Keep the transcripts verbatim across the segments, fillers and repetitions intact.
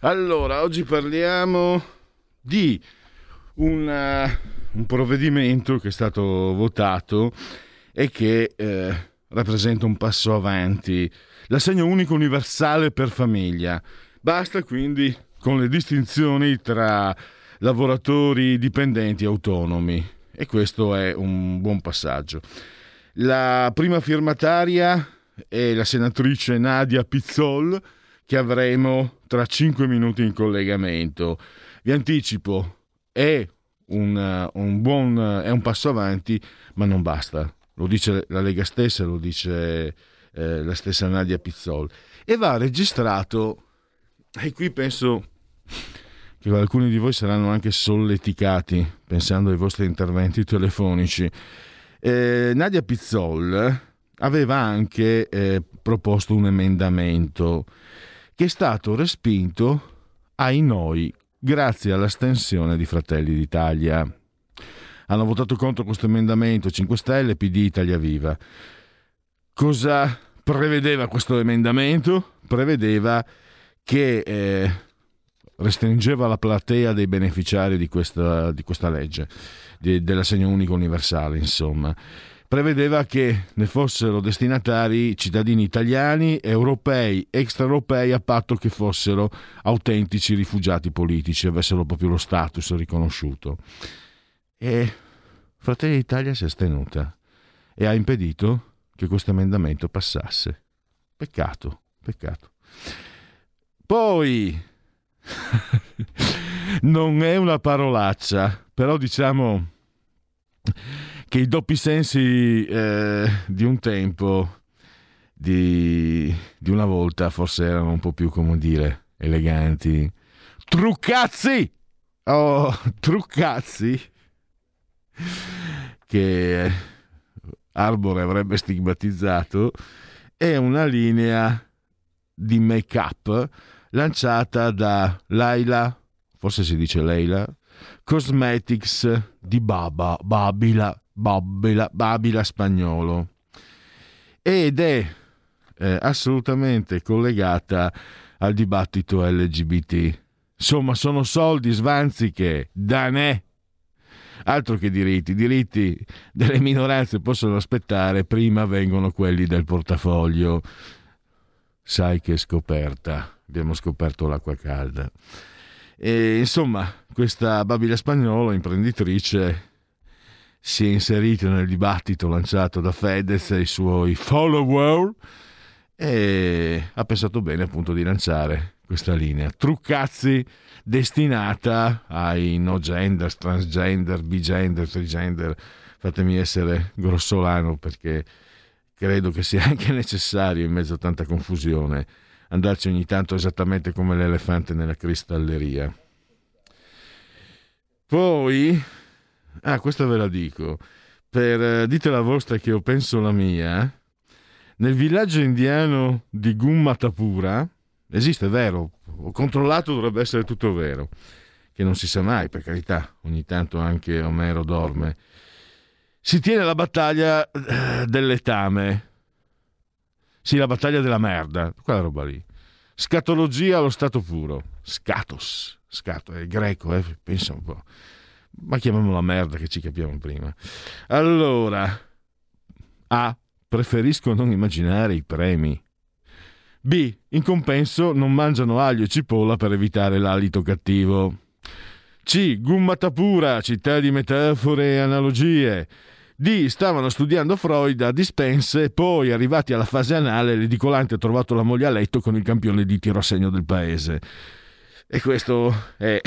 Allora, oggi parliamo di una, un provvedimento che è stato votato e che eh, rappresenta un passo avanti. L'assegno unico universale per famiglia. Basta quindi con le distinzioni tra lavoratori dipendenti e autonomi, e questo è un buon passaggio. La prima firmataria è la senatrice Nadia Pizzol, che avremo tra cinque minuti in collegamento. Vi anticipo, è un, un buon è un passo avanti, ma non basta. Lo dice la Lega stessa, lo dice eh, la stessa Nadia Pizzol, e va registrato, e qui penso che alcuni di voi saranno anche solleticati pensando ai vostri interventi telefonici. eh, Nadia Pizzol aveva anche eh, proposto un emendamento che è stato respinto ai noi grazie all'astensione di Fratelli d'Italia. Hanno votato contro questo emendamento cinque Stelle, P D, Italia Viva. Cosa prevedeva questo emendamento? Prevedeva che eh, restringeva la platea dei beneficiari di questa, di questa legge, di, dell'assegno unico universale, insomma. Prevedeva che ne fossero destinatari cittadini italiani, europei, extraeuropei, a patto che fossero autentici rifugiati politici, avessero proprio lo status riconosciuto. E Fratelli d'Italia si è astenuta e ha impedito che questo emendamento passasse. Peccato, peccato. Poi, non è una parolaccia, però diciamo che i doppi sensi eh, di un tempo, di, di una volta, forse erano un po' più, come dire, eleganti. Truccazzi! Oh, Truccazzi! Che Arbore avrebbe stigmatizzato, è una linea di make-up lanciata da Laila, forse si dice Leila, Cosmetics di Baba, Babila, Babila, Babila Spagnolo, ed è eh, assolutamente collegata al dibattito L G B T. Insomma, sono soldi, svanzi che danè, altro che diritti. I diritti delle minoranze possono aspettare, prima vengono quelli del portafoglio. Sai che scoperta, abbiamo scoperto l'acqua calda. E, insomma, questa Babila Spagnolo, imprenditrice, si è inserita nel dibattito lanciato da Fedez e i suoi follower e ha pensato bene appunto di lanciare questa linea Truccazzi, destinata ai no gender, transgender, bigender, trigender. Fatemi essere grossolano, perché credo che sia anche necessario, in mezzo a tanta confusione, andarci ogni tanto esattamente come l'elefante nella cristalleria. Poi, ah, questa ve la dico, per dite la vostra che io penso la mia. Nel villaggio indiano di Gummatapura, esiste, è vero, ho controllato, dovrebbe essere tutto vero, che non si sa mai, per carità, ogni tanto anche Omero dorme. Si tiene la battaglia del letame. Sì, la battaglia della merda. Quella roba lì. Scatologia allo stato puro. Scatos. Scato, è greco, eh? Pensa un po'. Ma chiamiamola merda, che ci capiamo prima. Allora. A. Preferisco non immaginare i premi. B. In compenso non mangiano aglio e cipolla per evitare l'alito cattivo. C. Gummatapura, città di metafore e analogie. D. Stavano studiando Freud a dispense e poi, arrivati alla fase anale, l'edicolante ha trovato la moglie a letto con il campione di tiro a segno del paese. E questo è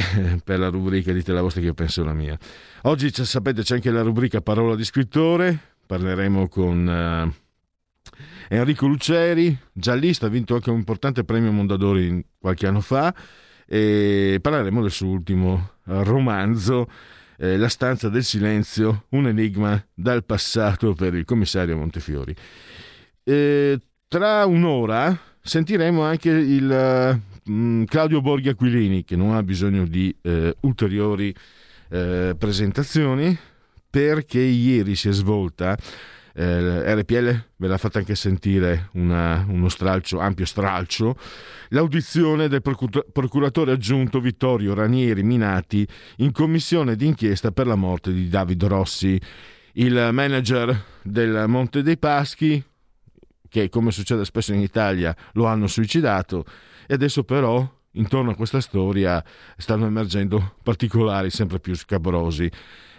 per la rubrica dite la vostra che io penso la mia. Oggi sapete c'è anche la rubrica Parola di scrittore, parleremo con uh, Enrico Luceri, giallista, ha vinto anche un importante premio Mondadori qualche anno fa, e parleremo del suo ultimo romanzo, eh, La stanza del silenzio, un enigma dal passato per il commissario Montefiori. E tra un'ora sentiremo anche il... Uh, Claudio Borghi Aquilini, che non ha bisogno di eh, ulteriori eh, presentazioni, perché ieri si è svolta eh, R P L, ve l'ha fatta anche sentire una, uno stralcio, ampio stralcio, l'audizione del procur- procuratore aggiunto Vittorio Ranieri Minati in commissione d'inchiesta per la morte di David Rossi, il manager del Monte dei Paschi, che come succede spesso in Italia lo hanno suicidato. E adesso però intorno a questa storia stanno emergendo particolari sempre più scabrosi.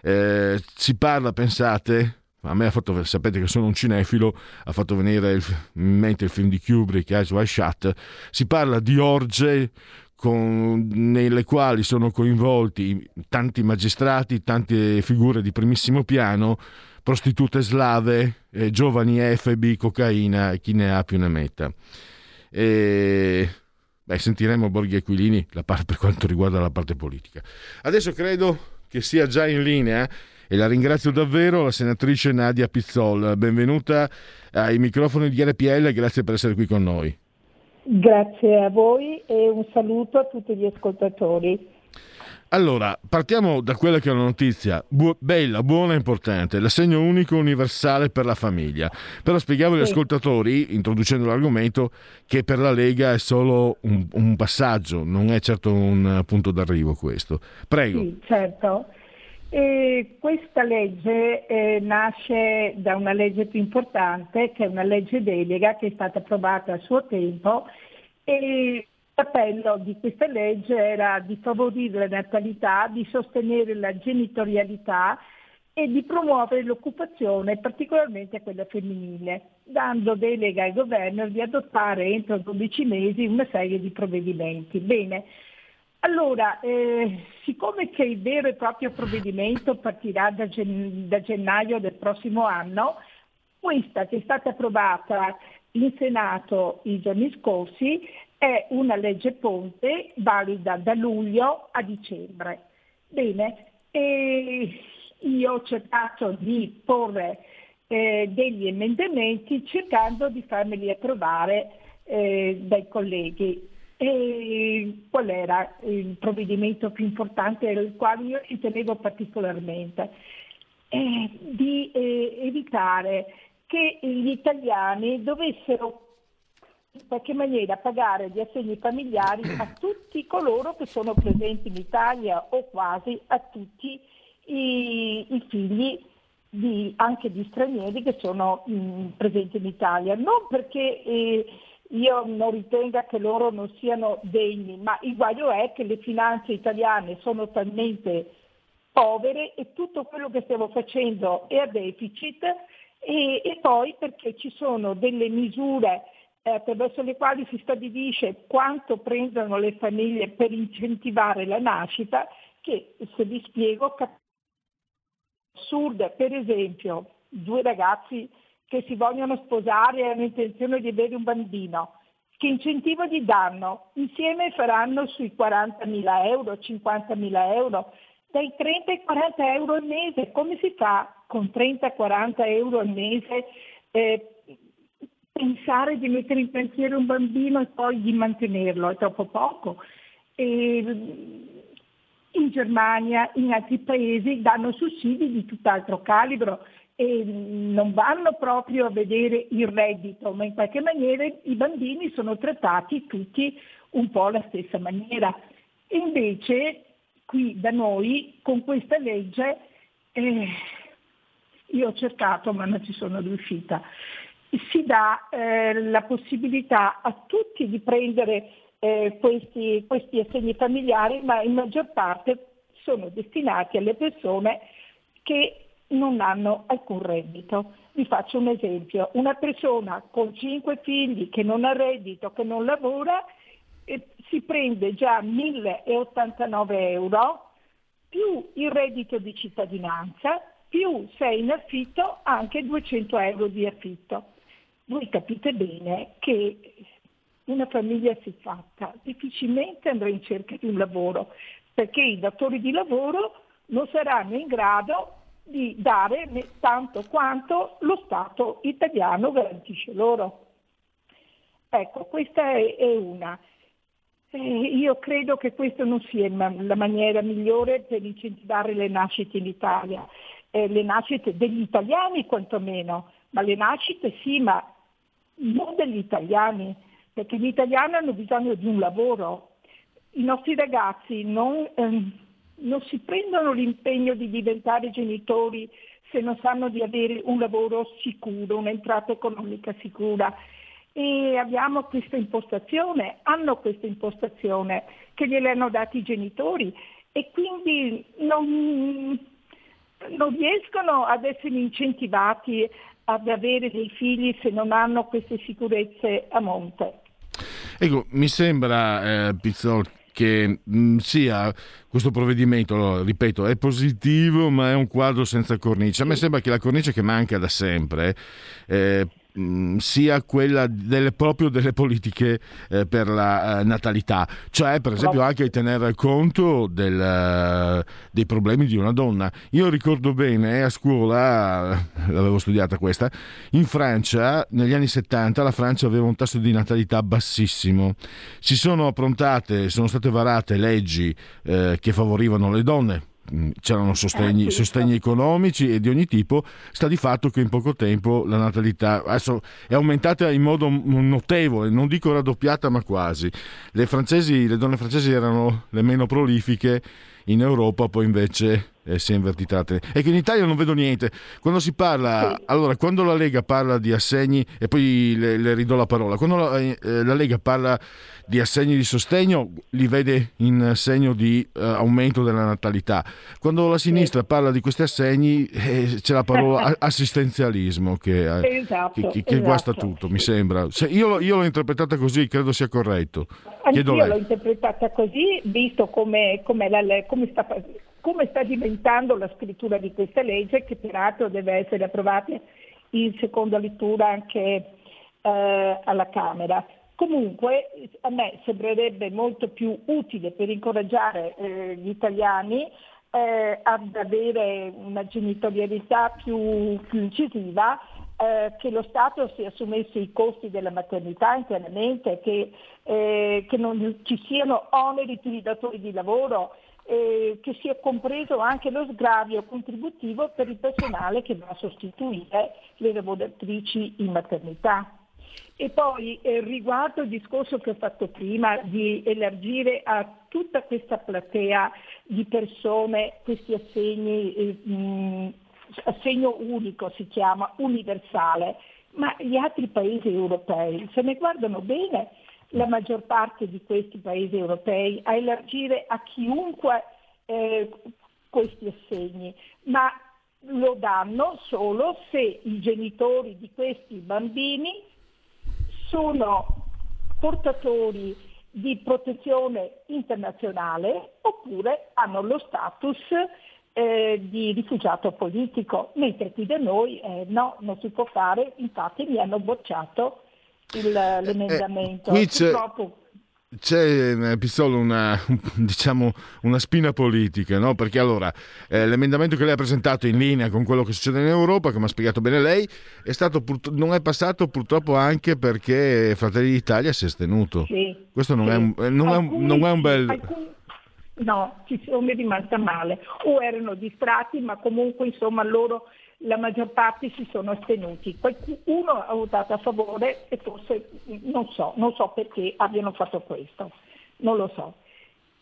Eh, si parla, pensate, a me ha fatto, sapete che sono un cinefilo, ha fatto venire il, in mente il film di Kubrick, Eyes Wide Shut. Si parla di orge con, nelle quali sono coinvolti tanti magistrati, tante figure di primissimo piano, prostitute slave, eh, giovani efebi, cocaina e chi ne ha più ne metta. E... Beh, sentiremo Borghi Aquilini la parte, per quanto riguarda la parte politica. Adesso credo che sia già in linea, e la ringrazio davvero, la senatrice Nadia Pizzol. Benvenuta ai microfoni di R P L, grazie per essere qui con noi. Grazie a voi e un saluto a tutti gli ascoltatori. Allora, partiamo da quella che è una notizia bu- bella, buona e importante, l'assegno unico universale per la famiglia. Però spiegavo agli sì. ascoltatori, introducendo l'argomento, che per la Lega è solo un, un passaggio, non è certo un punto d'arrivo questo. Prego. Sì, certo. E questa legge eh, nasce da una legge più importante, che è una legge delega che è stata approvata a suo tempo, e l'appello di questa legge era di favorire la natalità, di sostenere la genitorialità e di promuovere l'occupazione, particolarmente quella femminile, dando delega al governo di adottare entro dodici mesi una serie di provvedimenti. Bene, allora, eh, siccome che il vero e proprio provvedimento partirà da, gen- da gennaio del prossimo anno, questa che è stata approvata in Senato i giorni scorsi è una legge ponte valida da luglio a dicembre. Bene, e io ho cercato di porre eh, degli emendamenti cercando di farmeli approvare eh, dai colleghi. E qual era il provvedimento più importante al quale io ci tenevo particolarmente? Eh, di eh, evitare che gli italiani dovessero in qualche maniera pagare gli assegni familiari a tutti coloro che sono presenti in Italia o quasi a tutti i, i figli di, anche di stranieri che sono mh, presenti in Italia. Non perché eh, io non ritenga che loro non siano degni, ma il guaio è che le finanze italiane sono talmente povere e tutto quello che stiamo facendo è a deficit, e, e poi perché ci sono delle misure attraverso le quali si stabilisce quanto prendono le famiglie per incentivare la nascita, che se vi spiego è assurda. Per esempio, due ragazzi che si vogliono sposare e hanno intenzione di avere un bambino, che incentivo gli danno? Insieme faranno sui quarantamila euro, cinquantamila euro, dai trenta ai quaranta euro al mese. Come si fa con trenta quaranta euro al mese eh, pensare di mettere in pensiero un bambino e poi di mantenerlo? È troppo poco. E in Germania, in altri paesi, danno sussidi di tutt'altro calibro e non vanno proprio a vedere il reddito, ma in qualche maniera i bambini sono trattati tutti un po' alla stessa maniera. E invece qui da noi, con questa legge, eh, io ho cercato ma non ci sono riuscita, si dà eh, la possibilità a tutti di prendere eh, questi, questi assegni familiari, ma in maggior parte sono destinati alle persone che non hanno alcun reddito. Vi faccio un esempio: una persona con cinque figli che non ha reddito, che non lavora, eh, si prende già millenottantanove euro più il reddito di cittadinanza, più se è in affitto anche duecento euro di affitto. Voi capite bene che una famiglia si fatta difficilmente andrà in cerca di un lavoro, perché i datori di lavoro non saranno in grado di dare tanto quanto lo Stato italiano garantisce loro. Ecco, questa è, è una. Eh, io credo che questa non sia la maniera migliore per incentivare le nascite in Italia, eh, le nascite degli italiani quantomeno, ma le nascite sì, ma non degli italiani, perché gli italiani hanno bisogno di un lavoro. I nostri ragazzi non... Ehm, non si prendono l'impegno di diventare genitori se non sanno di avere un lavoro sicuro, un'entrata economica sicura. E abbiamo questa impostazione, hanno questa impostazione che gliele hanno dati i genitori, e quindi non, non riescono ad essere incentivati ad avere dei figli se non hanno queste sicurezze a monte. Ecco, mi sembra, eh, Pizzol, che sia questo provvedimento, lo ripeto, è positivo, ma è un quadro senza cornice. A me sembra che la cornice che manca da sempre eh, sia quella delle, proprio delle politiche eh, per la eh, natalità, cioè per esempio anche tenere conto del, eh, dei problemi di una donna. Io ricordo bene a scuola, l'avevo studiata questa, in Francia negli anni settanta la Francia aveva un tasso di natalità bassissimo, si sono approntate, sono state varate leggi eh, che favorivano le donne, c'erano sostegni, sostegni economici e di ogni tipo. Sta di fatto che in poco tempo la natalità adesso è aumentata in modo notevole, non dico raddoppiata ma quasi. Le francesi, le donne francesi erano le meno prolifiche in Europa, poi invece eh, si è invertita. E che in Italia non vedo niente. Quando si parla, sì. Allora, quando la Lega parla di assegni, e poi le, le ridò la parola, quando la, eh, la Lega parla di assegni di sostegno, li vede in segno di eh, aumento della natalità. Quando la sinistra sì. parla di questi assegni, eh, c'è la parola assistenzialismo che, eh, esatto, che, che, che esatto. guasta tutto, mi sembra. Se io, io l'ho interpretata così, credo sia corretto. Chiedo io lei. L'ho interpretata così, visto come, come la come sta come sta diventando la scrittura di questa legge, che peraltro deve essere approvata in seconda lettura anche eh, alla Camera. Comunque a me sembrerebbe molto più utile per incoraggiare eh, gli italiani eh, ad avere una genitorialità più, più incisiva, eh, che lo Stato si assumesse i costi della maternità internamente, che, eh, che non ci siano oneri per i datori di lavoro, Eh, che sia compreso anche lo sgravio contributivo per il personale che va a sostituire le lavoratrici in maternità. E poi eh, riguardo il discorso che ho fatto prima di elargire a tutta questa platea di persone questi assegni, eh, mh, assegno unico si chiama, universale, ma gli altri paesi europei, se ne guardano bene, la maggior parte di questi paesi europei a elargire a chiunque eh, questi assegni, ma lo danno solo se i genitori di questi bambini sono portatori di protezione internazionale oppure hanno lo status eh, di rifugiato politico, mentre qui da noi eh, no, non si può fare, infatti mi hanno bocciato Il, l'emendamento. Eh, qui c'è, c'è Pizzol una, diciamo, una spina politica, no? Perché allora eh, l'emendamento che lei ha presentato in linea con quello che succede in Europa, come ha spiegato bene lei, è stato pur, non è passato purtroppo anche perché Fratelli d'Italia si è astenuto. Sì, questo non, sì. è, un, non, alcuni, è, un, non è un bel... Alcuni, no, ci sono rimasta male, o erano distratti, ma comunque insomma loro... la maggior parte si sono astenuti, qualcuno ha votato a favore e forse non so, non so perché abbiano fatto questo, non lo so.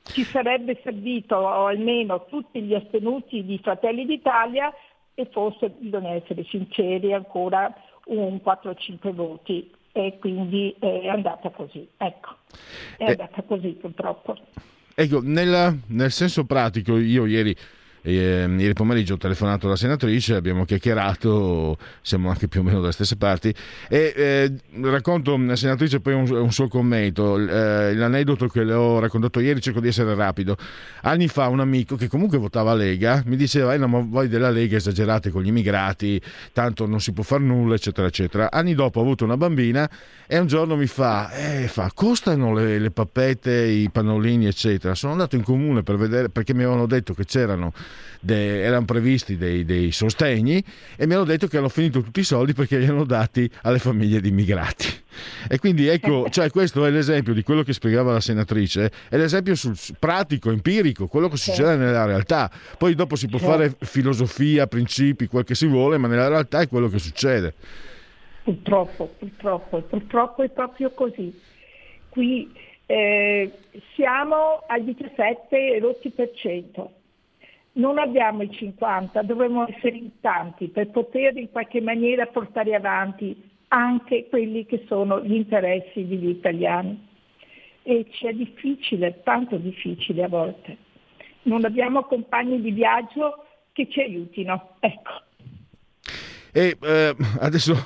Ci sarebbe servito almeno tutti gli astenuti di Fratelli d'Italia e forse, bisogna essere sinceri, ancora un quattro cinque voti, e quindi è andata così, ecco, è andata così purtroppo. Ecco, nella, nel senso pratico io ieri eh, ieri pomeriggio ho telefonato alla senatrice, abbiamo chiacchierato, siamo anche più o meno dalle stesse parti, e eh, racconto alla senatrice poi un, un suo commento, eh, l'aneddoto che le ho raccontato ieri, cerco di essere rapido. Anni fa un amico che comunque votava Lega mi diceva: eh, no, ma voi della Lega esagerate con gli immigrati, tanto non si può far nulla, eccetera eccetera. Anni dopo ho avuto una bambina e un giorno mi fa, eh, fa costano le, le pappette, i pannolini eccetera. Sono andato in comune per vedere, perché mi avevano detto che c'erano de, erano previsti dei, dei sostegni, e mi hanno detto che hanno finito tutti i soldi perché li hanno dati alle famiglie di immigrati. E quindi ecco, cioè, questo è l'esempio di quello che spiegava la senatrice, è l'esempio sul, pratico, empirico, quello che succede nella realtà. Poi dopo si può fare filosofia, principi, quel che si vuole, ma nella realtà è quello che succede. Purtroppo, purtroppo, purtroppo è proprio così. Qui eh, siamo al diciassette rotti per cento, non abbiamo il cinquanta, dovremmo essere in tanti per poter in qualche maniera portare avanti anche quelli che sono gli interessi degli italiani. E c'è difficile, tanto difficile a volte. Non abbiamo compagni di viaggio che ci aiutino, ecco. E eh, adesso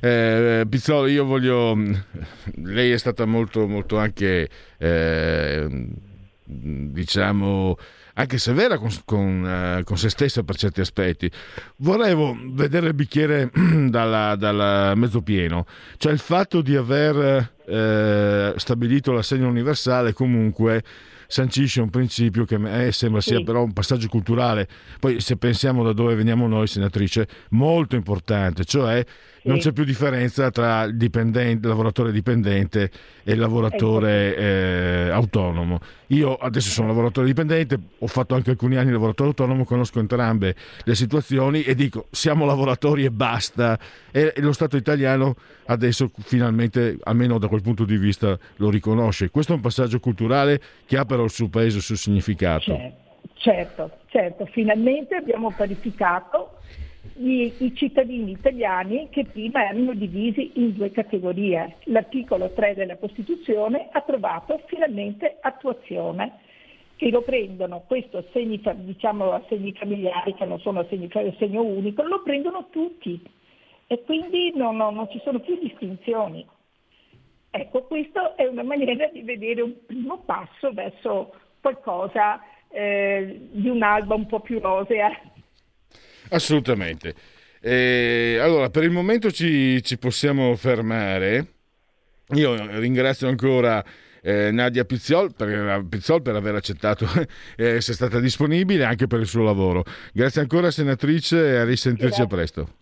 eh, Pizzol, io voglio, lei è stata molto molto anche eh, diciamo anche severa con, con, con se stessa per certi aspetti. Volevo vedere il bicchiere dalla, dalla mezzo pieno, cioè il fatto di aver eh, stabilito l'assegno universale comunque sancisce un principio che a me sembra sia, sì, però un passaggio culturale, poi se pensiamo da dove veniamo noi, senatrice, molto importante, cioè sì, non c'è più differenza tra il dipendente, lavoratore dipendente e il lavoratore eh, autonomo. Io adesso sono lavoratore dipendente, ho fatto anche alcuni anni lavoratore autonomo, conosco entrambe le situazioni e dico siamo lavoratori e basta, e, e lo Stato italiano adesso finalmente, almeno da quel punto di vista, lo riconosce. Questo è un passaggio culturale che ha per il suo peso, il suo significato. Certo, certo, finalmente abbiamo parificato i, i cittadini italiani che prima erano divisi in due categorie. L'articolo tre della Costituzione ha trovato finalmente attuazione, che lo prendono, questo assegni, diciamo assegni familiari che non sono assegni, assegno unico, lo prendono tutti e quindi non, non, non ci sono più distinzioni. Ecco, questa è una maniera di vedere un primo passo verso qualcosa eh, di un'alba un po' più rosea. Assolutamente. Eh, allora, per il momento ci, ci possiamo fermare. Io ringrazio ancora eh, Nadia Pizzol per, Pizzol per aver accettato eh, essere stata disponibile, anche per il suo lavoro. Grazie ancora, senatrice, e a risentirci, grazie. A presto.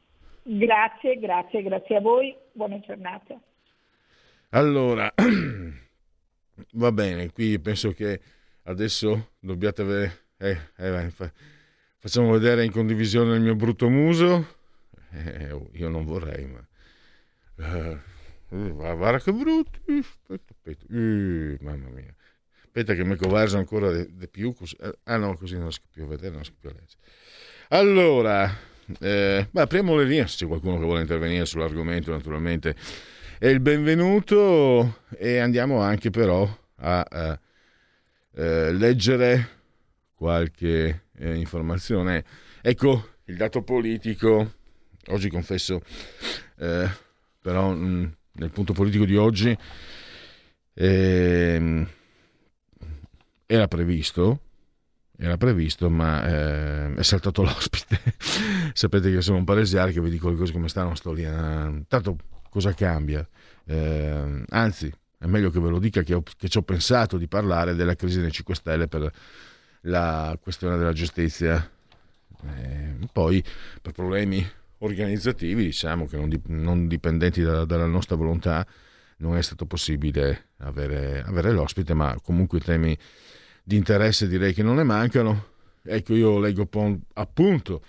Grazie, grazie, grazie a voi. Buona giornata. Allora, va bene, qui penso che adesso dobbiate avere, eh, eh, facciamo vedere in condivisione il mio brutto muso, eh, io non vorrei, ma eh, guarda che brutto, eh, mamma mia, aspetta che mi covarso ancora di più, così, ah no, così non riesco più a vedere, non riesco più a leggere. Allora, eh, beh, apriamo le linee, se c'è qualcuno che vuole intervenire sull'argomento naturalmente, e il benvenuto, e andiamo anche però a, a, a leggere qualche eh, informazione. Ecco il dato politico oggi, confesso eh, però mh, nel punto politico di oggi eh, era previsto era previsto ma eh, è saltato l'ospite. Sapete che sono un paresiano, che vi dico le cose come stanno, sto lì eh, tanto cosa cambia? Eh, anzi, è meglio che ve lo dica che, ho, che ci ho pensato di parlare della crisi dei cinque Stelle per la questione della giustizia. Eh, poi, per problemi organizzativi, diciamo che non, di, non dipendenti da, dalla nostra volontà, non è stato possibile avere, avere l'ospite, ma comunque i temi di interesse direi che non ne mancano. Ecco, io leggo appunto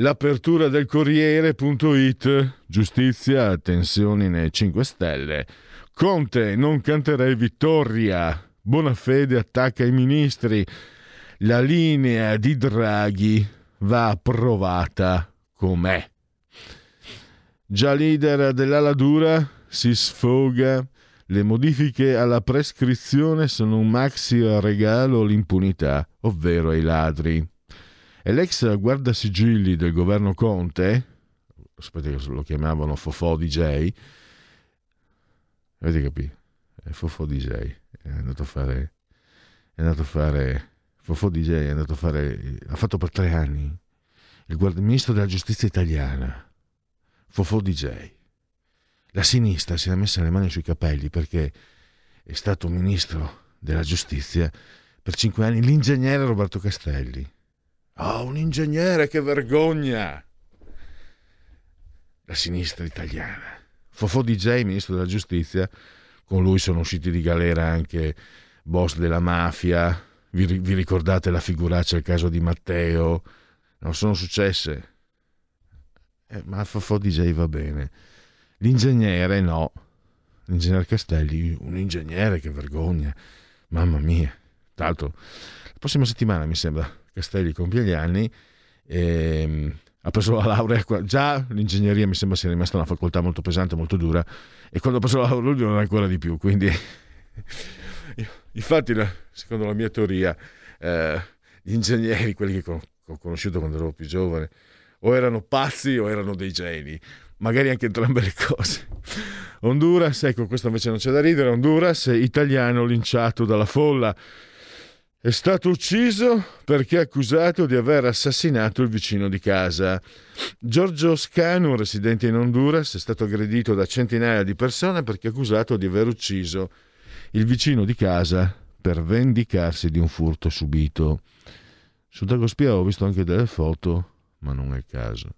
l'apertura del Corriere.it, giustizia, tensioni nei cinque Stelle. Conte, non canterei vittoria. Bonafede attacca i ministri. La linea di Draghi va approvata com'è. Già leader dell'ala dura si sfoga. Le modifiche alla prescrizione sono un maxi regalo all'impunità, ovvero ai ladri. e l'ex guardasigilli del governo Conte, aspetta che lo chiamavano Fofò D J, avete capito? È Fofò D J, è andato a fare è andato a fare Fofò D J, è andato a fare ha fatto per tre anni il guard- ministro della giustizia italiana, Fofò D J. La sinistra si è messa le mani sui capelli perché è stato ministro della giustizia per cinque anni l'ingegnere Roberto Castelli. Oh, un ingegnere, che vergogna! La sinistra italiana. Fofò D J, ministro della giustizia, con lui sono usciti di galera anche boss della mafia, vi, vi ricordate la figuraccia, il caso di Matteo, non sono successe, eh, ma Fofò D J va bene. L'ingegnere no, l'ingegner Castelli, un ingegnere, che vergogna, mamma mia. Tra l'altro la prossima settimana mi sembra Castelli compie gli anni e ha preso la laurea, già l'ingegneria mi sembra sia rimasta una facoltà molto pesante, molto dura, e quando ha preso la laurea non era ancora di più, quindi infatti secondo la mia teoria eh, gli ingegneri, quelli che ho conosciuto quando ero più giovane, o erano pazzi o erano dei geni, magari anche entrambe le cose. Honduras, ecco, questo invece non c'è da ridere. Honduras, italiano linciato dalla folla, è stato ucciso perché accusato di aver assassinato il vicino di casa. Giorgio Scanu, residente in Honduras, è stato aggredito da centinaia di persone perché accusato di aver ucciso il vicino di casa per vendicarsi di un furto subito. Su Dagospia ho visto anche delle foto, ma non è il caso.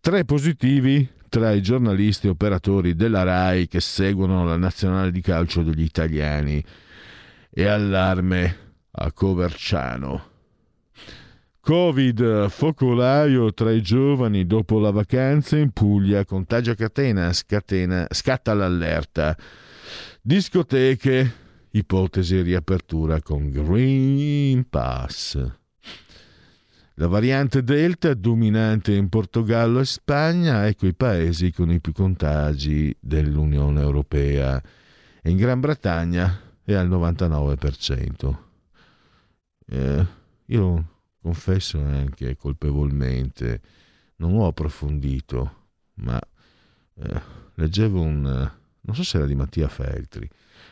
Tre positivi tra i giornalisti e operatori della RAI che seguono la nazionale di calcio degli italiani. E allarme a Coverciano. Covid focolaio tra i giovani dopo la vacanza in Puglia, contagio a catena, scatena, scatta l'allerta. Discoteche, ipotesi riapertura con Green Pass. La variante Delta dominante in Portogallo e Spagna, ecco i paesi con i più contagi dell'Unione Europea. In Gran Bretagna è al novantanove per cento. Eh, io confesso anche colpevolmente, non ho approfondito, ma eh, leggevo un, non so se era di Mattia Feltri,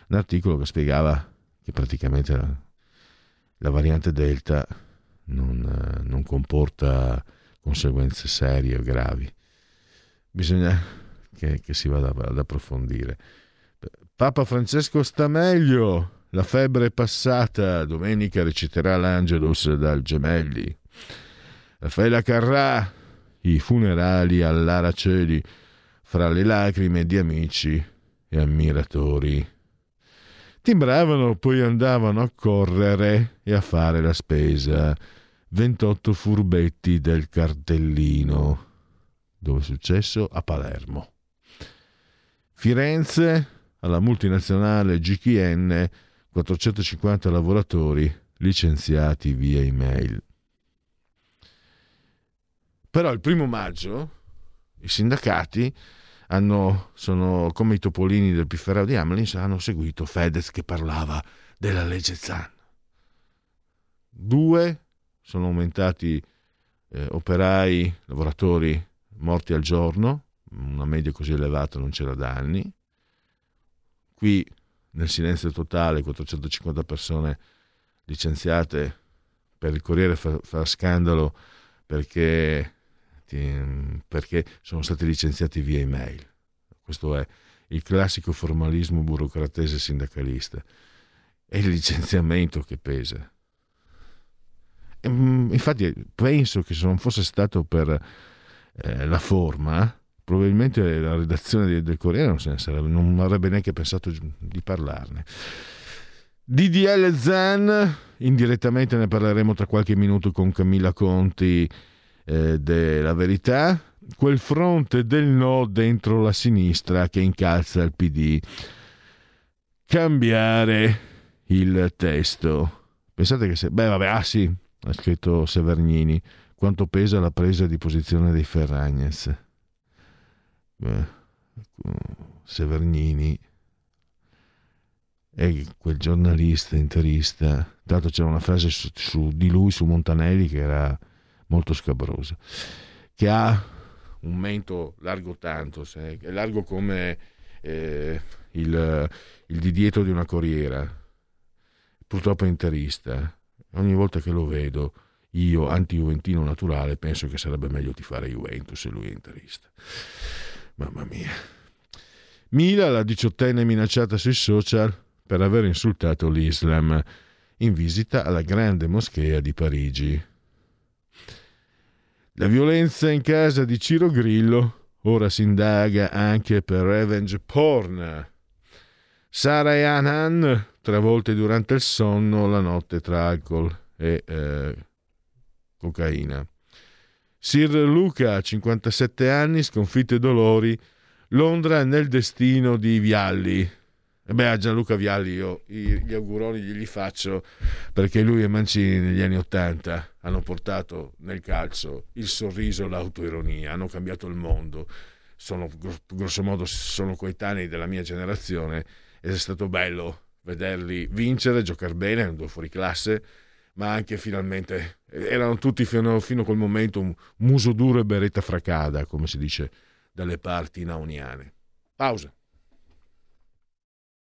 un articolo che spiegava che praticamente la, la variante Delta non, non comporta conseguenze serie o gravi. Bisogna che, che si vada ad approfondire. Papa Francesco sta meglio, la febbre è passata, domenica reciterà l'Angelus dal Gemelli. Raffaella Carrà, i funerali all'Araceli, fra le lacrime di amici e ammiratori. Timbravano, poi andavano a correre e a fare la spesa. ventotto furbetti del cartellino. Dove è successo? A Palermo. Firenze, alla multinazionale G K N, quattrocentocinquanta lavoratori licenziati via email. Però il primo maggio i sindacati hanno, sono come i topolini del pifferao di Hamlin, hanno seguito Fedez che parlava della legge Zan. Due sono aumentati eh, operai, lavoratori morti al giorno, una media così elevata non c'era da anni. Qui nel silenzio totale, quattrocentocinquanta persone licenziate. Per il Corriere fa, fa scandalo perché, ti, perché sono stati licenziati via email. Questo è il classico formalismo burocratese sindacalista. È il licenziamento che pesa. E, infatti penso che se non fosse stato per eh, la forma, probabilmente la redazione del Corriere non, se ne sarebbe, non avrebbe neanche pensato di parlarne. D D L Zan, indirettamente ne parleremo tra qualche minuto con Camilla Conti eh, della Verità. Quel fronte del no dentro la sinistra che incalza il P D. Cambiare il testo. Pensate che se... Beh, vabbè, ah sì, ha scritto Severgnini. Quanto pesa la presa di posizione dei Ferragnez. Severgnini e quel giornalista interista, tanto c'era una frase su, su di lui, su Montanelli, che era molto scabrosa, che ha un mento largo tanto, se, è largo come eh, il, il di dietro di una corriera, purtroppo è interista. Ogni volta che lo vedo, io anti-juventino naturale, penso che sarebbe meglio tifare Juventus se lui è interista. Mamma mia. Mila, la diciottenne minacciata sui social per aver insultato l'Islam in visita alla grande moschea di Parigi. La violenza in casa di Ciro Grillo, ora si indaga anche per revenge porn. Sara e Hanan travolte durante il sonno la notte tra alcol e eh, cocaina. Sir Luca, cinquantasette anni, sconfitte e dolori, Londra nel destino di Vialli. E beh, a Gianluca Vialli io gli auguroni gli faccio, perché lui e Mancini negli anni ottanta hanno portato nel calcio il sorriso, l'autoironia, hanno cambiato il mondo. Sono grosso modo sono coetanei della mia generazione ed è stato bello vederli vincere, giocare bene, andando fuori classe, ma anche finalmente erano tutti fino, fino a quel momento muso duro e beretta fracada, come si dice dalle parti naoniane. Pausa.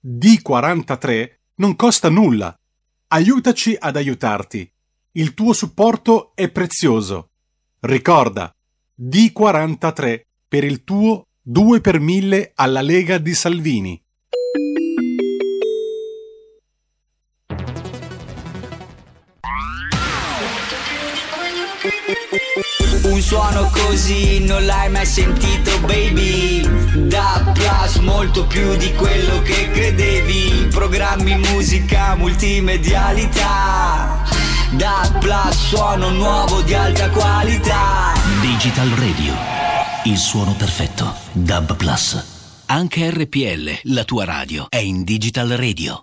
D quarantatré non costa nulla. Aiutaci ad aiutarti. Il tuo supporto è prezioso. Ricorda, D quarantatré per il tuo due per mille alla Lega di Salvini. Un suono così non l'hai mai sentito, baby. Da Plus molto più di quello che credevi. Programmi, musica, multimedialità. Da Plus, suono nuovo di alta qualità. Digital Radio, il suono perfetto. Dab Plus. Anche R P L, la tua radio, è in Digital Radio.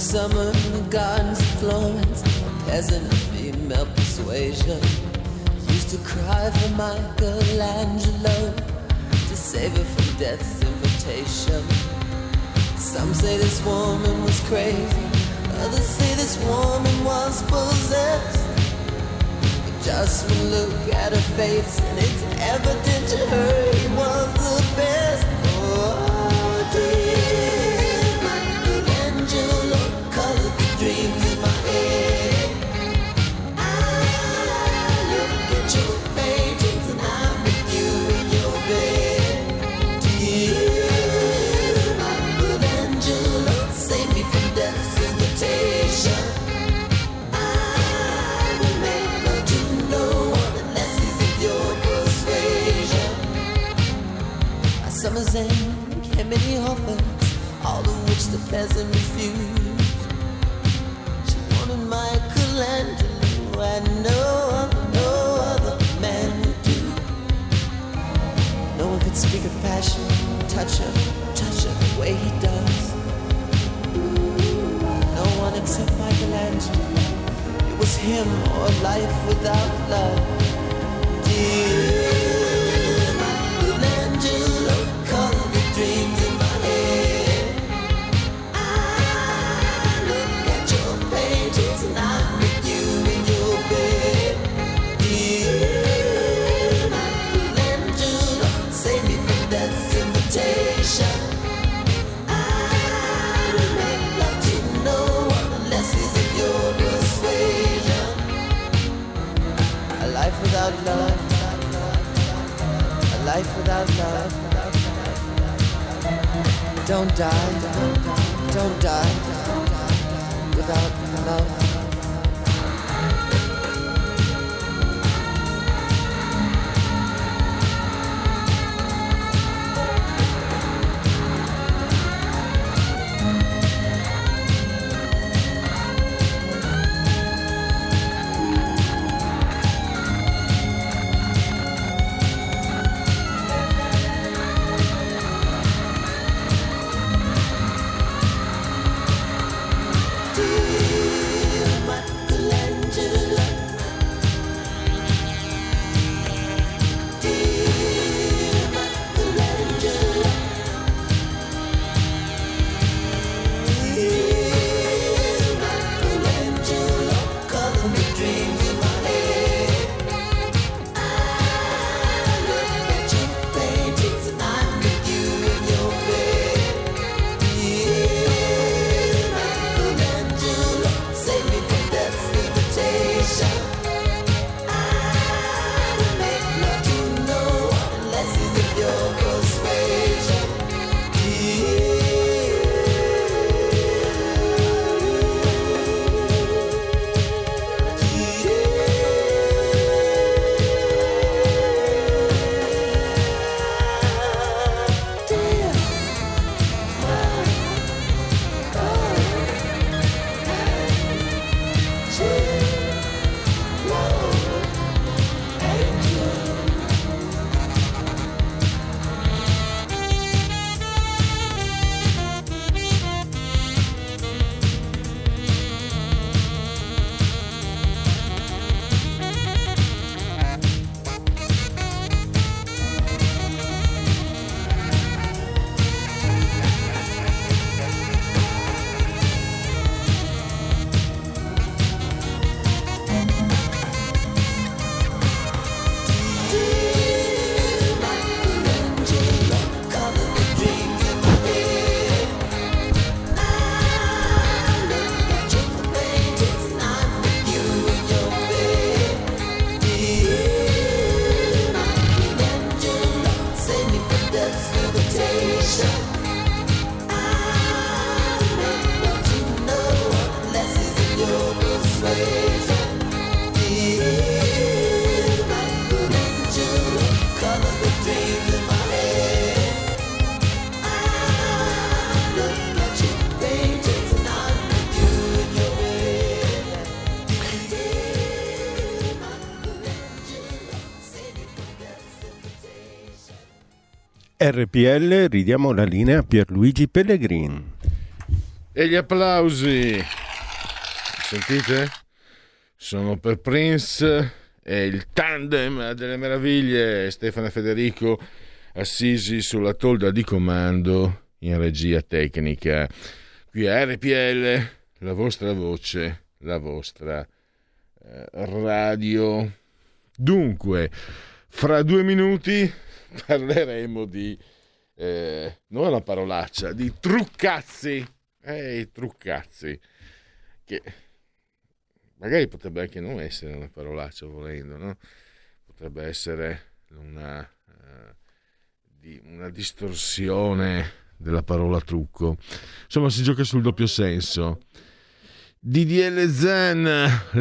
Summer in the gardens of Florence, a peasant of female persuasion used to cry for Michelangelo to save her from death's invitation. Some say this woman was crazy, others say this woman was possessed. But just one look at her face and it's evident to her he was the best. Oh dear. Dreams in my head, I look at your paintings and I'm with you in your bed. Do you, Michelangelo, save me from death's invitation? I will make love to no one unless he's of your persuasion. A summer's end came many offers, all of which the peasant refused. Michelangelo, I know no other man would do. No one could speak of passion, touch her, touch her the way he does. No one except Michelangelo. It was him or life without love. Dear Michelangelo, color the dreams in my head. And I'm with you in your bed. Dear Michelangelo, save me from that Don't die, don't die, don't die, don't die without love. R P L, ridiamo la linea a Pierluigi Pellegrin. E gli applausi, sentite? Sono per Prince e il tandem delle meraviglie, Stefano e Federico assisi sulla tolda di comando in regia tecnica. Qui a R P L, la vostra voce, la vostra eh, radio. Dunque, fra due minuti parleremo di eh, non è una parolaccia, di truccazzi. Eh, i truccazzi, che magari potrebbe anche non essere una parolaccia, volendo, no? Potrebbe essere una, eh, di, una distorsione della parola trucco. Insomma, si gioca sul doppio senso. D D L Zan,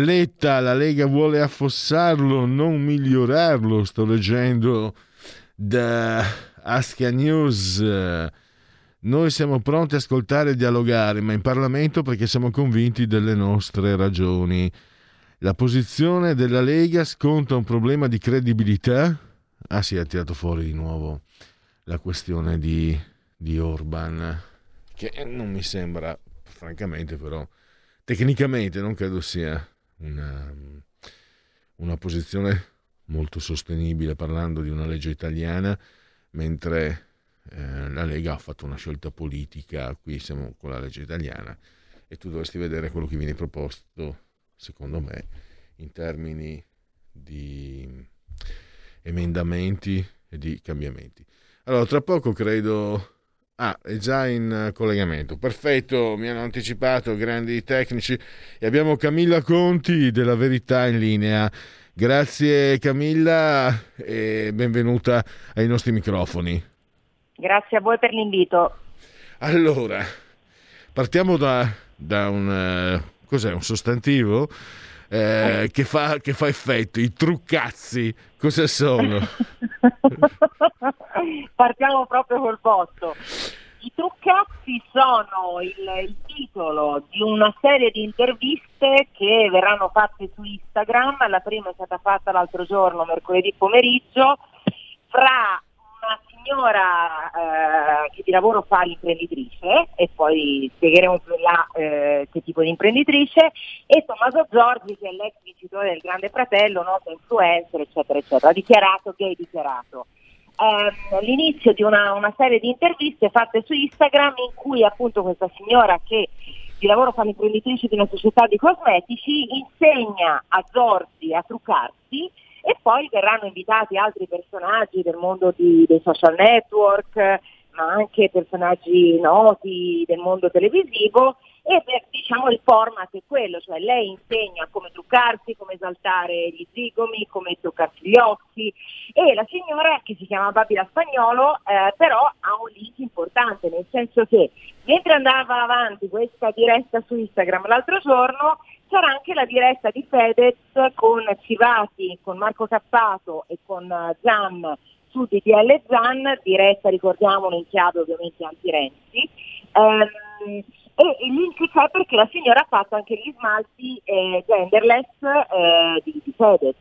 Letta, la Lega vuole affossarlo, non migliorarlo. Sto leggendo da Asca News. Noi siamo pronti a ascoltare e dialogare, ma in Parlamento, perché siamo convinti delle nostre ragioni. La posizione della Lega sconta un problema di credibilità. Ah sì, ha tirato fuori di nuovo la questione di, di Orban, che non mi sembra, francamente, però tecnicamente non credo sia una, una posizione molto sostenibile, parlando di una legge italiana, mentre eh, la Lega ha fatto una scelta politica. Qui siamo con la legge italiana e tu dovresti vedere quello che viene proposto, secondo me, in termini di emendamenti e di cambiamenti. Allora, tra poco credo... Ah, è già in collegamento. Perfetto, mi hanno anticipato grandi tecnici e abbiamo Camilla Conti della Verità in linea. Grazie Camilla e benvenuta ai nostri microfoni. Grazie a voi per l'invito. Allora, partiamo da, da un, cos'è, un sostantivo eh, che, fa, che fa effetto. I truccazzi, cosa sono? Partiamo proprio col botto. I truccazzi sono il, il titolo di una serie di interviste che verranno fatte su Instagram. La prima è stata fatta l'altro giorno, mercoledì pomeriggio, fra una signora eh, che di lavoro fa l'imprenditrice, e poi spiegheremo più là eh, che tipo di imprenditrice, e Tommaso Zorzi, che è l'ex vincitore del Grande Fratello, noto influencer, eccetera, eccetera, ha dichiarato che è dichiarato. All'inizio di una, una serie di interviste fatte su Instagram in cui appunto questa signora che di lavoro fa l'imprenditrice di una società di cosmetici insegna a Zorzi a truccarsi, e poi verranno invitati altri personaggi del mondo di, dei social network, ma anche personaggi noti del mondo televisivo, e per, diciamo il format è quello, cioè lei insegna come truccarsi, come esaltare gli zigomi, come truccarsi gli occhi, e la signora, che si chiama Babila Spagnolo, eh, però ha un link importante, nel senso che mentre andava avanti questa diretta su Instagram l'altro giorno, c'era anche la diretta di Fedez con Civati, con Marco Cappato e con Zan su D D L Zan, diretta, ricordiamolo, in chiave ovviamente anti-Renzi. Ehm, E il link c'è perché la signora ha fatto anche gli smalti eh, genderless eh, di, di Fedez.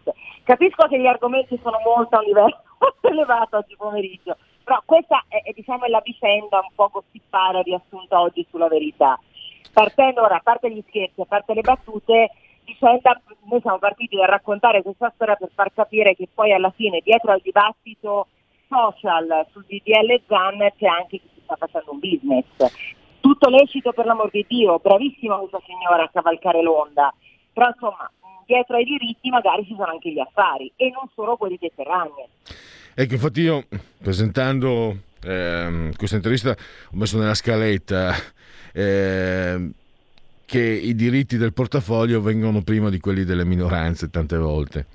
Capisco che gli argomenti sono molto a un livello elevato oggi pomeriggio, però questa è, è diciamo è la vicenda un po' così para riassunta oggi sulla Verità. Partendo ora, a parte gli scherzi, a parte le battute, vicenda, noi siamo partiti da raccontare questa storia per far capire che poi alla fine dietro al dibattito social sul D D L Zan c'è anche chi si sta facendo un business. Tutto lecito, per l'amor di Dio, bravissima questa signora a cavalcare l'onda, però insomma dietro ai diritti magari ci sono anche gli affari e non solo quelli dei terranei. Ecco, infatti io presentando ehm, questa intervista ho messo nella scaletta ehm, che i diritti del portafoglio vengono prima di quelli delle minoranze tante volte.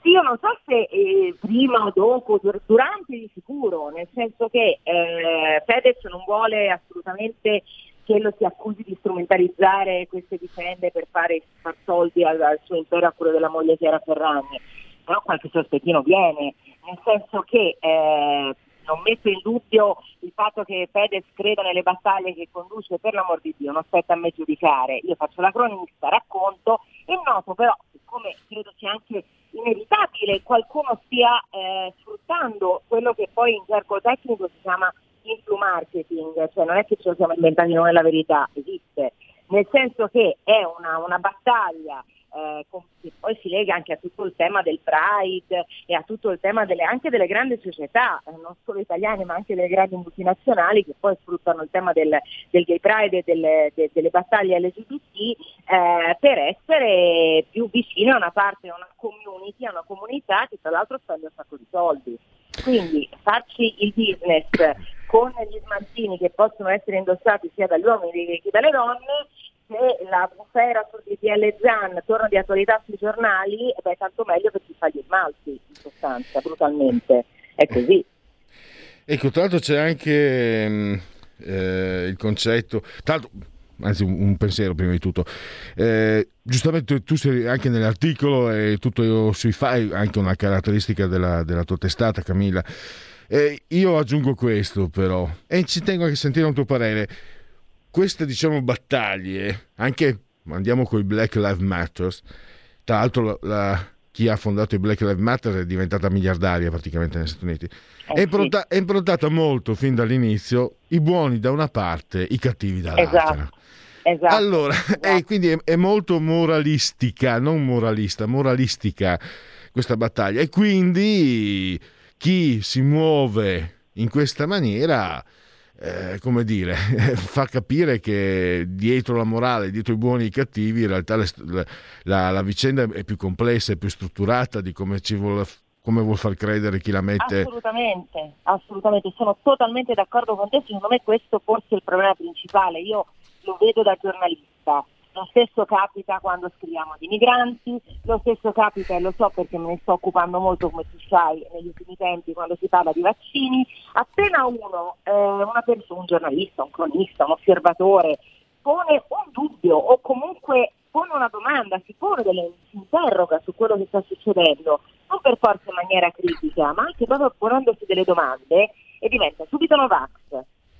Sì, io non so se eh, prima o dopo, durante di sicuro, nel senso che eh, Fedez non vuole assolutamente che lo si accusi di strumentalizzare queste vicende per fare far soldi al, al suo impero, a quello della moglie Chiara Ferragni, però qualche sospettino viene, nel senso che eh, non metto in dubbio il fatto che Fedez creda nelle battaglie che conduce, per l'amor di Dio, non aspetta a me giudicare, io faccio la cronista, racconto e noto però, siccome credo sia anche inevitabile qualcuno stia eh, sfruttando quello che poi in gergo tecnico si chiama influ marketing, cioè non è che ce lo siamo inventati noi la Verità, esiste, nel senso che è una, una battaglia eh, con, che poi si lega anche a tutto il tema del Pride e a tutto il tema delle, anche delle grandi società, eh, non solo italiane ma anche delle grandi multinazionali che poi sfruttano il tema del, del gay Pride e delle, de, delle battaglie L G B T eh, per essere più vicine a una parte, a una community, a una comunità che tra l'altro spende un sacco di soldi. Quindi farci il business con gli smaltini che possono essere indossati sia dagli uomini che dalle donne, se la bufera sul D D L Zan torna di attualità sui giornali, beh, tanto meglio per chi fa gli smalti, in sostanza, brutalmente. È così. Ecco, tra l'altro c'è anche eh, il concetto, tra l'altro, anzi un pensiero prima di tutto, eh, giustamente tu sei anche nell'articolo e tutto io sui fai, anche una caratteristica della, della tua testata, Camilla. Eh, io aggiungo questo però, e ci tengo anche a sentire un tuo parere. Queste, diciamo, battaglie, anche andiamo con i Black Lives Matter, tra l'altro la, la, chi ha fondato i Black Lives Matter è diventata miliardaria praticamente negli Stati Uniti, è, impronta, è improntata molto fin dall'inizio, i buoni da una parte, i cattivi dall'altra. Esatto. Esatto, allora, esatto. E quindi è, è molto moralistica, non moralista, moralistica questa battaglia, e quindi chi si muove in questa maniera, eh, come dire, fa capire che dietro la morale, dietro i buoni e i cattivi, in realtà la, la, la vicenda è più complessa, è più strutturata di come ci vuole, come vuol far credere chi la mette. Assolutamente, assolutamente, sono totalmente d'accordo con te, secondo me questo forse è il problema principale, io lo vedo da giornalista. Lo stesso capita quando scriviamo di migranti, lo stesso capita, e lo so perché me ne sto occupando molto, come tu sai, negli ultimi tempi, quando si parla di vaccini. Appena uno, eh, una persona, un giornalista, un cronista, un osservatore pone un dubbio o comunque pone una domanda, si pone delle, si interroga su quello che sta succedendo, non per forza in maniera critica, ma anche proprio ponendosi delle domande, e diventa subito Novax,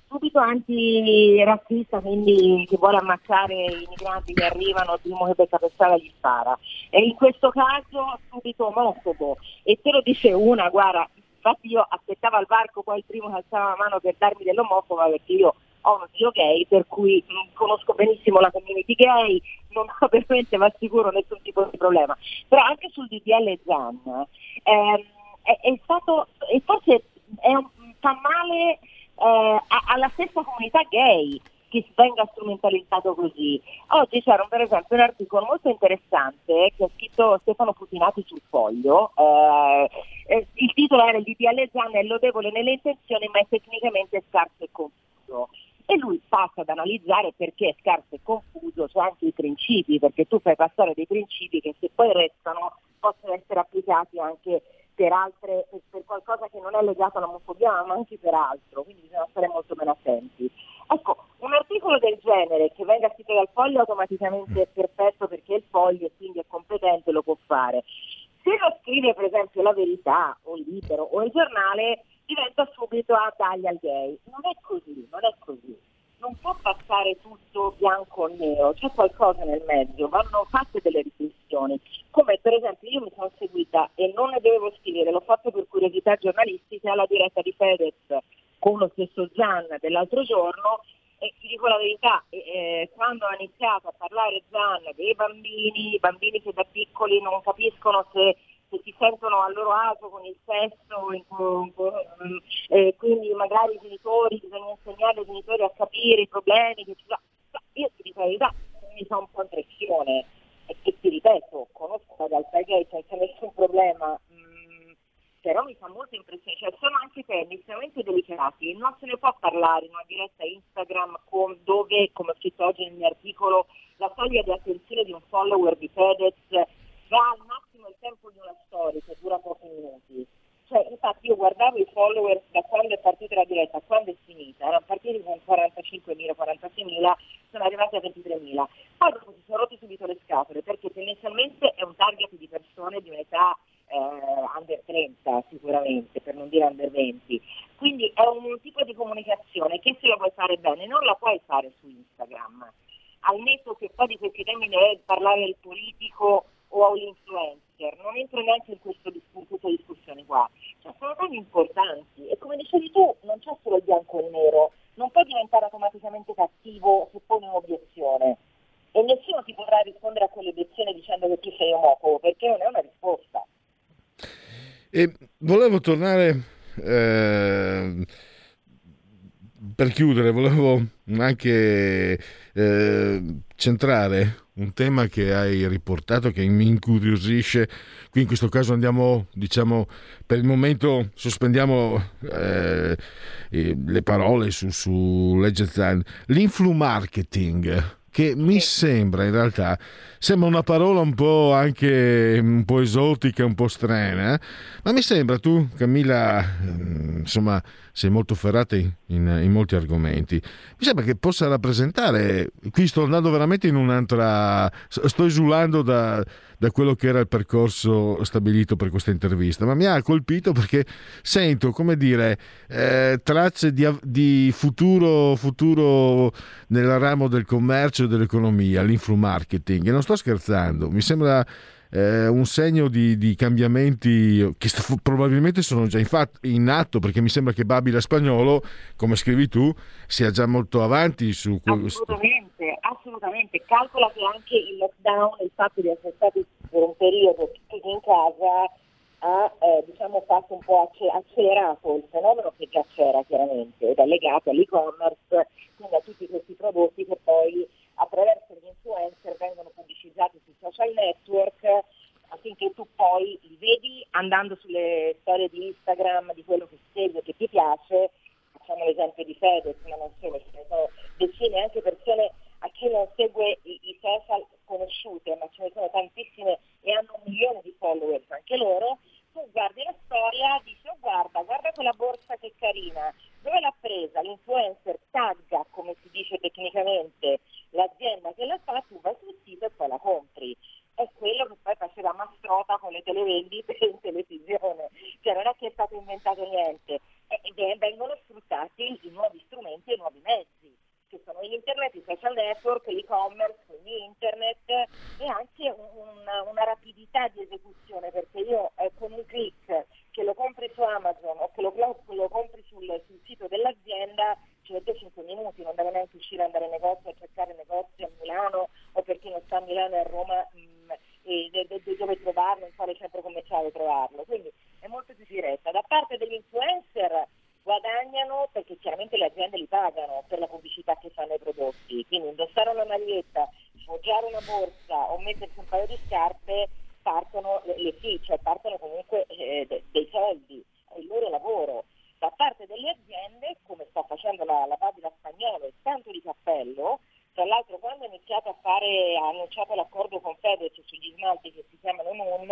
subito antirazzista, quindi che vuole ammazzare i migranti che arrivano, il primo che becca per strada gli spara. E in questo caso subito omofobo. E te lo dice una, guarda, infatti io aspettavo al varco poi il primo che alzava la mano per darmi dell'omofoba, perché io ho uno zio gay, per cui mh, conosco benissimo la community gay, non ho veramente, ma sicuro, nessun tipo di problema. Però anche sul D D L Zan ehm, è, è stato, e forse è un, fa male eh, alla stessa comunità gay che venga strumentalizzato così. Oggi c'era per esempio un articolo molto interessante che ha scritto Stefano Putinati sul Foglio, eh, il titolo era: il D D L Zan è lodevole nelle intenzioni ma è tecnicamente scarso e confuso. E lui passa ad analizzare perché è scarso e confuso, cioè anche i principi, perché tu fai passare dei principi che, se poi restano, possono essere applicati anche per altre, per qualcosa che non è legato all'omofobia, ma anche per altro, quindi bisogna stare molto meno attenti. Ecco, un articolo del genere che venga scritto dal Foglio automaticamente è perfetto, perché è il Foglio e quindi è competente, lo può fare. Se lo scrive per esempio La Verità o Libero o il Giornale, diventa subito a tagli al gay. Non è così, non è così. Non può passare tutto bianco o nero, c'è qualcosa nel mezzo, vanno fatte delle riflessioni. Come per esempio io mi sono seguita, e non ne devo scrivere, l'ho fatto per curiosità giornalistica, alla diretta di Fedez con lo stesso Zan dell'altro giorno, e ti dico la verità, eh, quando ha iniziato a parlare Zan dei bambini, i bambini che da piccoli non capiscono se che si sentono a loro agio con il sesso, e quindi magari i genitori, bisogna insegnare ai genitori a capire i problemi che ci sono. Io ti dico la verità, mi fa un po' impressione, e che ti ripeto, conosco la realtà gay, cioè c'è nessun problema, mm, però mi fa molta impressione, cioè sono anche temi estremamente delicati, non se ne può parlare in una diretta Instagram con, dove, come ho scritto oggi nel mio articolo, la soglia di attenzione di un follower di Fedez va al massimo il tempo di una storia che dura pochi minuti. Cioè, infatti io guardavo i follower da quando è partita la diretta a quando è finita, erano partiti con quarantacinquemila, quarantaseimila, sono arrivati a ventitremila. Poi dopo si sono rotti subito le scatole, perché tendenzialmente è un target di persone di un'età eh, under trenta sicuramente, per non dire under venti. Quindi è un tipo di comunicazione che, se la vuoi fare bene, non la puoi fare su Instagram. Al netto che poi di questi temi ne è parlare il politico o all'influencer, non entro neanche in, questo, in questa discussione qua, cioè sono temi importanti, e come dicevi tu non c'è solo il bianco e il nero, non puoi diventare automaticamente cattivo se poni un'obiezione, e nessuno ti potrà rispondere a quell'obiezione dicendo che tu sei omofobo, perché non è una risposta. E volevo tornare eh, per chiudere, volevo anche eh, centrare un tema che hai riportato, che mi incuriosisce. Qui in questo caso andiamo, diciamo, per il momento sospendiamo eh, le parole su, su legge Zan. L'influ marketing, che mi sembra in realtà sembra una parola un po' anche un po' esotica, un po' strana, ma mi sembra, tu Camilla insomma sei molto ferrata in, in molti argomenti, mi sembra che possa rappresentare, qui sto andando veramente in un'altra, sto esulando da, da quello che era il percorso stabilito per questa intervista, ma mi ha colpito perché sento, come dire, eh, tracce di, di futuro futuro nel ramo del commercio, dell'economia, l'influ marketing, e non sto scherzando, mi sembra eh, un segno di, di cambiamenti che sta, probabilmente sono già in, fatto, in atto, perché mi sembra che Babila Spagnolo, come scrivi tu, sia già molto avanti su questo. Assolutamente, assolutamente, calcola che anche il lockdown, il fatto di essere stati per un periodo tutti in casa, ha eh, diciamo fatto un po' accelerato il fenomeno che già c'era chiaramente, ed è legato all'e-commerce, quindi a tutti questi prodotti che poi attraverso gli influencer vengono pubblicizzati sui social network, affinché tu poi li vedi andando sulle storie di Instagram di quello che segui, che ti piace. Facciamo l'esempio di Fedez, ma non solo, ci sono decine, anche persone a chi non segue i, i social conosciute, ma ce ne sono tantissime e hanno un milione di followers anche loro, tu guardi la storia, dici oh guarda, guarda quella borsa che carina, dove l'ha presa? L'influencer tagga, come si dice tecnicamente, l'azienda che la fa, tu vai sul sito e poi la compri. È quello che poi faceva Mastrota con le televendite in televisione, cioè non è che è stato inventato niente, e vengono sfruttati i nuovi strumenti e i nuovi mezzi, che sono internet, i social network, l'e-commerce, quindi internet, e anche una, una rapidità di esecuzione, perché io eh, con un click che lo compri su Amazon o che lo, lo compri sul, sul sito dell'azienda ci metto cinque minuti, non devo neanche uscire, andare in negozio a cercare negozi a Milano, o per chi non sta a Milano e a Roma mh, e de, de, de dove trovarlo, in quale centro commerciale trovarlo, quindi è molto più diretta. Da parte degli influencer guadagnano perché chiaramente le aziende li pagano per la pubblicità che fanno ai prodotti, quindi indossare una maglietta, sfoggiare una borsa o mettersi un paio di scarpe partono le fee, cioè partono comunque eh, dei soldi, è il loro lavoro. Da parte delle aziende, come sta facendo la, la Babila Spagnolo, è tanto di cappello. Tra l'altro, quando ha iniziato a fare, ha annunciato l'accordo con Fedez sugli smalti che si chiamano NUN,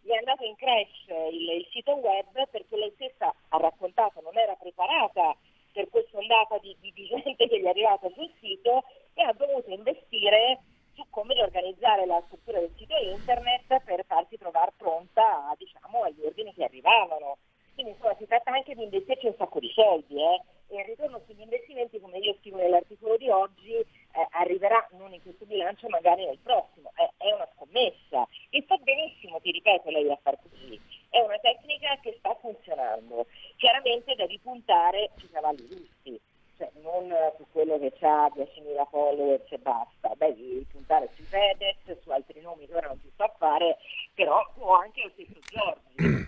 gli è andato in crash il, il sito web, perché lei stessa ha raccontato non era preparata per questa ondata di, di, di gente che gli è arrivata sul sito, e ha dovuto investire su come riorganizzare la struttura del sito internet per farsi trovare pronta, diciamo, agli ordini che arrivavano. Quindi insomma si tratta anche di investirci un sacco di soldi eh. E il ritorno sugli investimenti, come io scrivo nell'articolo di oggi, eh, arriverà non in questo bilancio, magari nel prossimo, eh, è una scommessa, e fa benissimo, ti ripeto, lei a far così, è una tecnica che sta funzionando. Chiaramente devi puntare sui cavalli giusti, cioè non su quello che ha diecimila followers e basta, devi puntare su Fedez, su altri nomi che ora non si sta a fare, però o anche lo stesso Giorgio.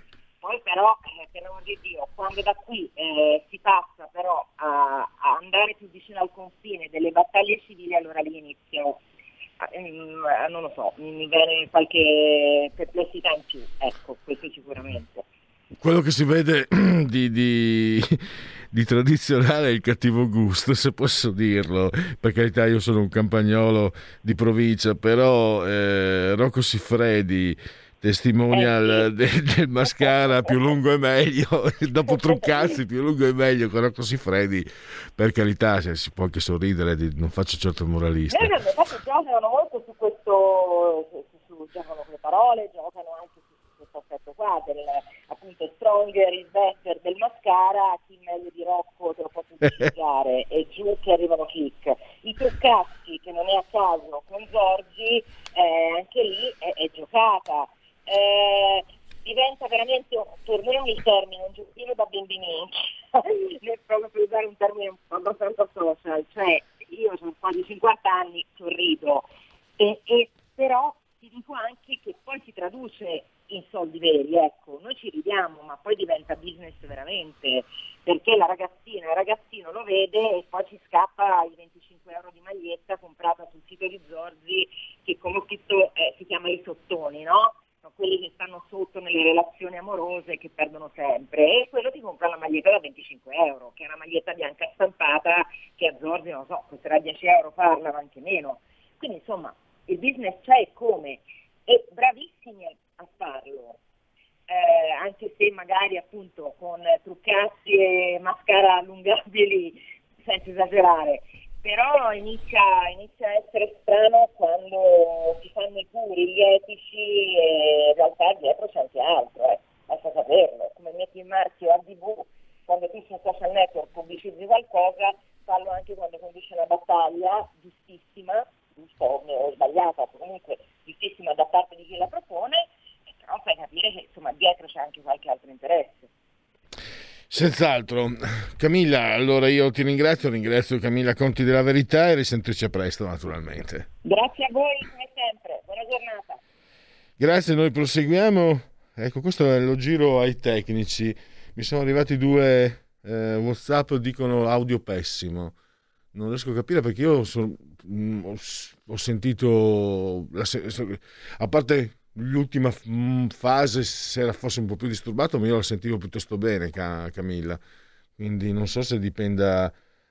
Poi però, eh, per l'amor di Dio, quando da qui eh, si passa però a, a andare più vicino al confine delle battaglie civili, allora lì inizio, eh, non lo so, mi viene qualche perplessità in più, ecco, questo sicuramente. Quello che si vede di, di, di tradizionale è il cattivo gusto, se posso dirlo, per carità io sono un campagnolo di provincia, però eh, Rocco Siffredi, testimonial del, del mascara più lungo e meglio, dopo truccarsi più lungo e meglio con Rocco Siffredi, per carità, cioè, si può anche sorridere, non faccio certo il moralista. Noi infatti giocano molto su questo, su, su, giocano con le parole, giocano anche su, su questo aspetto qua, del, appunto stronger, il better del mascara, chi meglio di Rocco te lo può utilizzare, e giù che arrivano click. I truccassi, che non è a caso con Zorzi, eh, anche lì è, è giocata. Eh, diventa veramente, torniamo il termine, un giochino da bambini proprio per usare un termine abbastanza social, cioè io sono quasi cinquanta anni, sorrido e, e però ti dico anche che poi si traduce in soldi veri, ecco, noi ci ridiamo ma poi diventa business veramente, perché la ragazzina, il ragazzino lo vede e poi ci scappa i venticinque euro di maglietta comprata sul sito di Zorzi, che come ho scritto eh, si chiama i sottoni, no? Quelli che stanno sotto nelle relazioni amorose, che perdono sempre, e quello ti compra la maglietta da venticinque euro, che è una maglietta bianca stampata che a Zorzi, non so, costerà dieci euro farla, ma anche meno. Quindi insomma il business c'è, e come, e bravissimi a farlo, eh, anche se magari appunto con truccassi e mascara allungabili, senza esagerare, però inizia, inizia a essere strano quando si fanno i curi, gli etici, e in realtà dietro c'è anche altro, eh. Basta saperlo, come metti il marchio A D V quando tu su un social network pubblicizzi qualcosa, fallo anche quando conduci una battaglia giustissima, giusto o sbagliata, comunque giustissima da parte di chi la propone, però fai capire che insomma dietro c'è anche qualche altro interesse. Senz'altro. Camilla, allora io ti ringrazio, ringrazio Camilla Conti della Verità, e risentirci a presto naturalmente. Grazie a voi come sempre, buona giornata. Grazie, noi proseguiamo. Ecco, questo è lo giro ai tecnici. Mi sono arrivati due eh, WhatsApp, dicono audio pessimo. Non riesco a capire perché io so, mh, ho, ho sentito, la se- a parte... l'ultima fase, se era fosse un po' più disturbato, ma io la sentivo piuttosto bene, Camilla, quindi non so se dipenda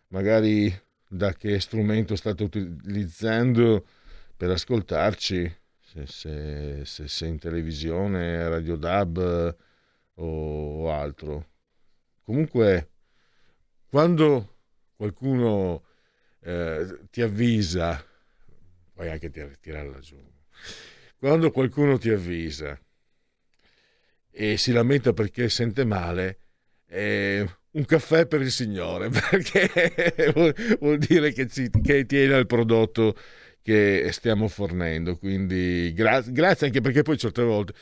magari da che strumento state utilizzando, per ascoltarci, se, se, se, se in televisione, Radio Dab o altro. Comunque, quando qualcuno eh, ti avvisa, puoi anche tirarla giù, quando qualcuno ti avvisa e si lamenta perché sente male, eh, un caffè per il signore, perché vuol dire che, ci, che tiene al prodotto che stiamo fornendo. Quindi gra- grazie, anche perché poi certe volte,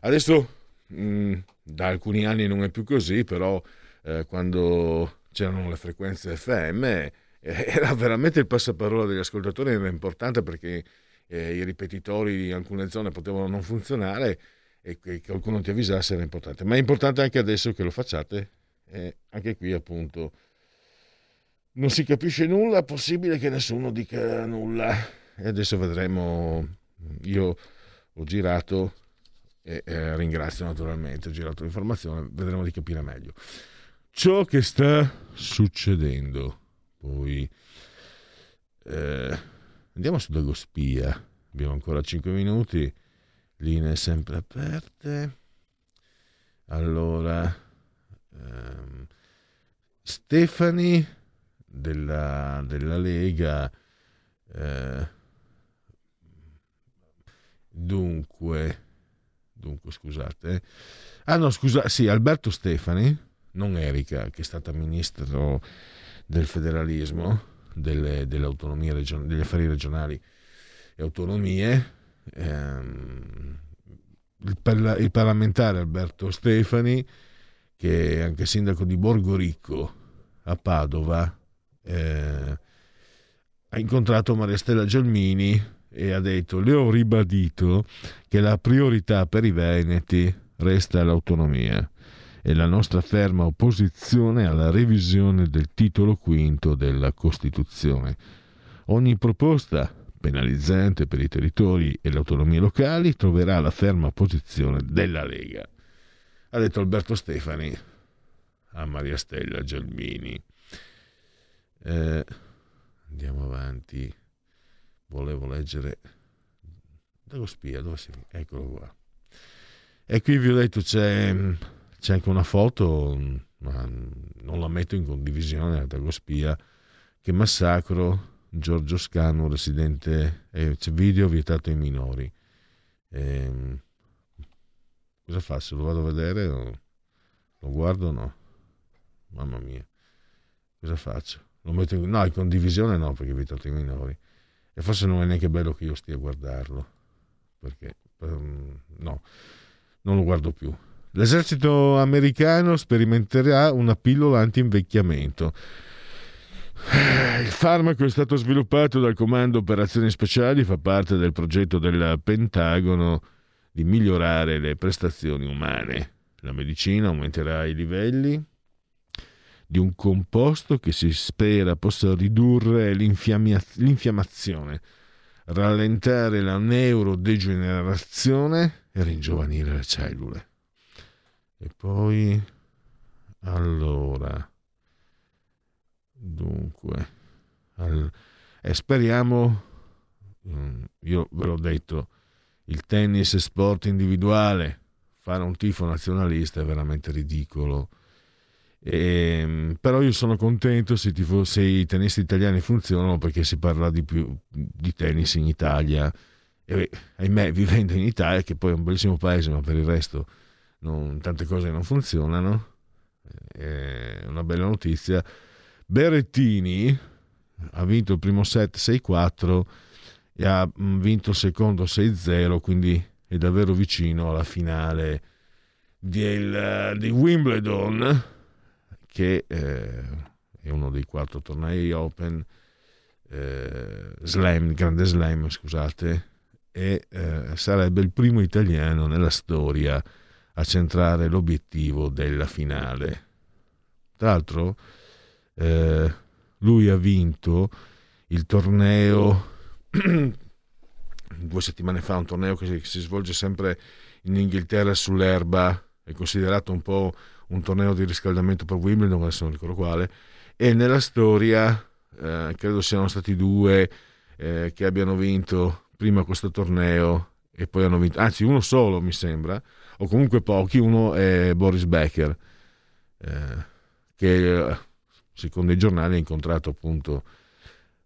adesso mh, da alcuni anni non è più così, però eh, quando c'erano le frequenze F M eh, era veramente il passaparola degli ascoltatori, era importante perché eh, i ripetitori in alcune zone potevano non funzionare e che qualcuno ti avvisasse era importante. Ma è importante anche adesso che lo facciate. E anche qui, appunto, non si capisce nulla, è possibile che nessuno dica nulla, e adesso vedremo. Io ho girato e eh, ringrazio naturalmente, ho girato l'informazione, vedremo di capire meglio ciò che sta succedendo. Poi eh, andiamo su Dagospia, abbiamo ancora cinque minuti, linee sempre aperte. Allora, Stefani della, della Lega, eh, dunque dunque scusate ah no scusa sì Alberto Stefani, non Erika, che è stata ministro del federalismo, delle, delle autonomie region- degli affari regionali e autonomie. ehm, il, parla- il parlamentare Alberto Stefani, che è anche sindaco di Borgoricco a Padova, eh, ha incontrato Maria Stella Gelmini e ha detto: le ho ribadito che la priorità per i veneti resta l'autonomia e la nostra ferma opposizione alla revisione del titolo quinto della Costituzione. Ogni proposta penalizzante per i territori e le autonomie locali troverà la ferma opposizione della Lega, ha detto Alberto Stefani a Maria Stella Gelmini. Eh, andiamo avanti, volevo leggere Dagospia, dove si... eccolo qua. E qui vi ho detto c'è, c'è anche una foto, ma non la metto in condivisione, a Dagospia, che massacro, Giorgio Scanu residente, eh, c'è video vietato ai minori. eh, Cosa faccio? Lo vado a vedere? O lo guardo o no? Mamma mia. Cosa faccio? Lo metto in... No, in condivisione no, perché vietato ai minori. E forse non è neanche bello che io stia a guardarlo. Perché? Um, no, non lo guardo più. L'esercito americano sperimenterà una pillola anti-invecchiamento. Il farmaco è stato sviluppato dal Comando Operazioni Speciali, fa parte del progetto del Pentagono di migliorare le prestazioni umane. La medicina aumenterà i livelli di un composto che si spera possa ridurre l'infiammazione, rallentare la neurodegenerazione e ringiovanire le cellule. E poi, allora, dunque, all, eh, speriamo, io ve l'ho detto, il tennis è sport individuale, fare un tifo nazionalista è veramente ridicolo. E, però io sono contento se, tifo, se i tennisti italiani funzionano, perché si parla di più di tennis in Italia. E, ahimè, vivendo in Italia, che poi è un bellissimo paese, ma per il resto non, tante cose non funzionano. È una bella notizia. Berrettini ha vinto il primo set sei quattro e ha vinto il secondo sei zero, quindi è davvero vicino alla finale del, di Wimbledon, che eh, è uno dei quattro tornei Open eh, Slam, Grande Slam, scusate, e eh, sarebbe il primo italiano nella storia a centrare l'obiettivo della finale. Tra l'altro eh, lui ha vinto il torneo due settimane fa, un torneo che si, che si svolge sempre in Inghilterra sull'erba, è considerato un po' un torneo di riscaldamento per Wimbledon, adesso non ricordo quale, e nella storia eh, credo siano stati due eh, che abbiano vinto prima questo torneo e poi hanno vinto, anzi uno solo mi sembra, o comunque pochi, uno è Boris Becker, eh, che secondo i giornali ha incontrato appunto,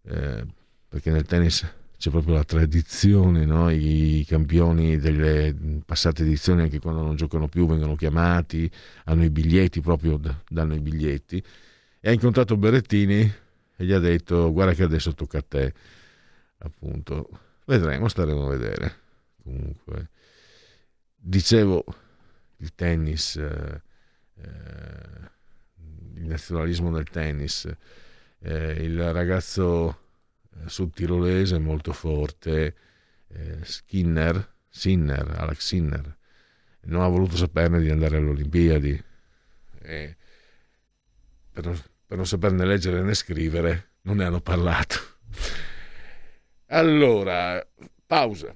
eh, perché nel tennis c'è proprio la tradizione, no? I campioni delle passate edizioni, anche quando non giocano più, vengono chiamati, hanno i biglietti, proprio danno i biglietti, e ha incontrato Berrettini e gli ha detto: guarda che adesso tocca a te, appunto, vedremo, staremo a vedere. Comunque, dicevo, il tennis, eh, il nazionalismo del tennis, eh, il ragazzo sudtirolese molto forte, eh, Skinner Sinner, Alex Sinner, non ha voluto saperne di andare alle Olimpiadi, eh, per, non, per non saperne leggere né scrivere non ne hanno parlato. Allora, pausa.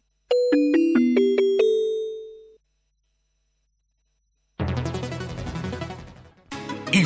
Il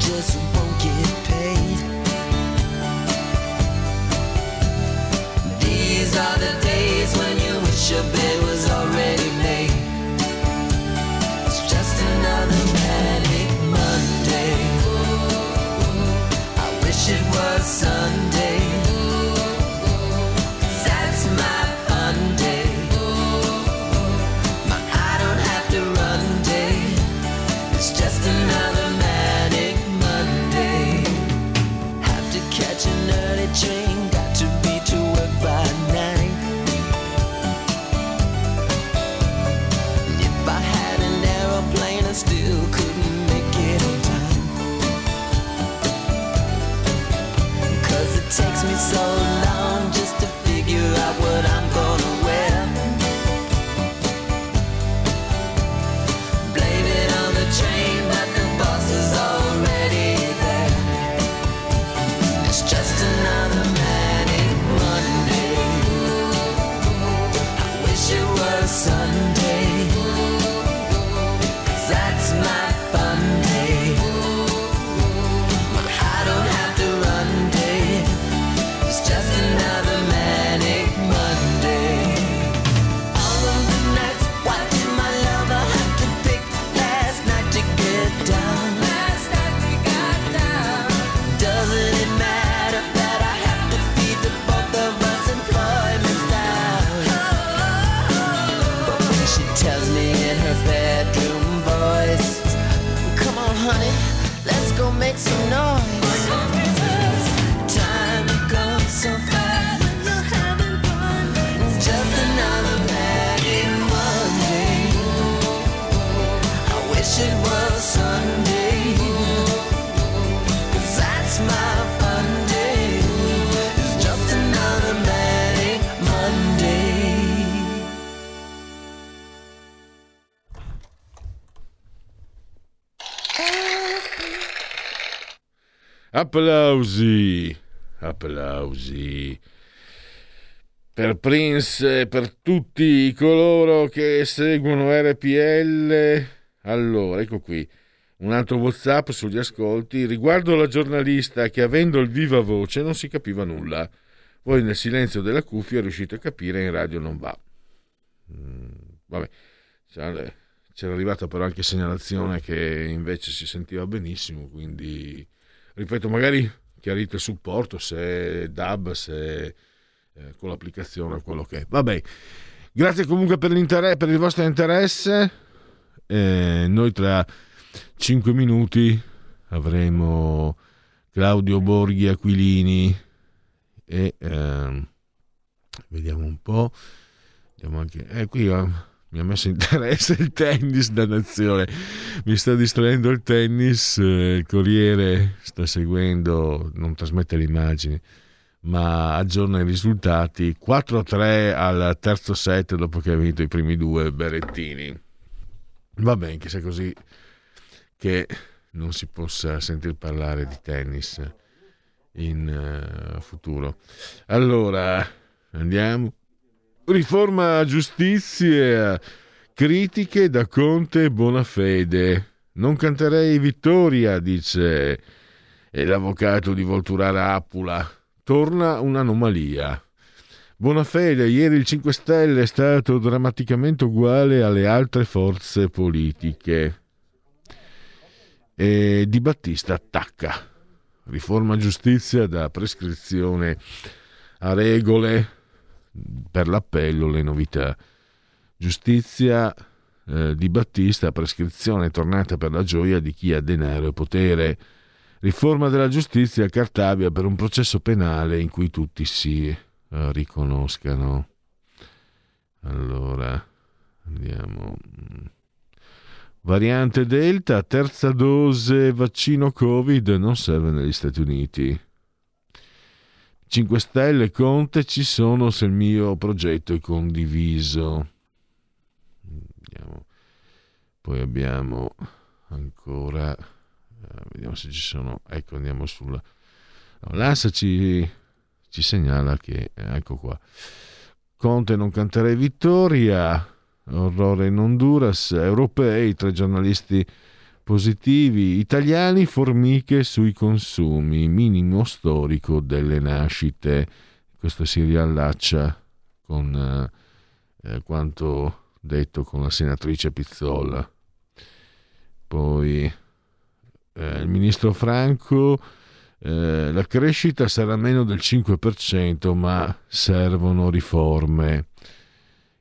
Just another manic Monday. All of make some noise. Time goes so fast when you're having fun. It's just another Maggie Monday. I wish it was Sunday, 'cause that's my fun day. It's just another Maggie Monday. Applausi, applausi per Prince e per tutti coloro che seguono R P L. Allora, ecco qui un altro WhatsApp sugli ascolti riguardo la giornalista che, avendo il viva voce, non si capiva nulla. Poi nel silenzio della cuffia riuscite a capire, in radio non va. Mm, vabbè, c'era arrivata però anche segnalazione che invece si sentiva benissimo, quindi ripeto, magari chiarite il supporto, se D A B, se eh, con l'applicazione o quello che è. Vabbè, grazie comunque per, l'inter- per il vostro interesse. Eh, noi tra cinque minuti avremo Claudio Borghi Aquilini e eh, vediamo un po'. Andiamo anche eh, qui eh, mi ha messo interesse il tennis, dannazione, mi sta distraendo il tennis. Il Corriere sta seguendo, non trasmette le immagini ma aggiorna i risultati. Quattro a tre al terzo set dopo che ha vinto i primi due Berrettini. Va bene che sia così, che non si possa sentir parlare di tennis in uh, futuro. Allora andiamo. Riforma giustizia, critiche da Conte e Bonafede. Non canterei vittoria, dice e l'avvocato di Volturara Appula. Torna un'anomalia. Bonafede, ieri il cinque Stelle è stato drammaticamente uguale alle altre forze politiche. E Di Battista attacca. Riforma giustizia, da prescrizione a regole. Per l'appello le novità. Giustizia eh, Di Battista, prescrizione tornata per la gioia di chi ha denaro e potere. Riforma della giustizia, Cartabia per un processo penale in cui tutti si eh, riconoscano. Allora andiamo. Variante Delta, terza dose vaccino Covid non serve negli Stati Uniti. cinque Stelle, Conte, ci sono se il mio progetto è condiviso. Vediamo. Poi abbiamo ancora, vediamo se ci sono, ecco, andiamo sulla l'A S A, ci, ci segnala che, ecco qua, Conte non canterei vittoria, orrore in Honduras, europei, tre giornalisti positivi, italiani formiche sui consumi, minimo storico delle nascite. Questo si riallaccia con eh, quanto detto con la senatrice Pizzol. Poi eh, il ministro Franco, eh, la crescita sarà meno del cinque per cento ma servono riforme.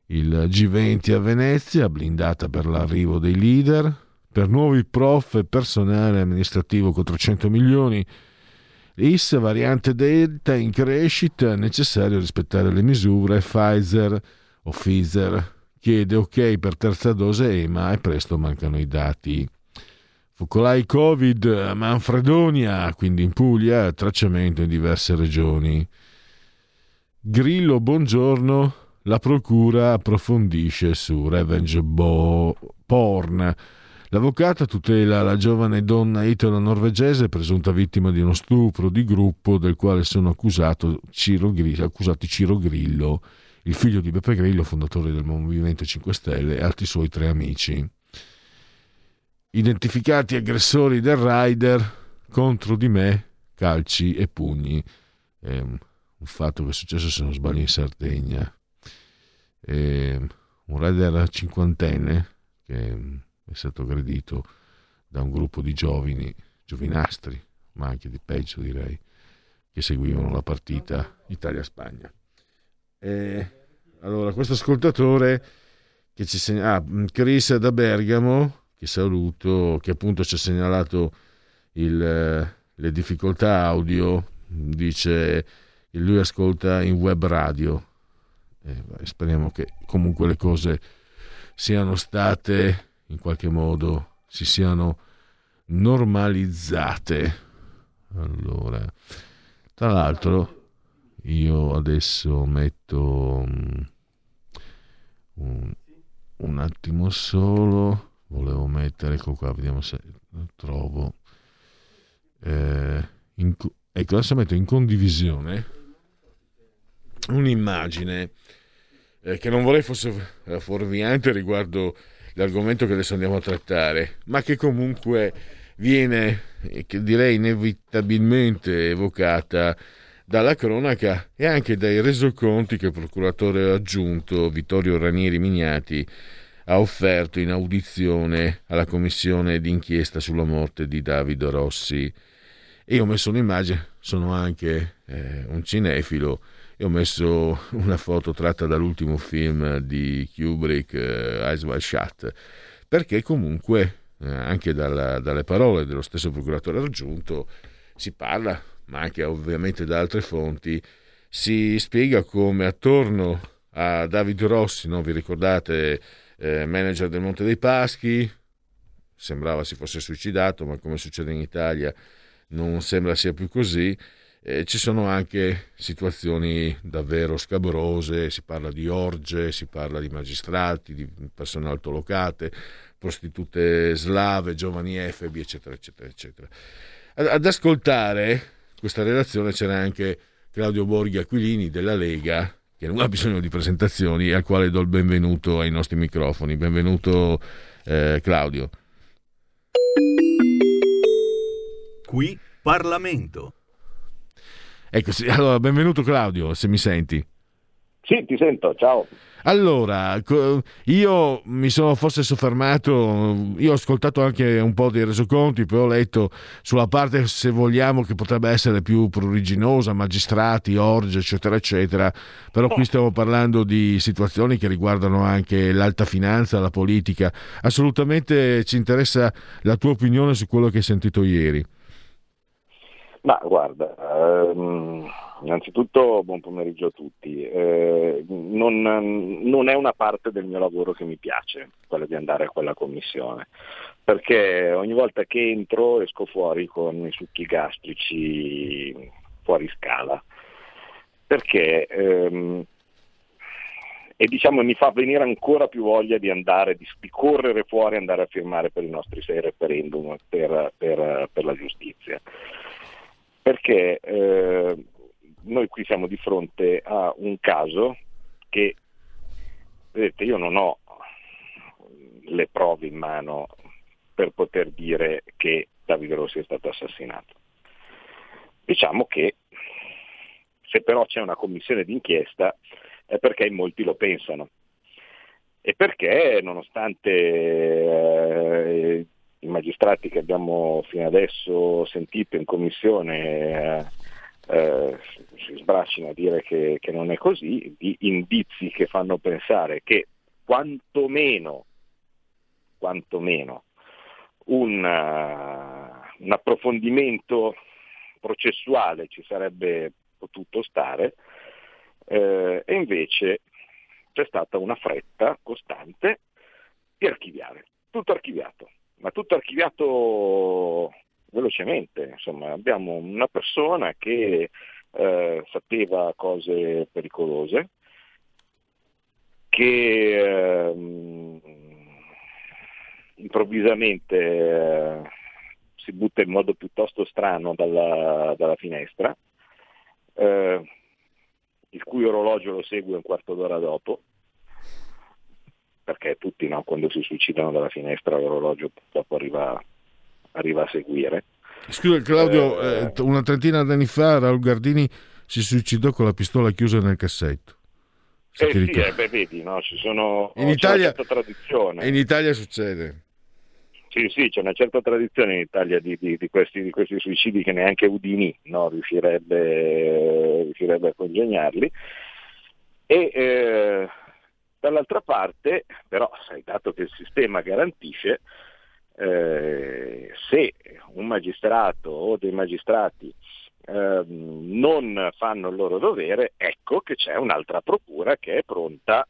Il G venti a Venezia, blindata per l'arrivo dei leader. Per nuovi prof e personale amministrativo quattrocento milioni. I S, variante Delta in crescita, è necessario rispettare le misure. Pfizer o Pfizer chiede ok per terza dose E M A e presto mancano i dati. Focolai Covid, Manfredonia, quindi in Puglia, tracciamento in diverse regioni. Grillo, buongiorno, la procura approfondisce su revenge bo- porn. L'avvocata tutela la giovane donna italo-norvegese presunta vittima di uno stupro di gruppo del quale sono accusato Ciro Grillo, accusati Ciro Grillo, il figlio di Beppe Grillo, fondatore del Movimento cinque Stelle, e altri suoi tre amici. Identificati aggressori del rider, contro di me calci e pugni. È un fatto che è successo, se non sbaglio, in Sardegna. È un rider cinquantenne che è stato aggredito da un gruppo di giovani, giovinastri, ma anche di peggio direi, che seguivano la partita Italia-Spagna. E allora questo ascoltatore che ci segnala, ah, Chris da Bergamo, che saluto, che appunto ci ha segnalato il, le difficoltà audio, dice che lui ascolta in web radio. Eh, speriamo che comunque le cose siano state in qualche modo, si siano normalizzate. Allora, tra l'altro io adesso metto um, un, un attimo solo, volevo mettere, ecco qua, vediamo se lo trovo, eh, in, ecco adesso metto in condivisione un'immagine eh, che non vorrei fosse fuorviante riguardo l'argomento che adesso andiamo a trattare, ma che comunque viene, che direi inevitabilmente evocata dalla cronaca e anche dai resoconti che il procuratore aggiunto Vittorio Ranieri Mignati ha offerto in audizione alla commissione d'inchiesta sulla morte di David Rossi. E io ho messo un'immagine, sono anche eh, un cinefilo, e ho messo una foto tratta dall'ultimo film di Kubrick, eh, Eyes Wide Shut, perché comunque eh, anche dalla, dalle parole dello stesso procuratore aggiunto si parla, ma anche ovviamente da altre fonti, si spiega come attorno a David Rossi, no? Vi ricordate, eh, manager del Monte dei Paschi, sembrava si fosse suicidato, ma come succede in Italia non sembra sia più così. Eh, ci sono anche situazioni davvero scabrose, si parla di orge, si parla di magistrati, di persone altolocate, prostitute slave, giovani efebi, eccetera, eccetera, eccetera. Ad, ad ascoltare questa relazione c'era anche Claudio Borghi Aquilini della Lega, che non ha bisogno di presentazioni, al quale do il benvenuto ai nostri microfoni. Benvenuto eh, Claudio. Qui Parlamento. Ecco, allora, benvenuto Claudio, se mi senti. Sì, ti sento, ciao. Allora, io mi sono forse soffermato, io ho ascoltato anche un po' dei resoconti, poi ho letto sulla parte, se vogliamo, che potrebbe essere più pruriginosa, magistrati, orge, eccetera, eccetera, però qui stiamo parlando di situazioni che riguardano anche l'alta finanza, la politica. Assolutamente ci interessa la tua opinione su quello che hai sentito ieri. Ma guarda, ehm, innanzitutto buon pomeriggio a tutti. Eh, non, non è una parte del mio lavoro che mi piace, quella di andare a quella commissione, perché ogni volta che entro esco fuori con i succhi gastrici fuori scala, perché ehm, e diciamo mi fa venire ancora più voglia di andare, di, di correre fuori e andare a firmare per i nostri sei referendum per, per, per la giustizia. Perché eh, noi qui siamo di fronte a un caso che, vedete, io non ho le prove in mano per poter dire che David Rossi è stato assassinato. Diciamo che se però c'è una commissione d'inchiesta è perché in molti lo pensano e perché nonostante eh, i magistrati che abbiamo fino adesso sentito in commissione eh, eh, si sbraccino a dire che, che non è così, di indizi che fanno pensare che quantomeno, quantomeno un, uh, un approfondimento processuale ci sarebbe potuto stare, eh, e invece c'è stata una fretta costante di archiviare, tutto archiviato. Ma tutto archiviato velocemente, insomma abbiamo una persona che eh, sapeva cose pericolose, che eh, improvvisamente eh, si butta in modo piuttosto strano dalla, dalla finestra, eh, il cui orologio lo segue un quarto d'ora dopo, perché tutti, no, quando si suicidano dalla finestra l'orologio purtroppo arriva, arriva a seguire. Scusa Claudio, eh, eh, una trentina d'anni fa Raul Gardini si suicidò con la pistola chiusa nel cassetto. Eh sì, eh, beh, vedi, no, ci sono, in Italia, c'è una certa tradizione. In Italia succede. Sì, sì, c'è una certa tradizione in Italia di, di, di, questi, di questi suicidi che neanche Udini, no, riuscirebbe, riuscirebbe a congegnarli. E... Eh, dall'altra parte, però, sai, dato che il sistema garantisce, eh, se un magistrato o dei magistrati eh, non fanno il loro dovere, ecco che c'è un'altra procura che è pronta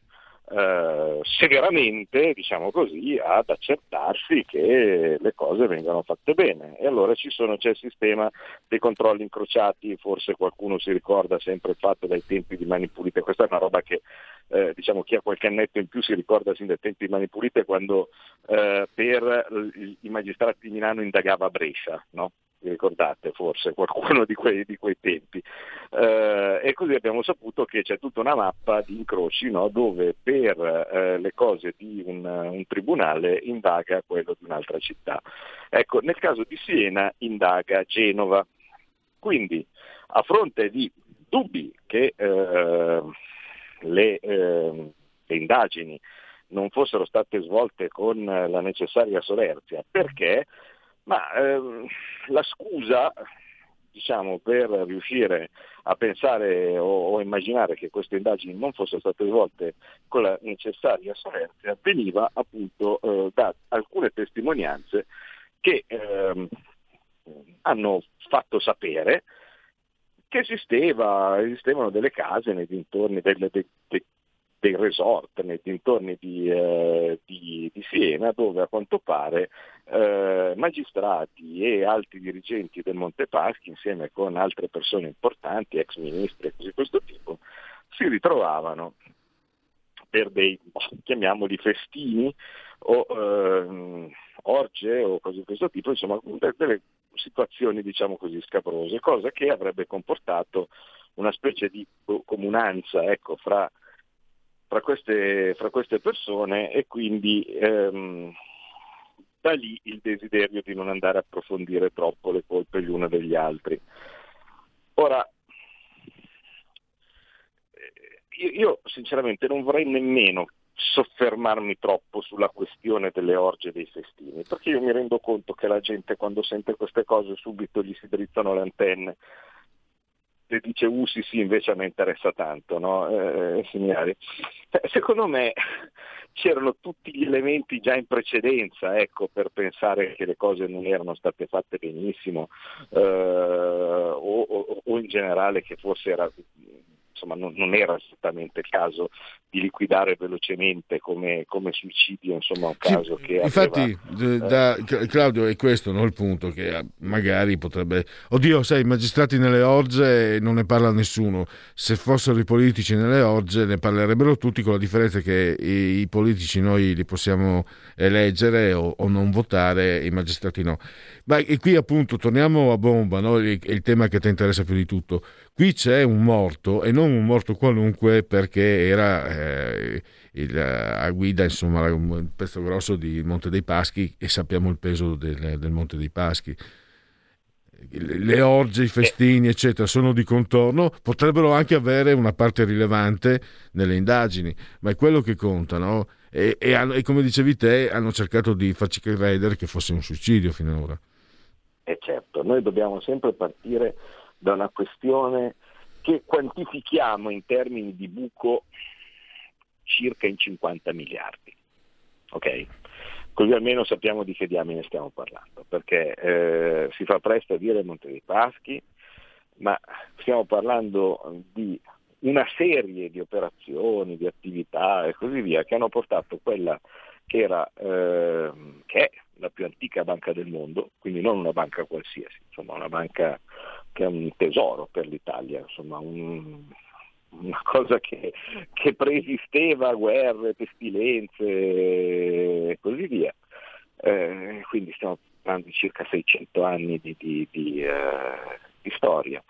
eh, severamente, diciamo così, ad accertarsi che le cose vengano fatte bene. E allora ci sono, c'è il sistema dei controlli incrociati, forse qualcuno si ricorda, sempre fatto dai tempi di Mani Pulite. Questa è una roba che Eh, diciamo chi ha qualche annetto in più si ricorda sin dai tempi di Mani Pulite, quando eh, per i magistrati di Milano indagava Brescia, no? Vi ricordate forse qualcuno di quei, di quei tempi, eh, e così abbiamo saputo che c'è tutta una mappa di incroci, no? Dove per eh, le cose di un, un tribunale indaga quello di un'altra città. Ecco, nel caso di Siena indaga Genova, quindi a fronte di dubbi che eh, Le, eh, le indagini non fossero state svolte con la necessaria solerzia, perché? Ma ehm, la scusa, diciamo, per riuscire a pensare o, o immaginare che queste indagini non fossero state svolte con la necessaria solerzia veniva appunto eh, da alcune testimonianze che ehm, hanno fatto sapere che esisteva, esistevano delle case nei dintorni delle, de, de, dei resort, nei dintorni di, eh, di, di Siena, dove a quanto pare eh, magistrati e alti dirigenti del Monte Paschi, insieme con altre persone importanti, ex ministri e cose di questo tipo, si ritrovavano per dei, chiamiamoli, festini o eh, orge o cose di questo tipo, insomma delle situazioni, diciamo così, scabrose, cosa che avrebbe comportato una specie di comunanza, ecco, fra, fra, queste, fra queste persone, e quindi ehm, da lì il desiderio di non andare a approfondire troppo le colpe gli uno degli altri. Ora, io sinceramente non vorrei nemmeno soffermarmi troppo sulla questione delle orge e dei festini, perché io mi rendo conto che la gente, quando sente queste cose, subito gli si drizzano le antenne e dice uh sì sì, invece a me interessa tanto, no? Eh, signori, secondo me c'erano tutti gli elementi già in precedenza, ecco, per pensare che le cose non erano state fatte benissimo, eh, o, o, o in generale che forse era insomma non, non era esattamente il caso di liquidare velocemente come, come suicidio, insomma un caso sì, che infatti aveva, da, eh, Claudio, è questo, no, il punto, che magari potrebbe, oddio sai, i magistrati nelle orge non ne parla nessuno, se fossero i politici nelle orge ne parlerebbero tutti, con la differenza che i, i politici noi li possiamo eleggere o, o non votare, i magistrati no. Ma e qui appunto torniamo a bomba, no? il, il tema che ti interessa più di tutto. Qui c'è un morto, e non un morto qualunque, perché era eh, il, a guida, insomma, un pezzo grosso di Monte dei Paschi, e sappiamo il peso del, del Monte dei Paschi. Le orge, i festini, eccetera, sono di contorno, potrebbero anche avere una parte rilevante nelle indagini, ma è quello che conta, no? E, e, hanno, e come dicevi te, hanno cercato di farci credere che fosse un suicidio finora. E certo, noi dobbiamo sempre partire da una questione che quantifichiamo in termini di buco circa in cinquanta miliardi, ok? Così almeno sappiamo di che diamine stiamo parlando, perché eh, si fa presto a dire Monte dei Paschi, ma stiamo parlando di una serie di operazioni, di attività e così via, che hanno portato quella che era, eh, che è la più antica banca del mondo, quindi non una banca qualsiasi, insomma una banca che è un tesoro per l'Italia, insomma un, una cosa che, che preesisteva guerre, pestilenze e così via. Eh, quindi stiamo parlando di circa seicento anni di, di, di, eh, di storia,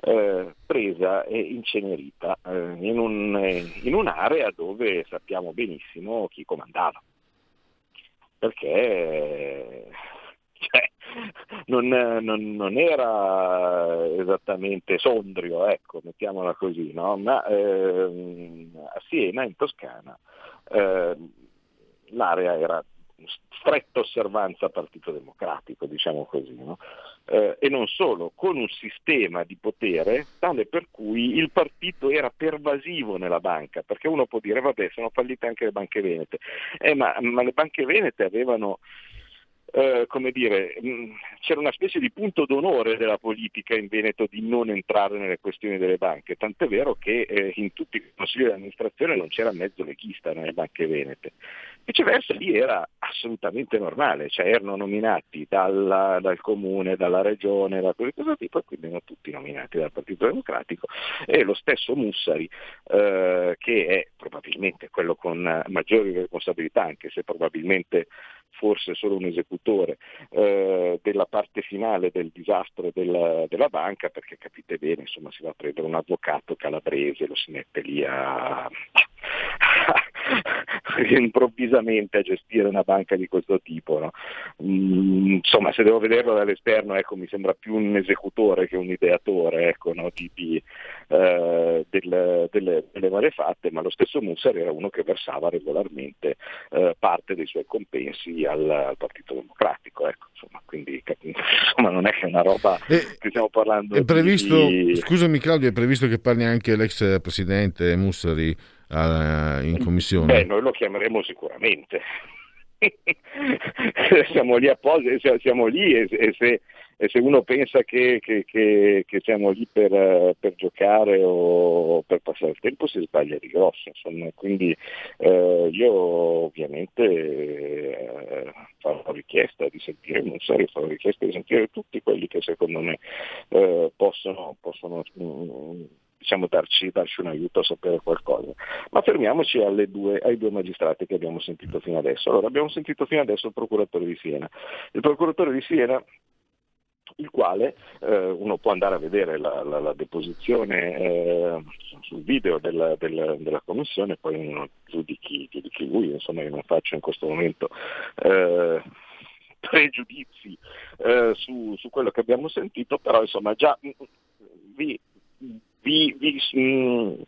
eh, presa e incenerita eh, in, un, in un'area dove sappiamo benissimo chi comandava. Perché cioè, non, non, non era esattamente Sondrio, ecco, mettiamola così, no? Ma eh, a Siena, in Toscana, eh, l'area era stretta osservanza Partito Democratico, diciamo così, no? Eh, e non solo, con un sistema di potere tale per cui il partito era pervasivo nella banca, perché uno può dire vabbè, sono fallite anche le banche venete, eh, ma, ma le banche venete avevano eh, come dire, mh, c'era una specie di punto d'onore della politica in Veneto di non entrare nelle questioni delle banche, tant'è vero che eh, in tutti i consigli di amministrazione non c'era mezzo leghista nelle banche venete. Viceversa lì era assolutamente normale, cioè erano nominati dalla, dal comune, dalla regione, da quelle cose tipo, e quindi erano tutti nominati dal Partito Democratico, e lo stesso Mussari, eh, che è probabilmente quello con maggiori responsabilità, anche se probabilmente forse solo un esecutore eh, della parte finale del disastro della, della banca, perché capite bene, insomma, si va a prendere un avvocato calabrese, lo si mette lì a, a, a improvvisamente a gestire una banca di questo tipo, no? Mm, insomma, se devo vederlo dall'esterno, ecco, mi sembra più un esecutore che un ideatore, ecco, no? Tipi, eh, del, delle, delle malefatte, ma lo stesso Mussari era uno che versava regolarmente eh, parte dei suoi compensi Al, al Partito Democratico, ecco, insomma, quindi insomma non è che è una roba eh, che stiamo parlando. È previsto, di... scusami Claudio, è previsto che parli anche l'ex presidente Mussari uh, in commissione? Beh, noi lo chiameremo sicuramente. siamo lì apposta, siamo lì e, e se e se uno pensa che, che, che, che siamo lì per, per giocare o per passare il tempo, si sbaglia di grosso, insomma. Quindi eh, io ovviamente eh, farò richiesta di sentire Mussari, farò richiesta di sentire tutti quelli che secondo me eh, possono, possono mh, diciamo darci, darci un aiuto a sapere qualcosa. Ma fermiamoci alle due, ai due magistrati che abbiamo sentito fino adesso. Allora, abbiamo sentito fino adesso il procuratore di Siena. Il procuratore di Siena, il quale eh, uno può andare a vedere la, la, la deposizione eh, sul video della, della, della commissione, poi uno giudichi, giudichi lui, insomma io non faccio in questo momento eh, pregiudizi eh, su, su quello che abbiamo sentito, però insomma già vi, vi, vi mh,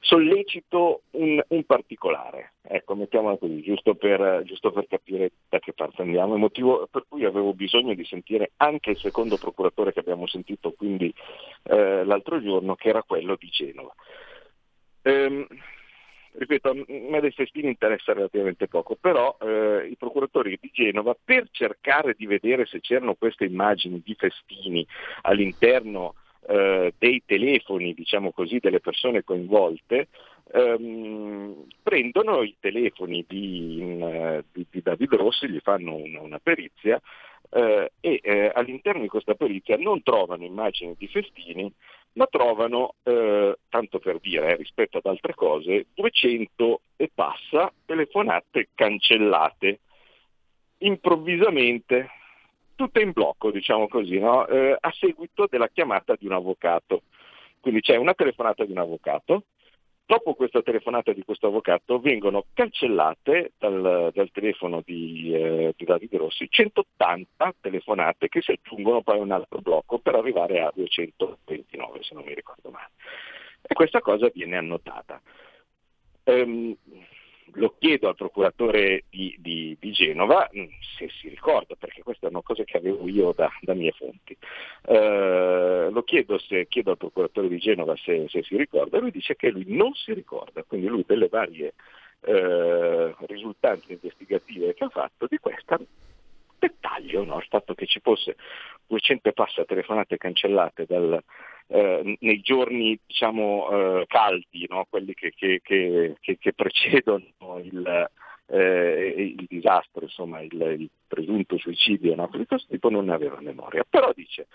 sollecito un, un particolare, ecco, mettiamola così, giusto per, giusto per capire da che parte andiamo. Il motivo per cui avevo bisogno di sentire anche il secondo procuratore che abbiamo sentito quindi eh, l'altro giorno, che era quello di Genova. Ehm, ripeto, a me dei festini interessa relativamente poco, però eh, i procuratori di Genova, per cercare di vedere se c'erano queste immagini di festini all'interno Eh, dei telefoni, diciamo così, delle persone coinvolte, ehm, prendono i telefoni di, di, di David Rossi, gli fanno una, una perizia eh, e eh, all'interno di questa perizia non trovano immagini di festini, ma trovano, eh, tanto per dire, eh, rispetto ad altre cose, duecento e passa telefonate cancellate improvvisamente, tutte in blocco, diciamo così, no? eh, a seguito della chiamata di un avvocato. Quindi c'è una telefonata di un avvocato, dopo questa telefonata di questo avvocato vengono cancellate dal, dal telefono di, eh, di David Rossi centottanta telefonate che si aggiungono poi a un altro blocco per arrivare a duecentoventinove, se non mi ricordo male. E questa cosa viene annotata. Ehm, Lo chiedo al procuratore di, di, di Genova se si ricorda, perché questa è una cosa che avevo io da, da mie fonti. Eh, lo chiedo se chiedo al procuratore di Genova se, se si ricorda, e lui dice che lui non si ricorda, quindi lui delle varie eh, risultanze investigative che ha fatto, di questa dettaglio, no? Il fatto che ci fosse duecento e passa telefonate cancellate dal, eh, nei giorni diciamo eh, caldi, no? Quelli che, che, che, che precedono il, eh, il disastro, insomma il, il presunto suicidio, no? Di questo tipo non aveva memoria, però dice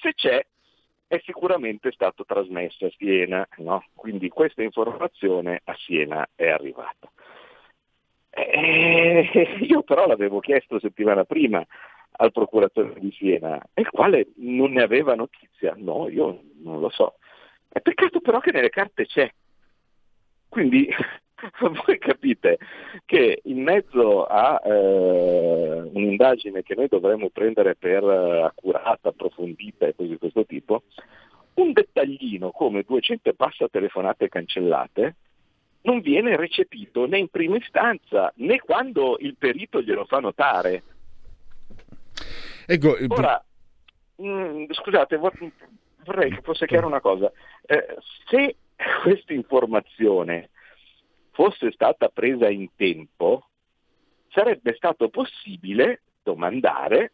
se c'è è sicuramente stato trasmesso a Siena, no? Quindi questa informazione a Siena è arrivata. Eh, io però l'avevo chiesto settimana prima al procuratore di Siena, il quale non ne aveva notizia. No, io non lo so. È peccato però che nelle carte c'è. Quindi voi capite che in mezzo a eh, un'indagine che noi dovremmo prendere per accurata, approfondita e cose di questo tipo, un dettaglino come duecento e passa telefonate cancellate non viene recepito né in prima istanza né quando il perito glielo fa notare. Ecco, ora, mh, scusate, vorrei che fosse chiara una cosa. Eh, se questa informazione fosse stata presa in tempo, sarebbe stato possibile domandare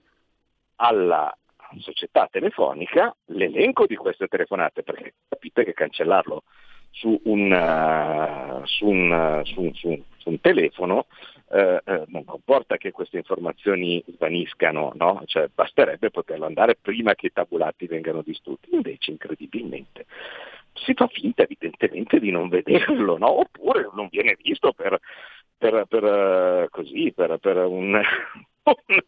alla società telefonica l'elenco di queste telefonate, perché capite che cancellarlo su un, su un, su un, su un, su un telefono eh, eh, non comporta che queste informazioni svaniscano, no? Cioè, basterebbe poterlo andare prima che i tabulati vengano distrutti, invece incredibilmente si fa finta evidentemente di non vederlo, no? Oppure non viene visto per, per, per così, per, per un... Un,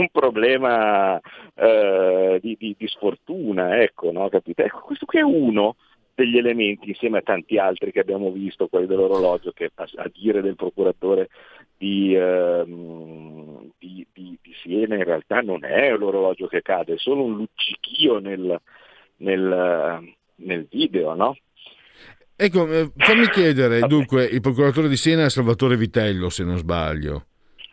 un problema eh, di, di, di sfortuna, ecco, no? Capite? Ecco, questo qui è uno degli elementi, insieme a tanti altri che abbiamo visto, quelli dell'orologio, che a, a dire del procuratore di, eh, di, di, di Siena, in realtà non è l'orologio che cade, è solo un luccichio nel, nel, nel video, no? Ecco, fammi chiedere, dunque, il procuratore di Siena è Salvatore Vitello, se non sbaglio.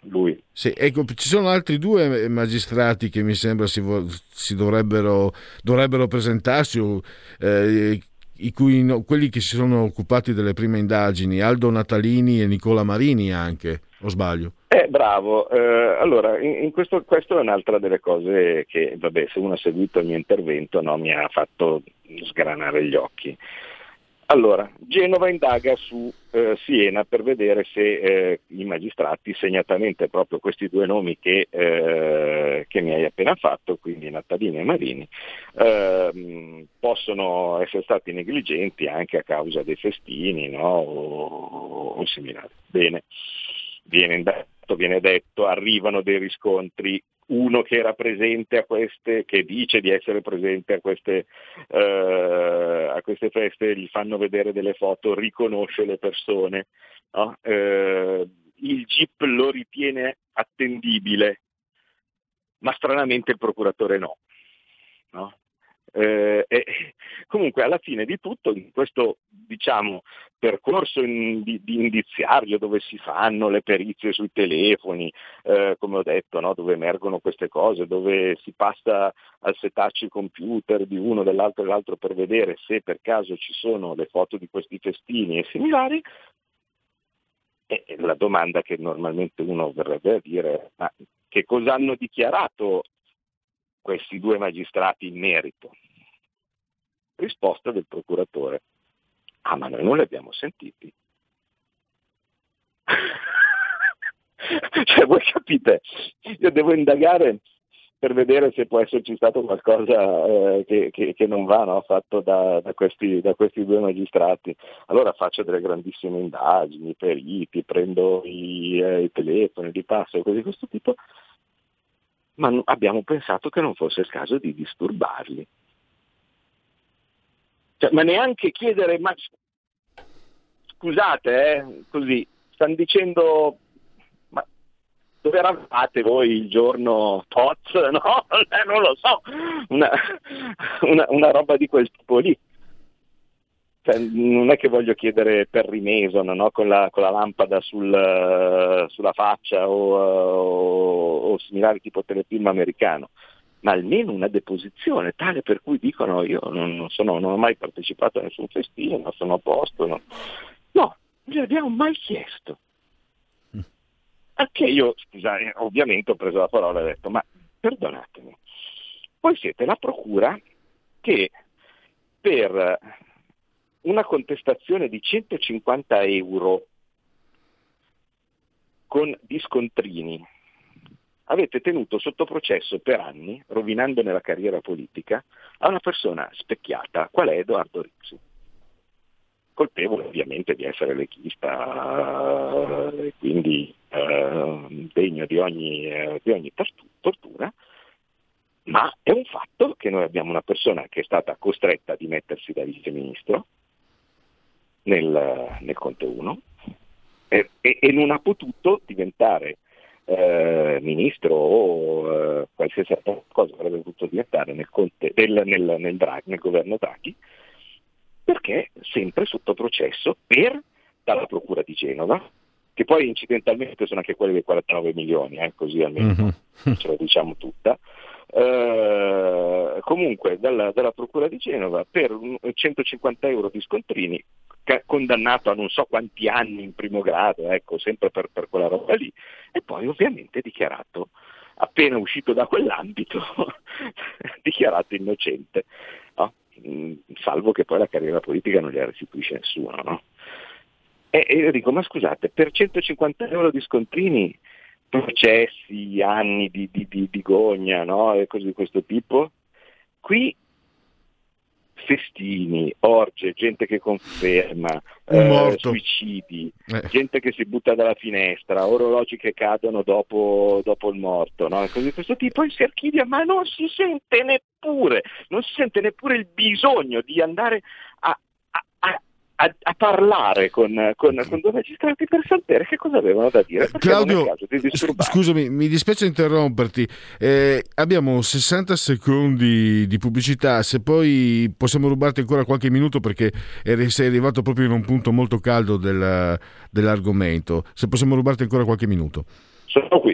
Lui. Sì, ecco, ci sono altri due magistrati che mi sembra si, vo- si dovrebbero, dovrebbero presentarsi, o, eh, i cui no, quelli che si sono occupati delle prime indagini, Aldo Natalini e Nicola Marini anche, o sbaglio? Eh, bravo, eh, allora in, in questo, questo è un'altra delle cose che, vabbè, se uno ha seguito il mio intervento, no, mi ha fatto sgranare gli occhi. Allora, Genova indaga su eh, Siena per vedere se eh, i magistrati, segnatamente proprio questi due nomi che, eh, che mi hai appena fatto, quindi Natalini e Marini, eh, possono essere stati negligenti anche a causa dei festini, no? o, o similari. Bene, viene detto, viene detto, arrivano dei riscontri. Uno che era presente a queste, che dice di essere presente a queste, eh, a queste feste, gli fanno vedere delle foto, riconosce le persone, no? Eh, il G I P lo ritiene attendibile, ma stranamente il procuratore no. no? Eh, e, comunque alla fine di tutto, in questo, diciamo, percorso in, di, di indiziario, dove si fanno le perizie sui telefoni, eh, come ho detto, no? Dove emergono queste cose, dove si passa al setaccio i computer di uno, dell'altro e dell'altro per vedere se per caso ci sono le foto di questi festini e similari, e la domanda che normalmente uno verrebbe a dire: ma che cosa hanno dichiarato questi due magistrati in merito? Risposta del procuratore: ah, ma noi non li abbiamo sentiti. Cioè, voi capite, io devo indagare per vedere se può esserci stato qualcosa eh, che, che, che non va, no? Fatto da, da, questi, da questi due magistrati. Allora faccio delle grandissime indagini, periti, prendo i, eh, i telefoni, li passo, cose di questo tipo, ma no, abbiamo pensato che non fosse il caso di disturbarli. Cioè, ma neanche chiedere, ma scusate, eh, così, stanno dicendo, ma dove eravate voi il giorno Toz? No, non lo so, una, una, una roba di quel tipo lì. Cioè, non è che voglio chiedere Perry Mason, no? con, la, con la lampada sul, sulla faccia o, o, o similari, tipo telefilm americano. Ma almeno una deposizione tale per cui dicono: io non, non, sono, non ho mai partecipato a nessun festino, non sono a posto. No, no, non abbiamo mai chiesto. Anche io, scusate, ovviamente ho preso la parola e ho detto: ma perdonatemi, voi siete la procura che per una contestazione di centocinquanta euro con discontrini avete tenuto sotto processo per anni, rovinandone la carriera politica, a una persona specchiata, qual è Edoardo Rixi, colpevole ovviamente di essere leghista e quindi eh, degno di ogni, eh, di ogni tortura, ma è un fatto che noi abbiamo una persona che è stata costretta a dimettersi da viceministro nel, nel Conte uno e, e, e non ha potuto diventare Eh, ministro o eh, qualsiasi altra cosa avrebbe potuto diventare nel, Conte, del, nel, nel, Draghi, nel governo Draghi, perché sempre sotto processo per dalla procura di Genova, che poi incidentalmente sono anche quelli dei quarantanove milioni, eh, così almeno mm-hmm. ce lo diciamo tutta, eh, comunque dalla, dalla procura di Genova per un, centocinquanta euro di scontrini, condannato a non so quanti anni in primo grado, ecco, sempre per, per quella roba lì, e poi ovviamente dichiarato appena uscito da quell'ambito, dichiarato innocente, no? Salvo che poi la carriera politica non gliela restituisce nessuno, no? E, e io dico, ma scusate, per centocinquanta euro di scontrini, processi, anni di, di, di, di gogna, no? E cose di questo tipo, qui festini, orge, gente che conferma, eh, suicidi, eh. gente che si butta dalla finestra, orologi che cadono dopo, dopo il morto, no? Cose di questo tipo, e si archivia, ma non si sente neppure, non si sente neppure il bisogno di andare a, a, a A, a parlare con, con, con due magistrati per sapere che cosa avevano da dire. Claudio, non è caso di disturbare. Scusami, mi dispiace interromperti, eh, abbiamo sessanta secondi di pubblicità, se poi possiamo rubarti ancora qualche minuto perché eri, sei arrivato proprio in un punto molto caldo del, dell'argomento, se possiamo rubarti ancora qualche minuto. Sono qui.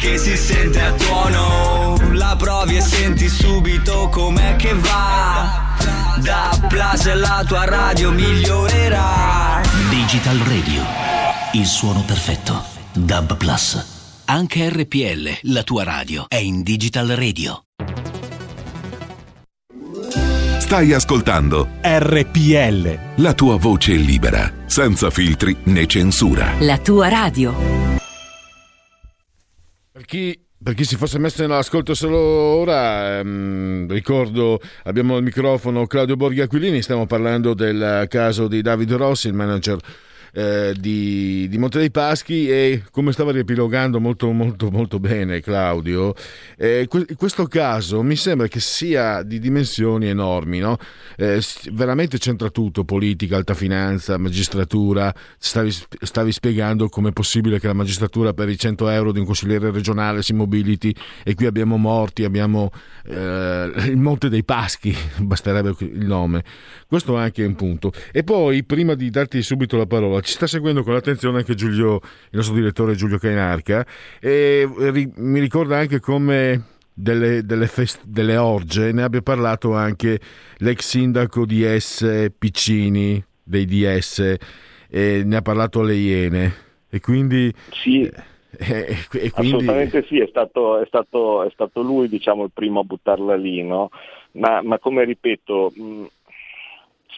che si sente a tuono, la provi e senti subito com'è che va. D A B Plus e la tua radio migliorerà. Digital Radio, il suono perfetto. D A B Plus. Anche R P L, la tua radio, è in Digital Radio. Stai ascoltando R P L, la tua voce libera, senza filtri né censura. La tua radio. Per chi, per chi si fosse messo nell'ascolto solo ora, ehm, ricordo, abbiamo al microfono Claudio Borghi Aquilini, stiamo parlando del caso di David Rossi, il manager eh, di, di Monte dei Paschi, e come stava riepilogando molto molto molto bene Claudio, eh, que- questo caso mi sembra che sia di dimensioni enormi, no? Eh, veramente c'entra tutto, politica, alta finanza, magistratura. Stavi, stavi spiegando com'è possibile che la magistratura per i cento euro di un consigliere regionale si mobiliti, e qui abbiamo morti, abbiamo eh, il Monte dei Paschi, basterebbe il nome. Questo anche è un punto. E poi, prima di darti subito la parola, ci sta seguendo con attenzione anche Giulio, il nostro direttore Giulio Cainarca, e ri, mi ricorda anche come delle, delle, fest, delle orge ne abbia parlato anche l'ex sindaco di S Piccini dei D S, e ne ha parlato alle Iene, e quindi sì, eh, e quindi... assolutamente sì, è stato, è stato, è stato lui, diciamo, il primo a buttarla lì, no? ma, ma come ripeto, mh,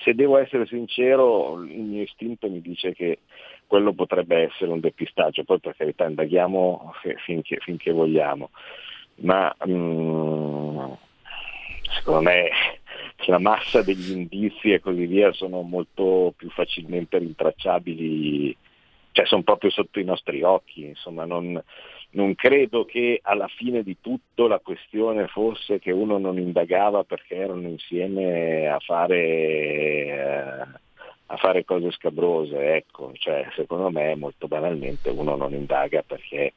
se devo essere sincero, il mio istinto mi dice che quello potrebbe essere un depistaggio, poi per carità indaghiamo finché, finché vogliamo, ma um, secondo me la massa degli indizi e così via sono molto più facilmente rintracciabili, cioè sono proprio sotto i nostri occhi, insomma non, non credo che alla fine di tutto la questione fosse che uno non indagava perché erano insieme a fare eh, a fare cose scabrose, ecco, cioè secondo me molto banalmente uno non indaga perché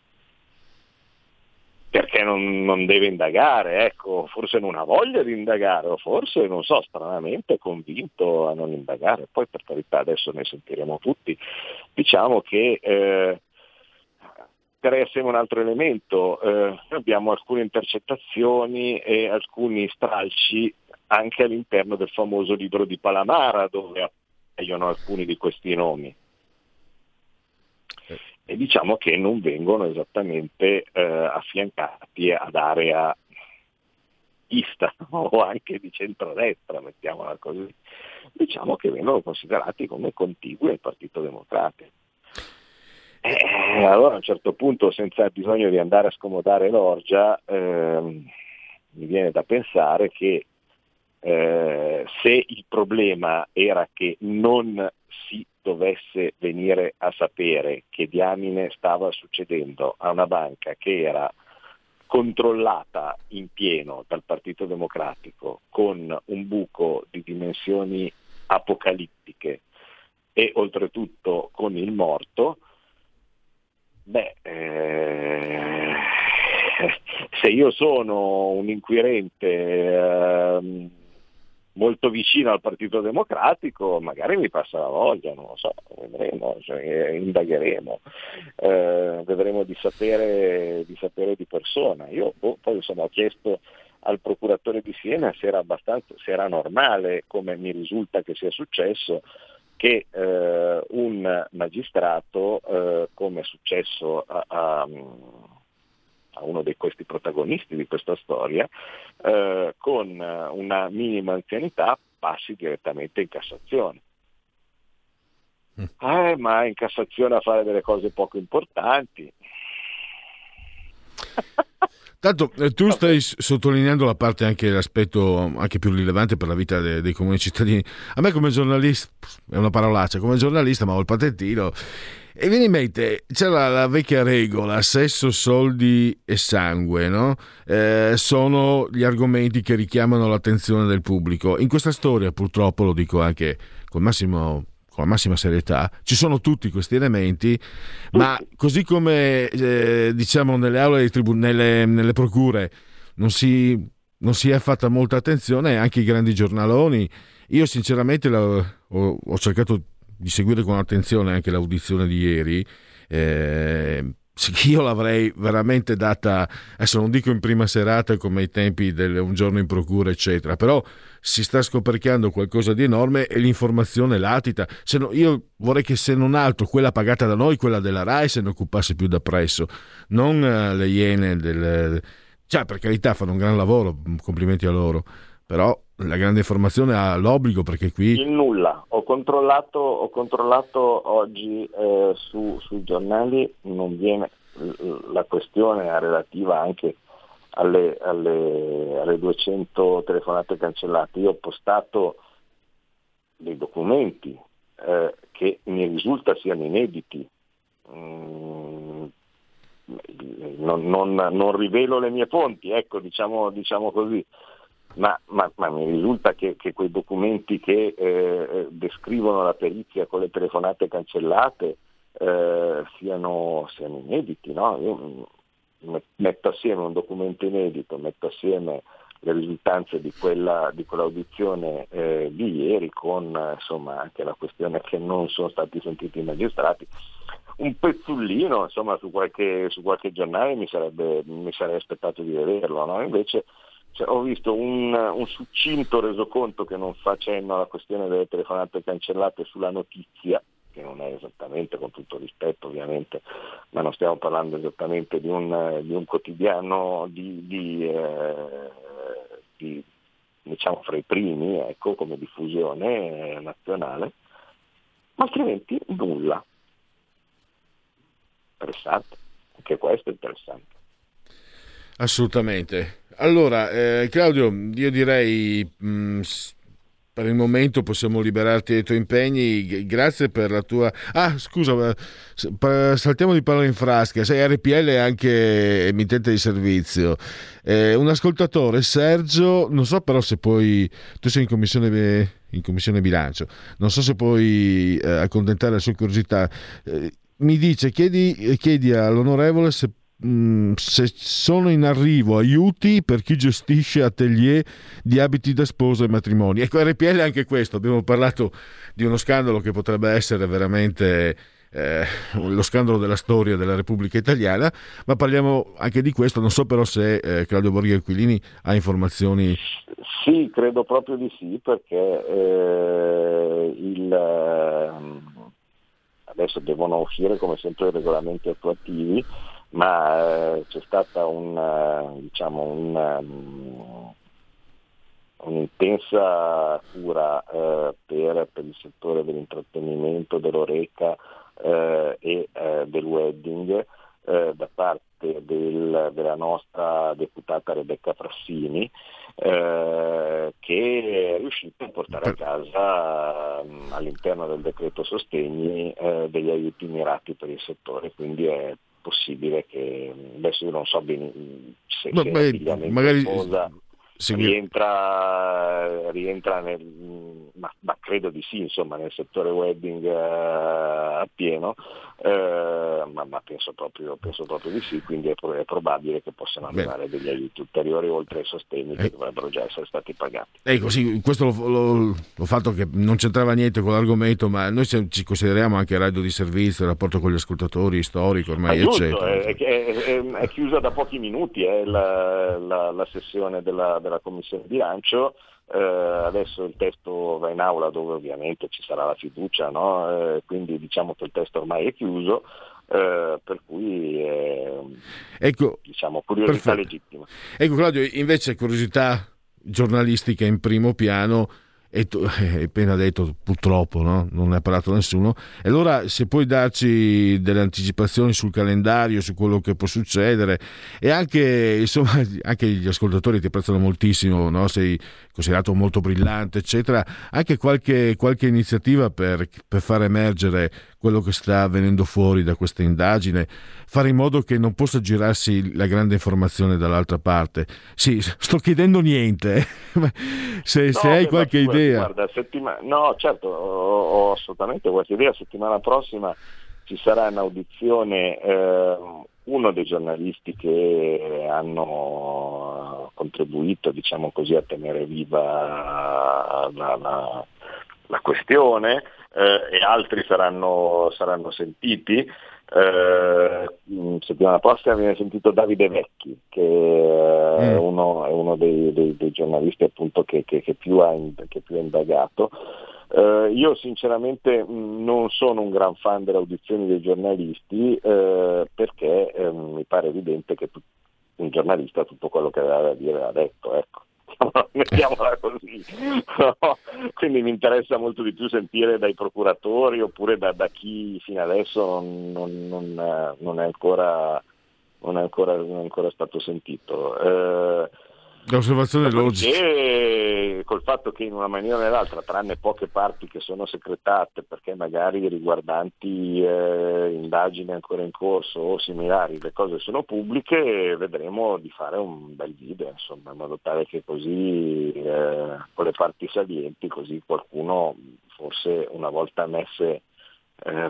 perché non, non deve indagare, ecco, forse non ha voglia di indagare, o forse, non so, stranamente è convinto a non indagare, poi per carità adesso ne sentiremo tutti. Diciamo che eh, darei assieme un altro elemento, eh, abbiamo alcune intercettazioni e alcuni stralci anche all'interno del famoso libro di Palamara, dove appaiono alcuni di questi nomi. E diciamo che non vengono esattamente eh, affiancati ad area ista o anche di centrodestra, mettiamola così, diciamo che vengono considerati come contigui al Partito Democratico. Eh, allora a un certo punto, senza bisogno di andare a scomodare l'orgia, ehm, mi viene da pensare che eh, se il problema era che non si dovesse venire a sapere che diamine stava succedendo a una banca che era controllata in pieno dal Partito Democratico, con un buco di dimensioni apocalittiche e oltretutto con il morto, beh, eh, se io sono un inquirente eh, molto vicino al Partito Democratico, magari mi passa la voglia, non lo so, vedremo, cioè, indagheremo, eh, vedremo di sapere, di sapere di persona. Io boh, poi insomma, ho chiesto al procuratore di Siena se era abbastanza, se era normale, come mi risulta che sia successo, che eh, un magistrato, eh, come è successo a, a, a uno di questi protagonisti di questa storia, eh, con una minima anzianità passi direttamente in Cassazione. Mm. Eh, ma in Cassazione a fare delle cose poco importanti. Tanto tu stai sottolineando la parte, anche l'aspetto anche più rilevante per la vita dei, dei comuni cittadini. A me come giornalista, è una parolaccia, come giornalista, ma ho il patentino, e viene in mente, c'era la vecchia regola, sesso, soldi e sangue, no? Eh, sono gli argomenti che richiamano l'attenzione del pubblico. In questa storia, purtroppo, lo dico anche col massimo... con la massima serietà, ci sono tutti questi elementi, ma così come eh, diciamo nelle aule dei tribun- nelle, nelle procure non si, non si è fatta molta attenzione, anche i grandi giornaloni. Io sinceramente la, ho, ho cercato di seguire con attenzione anche l'audizione di ieri, eh, io l'avrei veramente data, adesso non dico in prima serata come ai tempi del Un giorno in procura eccetera, però si sta scoperchiando qualcosa di enorme e l'informazione latita. Se no, io vorrei che se non altro quella pagata da noi, quella della Rai, se ne occupasse più da presso, non le Iene del... cioè, per carità, fanno un gran lavoro, complimenti a loro, però la grande informazione ha l'obbligo, perché qui il nulla. Ho controllato, ho controllato oggi eh, su, sui giornali, non viene la questione relativa anche alle, alle, alle duecento telefonate cancellate. Io ho postato dei documenti eh, che mi risulta siano inediti. Mm, non, non, non rivelo le mie fonti, ecco, diciamo, diciamo così. Ma, ma, ma mi risulta che, che quei documenti che eh, descrivono la perizia con le telefonate cancellate eh, siano, siano inediti, no? Io metto assieme un documento inedito, metto assieme le risultanze di quella di quell'audizione eh, di ieri con insomma anche la questione che non sono stati sentiti i magistrati. Un pezzullino insomma su qualche su qualche giornale mi sarebbe mi sarei aspettato di vederlo, no? Invece cioè, ho visto un, un succinto resoconto che non fa cenno alla questione delle telefonate cancellate sulla notizia, che non è esattamente, con tutto rispetto ovviamente, ma non stiamo parlando esattamente di un, di un quotidiano di, di, eh, di, diciamo, fra i primi, ecco, come diffusione nazionale, ma altrimenti nulla. Interessante, anche questo è interessante. Assolutamente. Allora eh, Claudio, io direi mh, per il momento possiamo liberarti dai tuoi impegni, grazie per la tua... ah scusa, saltiamo di parola in frasca, sei R P L e anche emittente di servizio. Eh, un ascoltatore, Sergio, non so però se poi tu sei in commissione, in commissione bilancio, non so se puoi eh, accontentare la sua curiosità, eh, mi dice chiedi, chiedi all'onorevole se se sono in arrivo aiuti per chi gestisce atelier di abiti da sposa e matrimoni. Ecco, R P L anche questo, abbiamo parlato di uno scandalo che potrebbe essere veramente eh, lo scandalo della storia della Repubblica Italiana, ma parliamo anche di questo. Non so però se eh, Claudio Borghi Aquilini ha informazioni. Sì, credo proprio di sì, perché eh, il adesso devono uscire come sempre i regolamenti attuativi, ma eh, c'è stata una, diciamo, una, un'intensa cura eh, per, per il settore dell'intrattenimento, dell'oreca eh, e eh, del wedding eh, da parte del, della nostra deputata Rebecca Frassini, eh, che è riuscita a portare a casa mh, all'interno del decreto sostegni eh, degli aiuti mirati per il settore, quindi è possibile che adesso io non so bene se, no, se beh, magari cosa rientra rientra nel ma, ma credo di sì, insomma, nel settore wedding uh, a pieno, eh, ma, ma penso, proprio, penso proprio di sì, quindi è, è probabile che possano arrivare degli aiuti ulteriori oltre ai sostegni che eh. dovrebbero già essere stati pagati. Ecco, sì, questo lo, lo, l'ho fatto che non c'entrava niente con l'argomento, ma noi ci consideriamo anche radio di servizio, il rapporto con gli ascoltatori, storico ormai, giusto, eccetera. È, è, è, è chiusa da pochi minuti eh, la, la, la sessione della, della Commissione Bilancio. Eh, adesso il testo va in aula dove ovviamente ci sarà la fiducia, no? eh, quindi diciamo che il testo ormai è chiuso, eh, per cui eh, ecco, diciamo curiosità perfetto. Legittima. Ecco Claudio, invece curiosità giornalistica in primo piano, e tu hai appena detto purtroppo, no? Non ne ha parlato nessuno, e allora se puoi darci delle anticipazioni sul calendario, su quello che può succedere, e anche insomma anche gli ascoltatori ti apprezzano moltissimo, no? Sei considerato molto brillante eccetera, anche qualche, qualche iniziativa per, per far emergere quello che sta venendo fuori da questa indagine, fare in modo che non possa girarsi la grande informazione dall'altra parte. Sì, sto chiedendo niente, se, no, se hai qualche idea. Guarda, settima... no certo, ho, ho assolutamente qualche idea. Settimana prossima ci sarà in audizione eh, uno dei giornalisti che hanno contribuito, diciamo così, a tenere viva la, la, la questione, eh, e altri saranno, saranno sentiti. Eh, settimana prossima viene sentito Davide Vecchi, che è uno, è uno dei, dei, dei giornalisti appunto che, che, che, più, ha, che più ha indagato. Eh, io sinceramente non sono un gran fan delle audizioni dei giornalisti, eh, perché eh, mi pare evidente che un giornalista tutto quello che aveva da dire l'ha detto, ecco. Mettiamola così, no? Quindi mi interessa molto di più sentire dai procuratori oppure da, da chi fino adesso non, non, non, non, è, ancora, non, è, ancora, non è ancora stato sentito. Eh, L'osservazione logica. Col fatto che in una maniera o nell'altra, tranne poche parti che sono secretate perché magari riguardanti eh, indagini ancora in corso o similari, le cose sono pubbliche, vedremo di fare un bel video, insomma, in modo tale che così eh, con le parti salienti, così qualcuno forse una volta messe. Eh,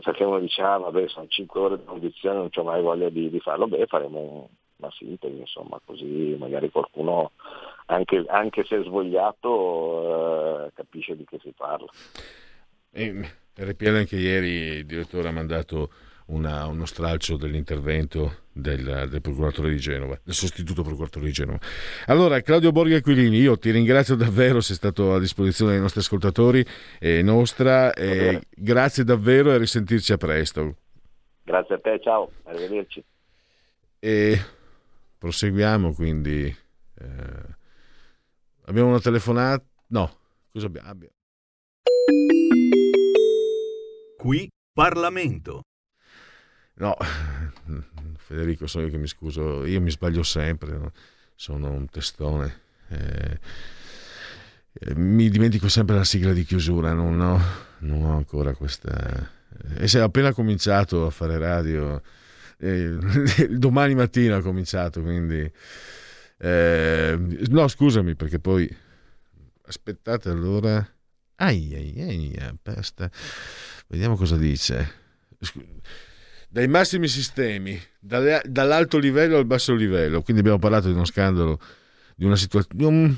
perché uno dice ah vabbè sono cinque ore di audizione, non c'ho mai voglia di, di farlo, beh faremo una sintesi, insomma, così magari qualcuno anche, anche se svogliato eh, capisce di che si parla. E, R P L anche ieri il direttore ha mandato una, uno stralcio dell'intervento del, del procuratore di Genova, del sostituto procuratore di Genova. Allora Claudio Borghi Aquilini, io ti ringrazio davvero, sei stato a disposizione dei nostri ascoltatori e nostra, e grazie davvero e risentirci a presto. Grazie a te, ciao, arrivederci. E proseguiamo quindi, eh, abbiamo una telefonata, no, cosa abbiamo? Qui Parlamento. No, Federico, so io che mi scuso, io mi sbaglio sempre, no? Sono un testone, eh, eh, mi dimentico sempre la sigla di chiusura, non ho, non ho ancora questa, e se ho appena cominciato a fare radio, eh, domani mattina ho cominciato, quindi eh, no scusami, perché poi aspettate allora, ai ai ai pesta, vediamo cosa dice. Scusa. Dai massimi sistemi, dalle, dall'alto livello al basso livello, quindi abbiamo parlato di uno scandalo, di una situazione,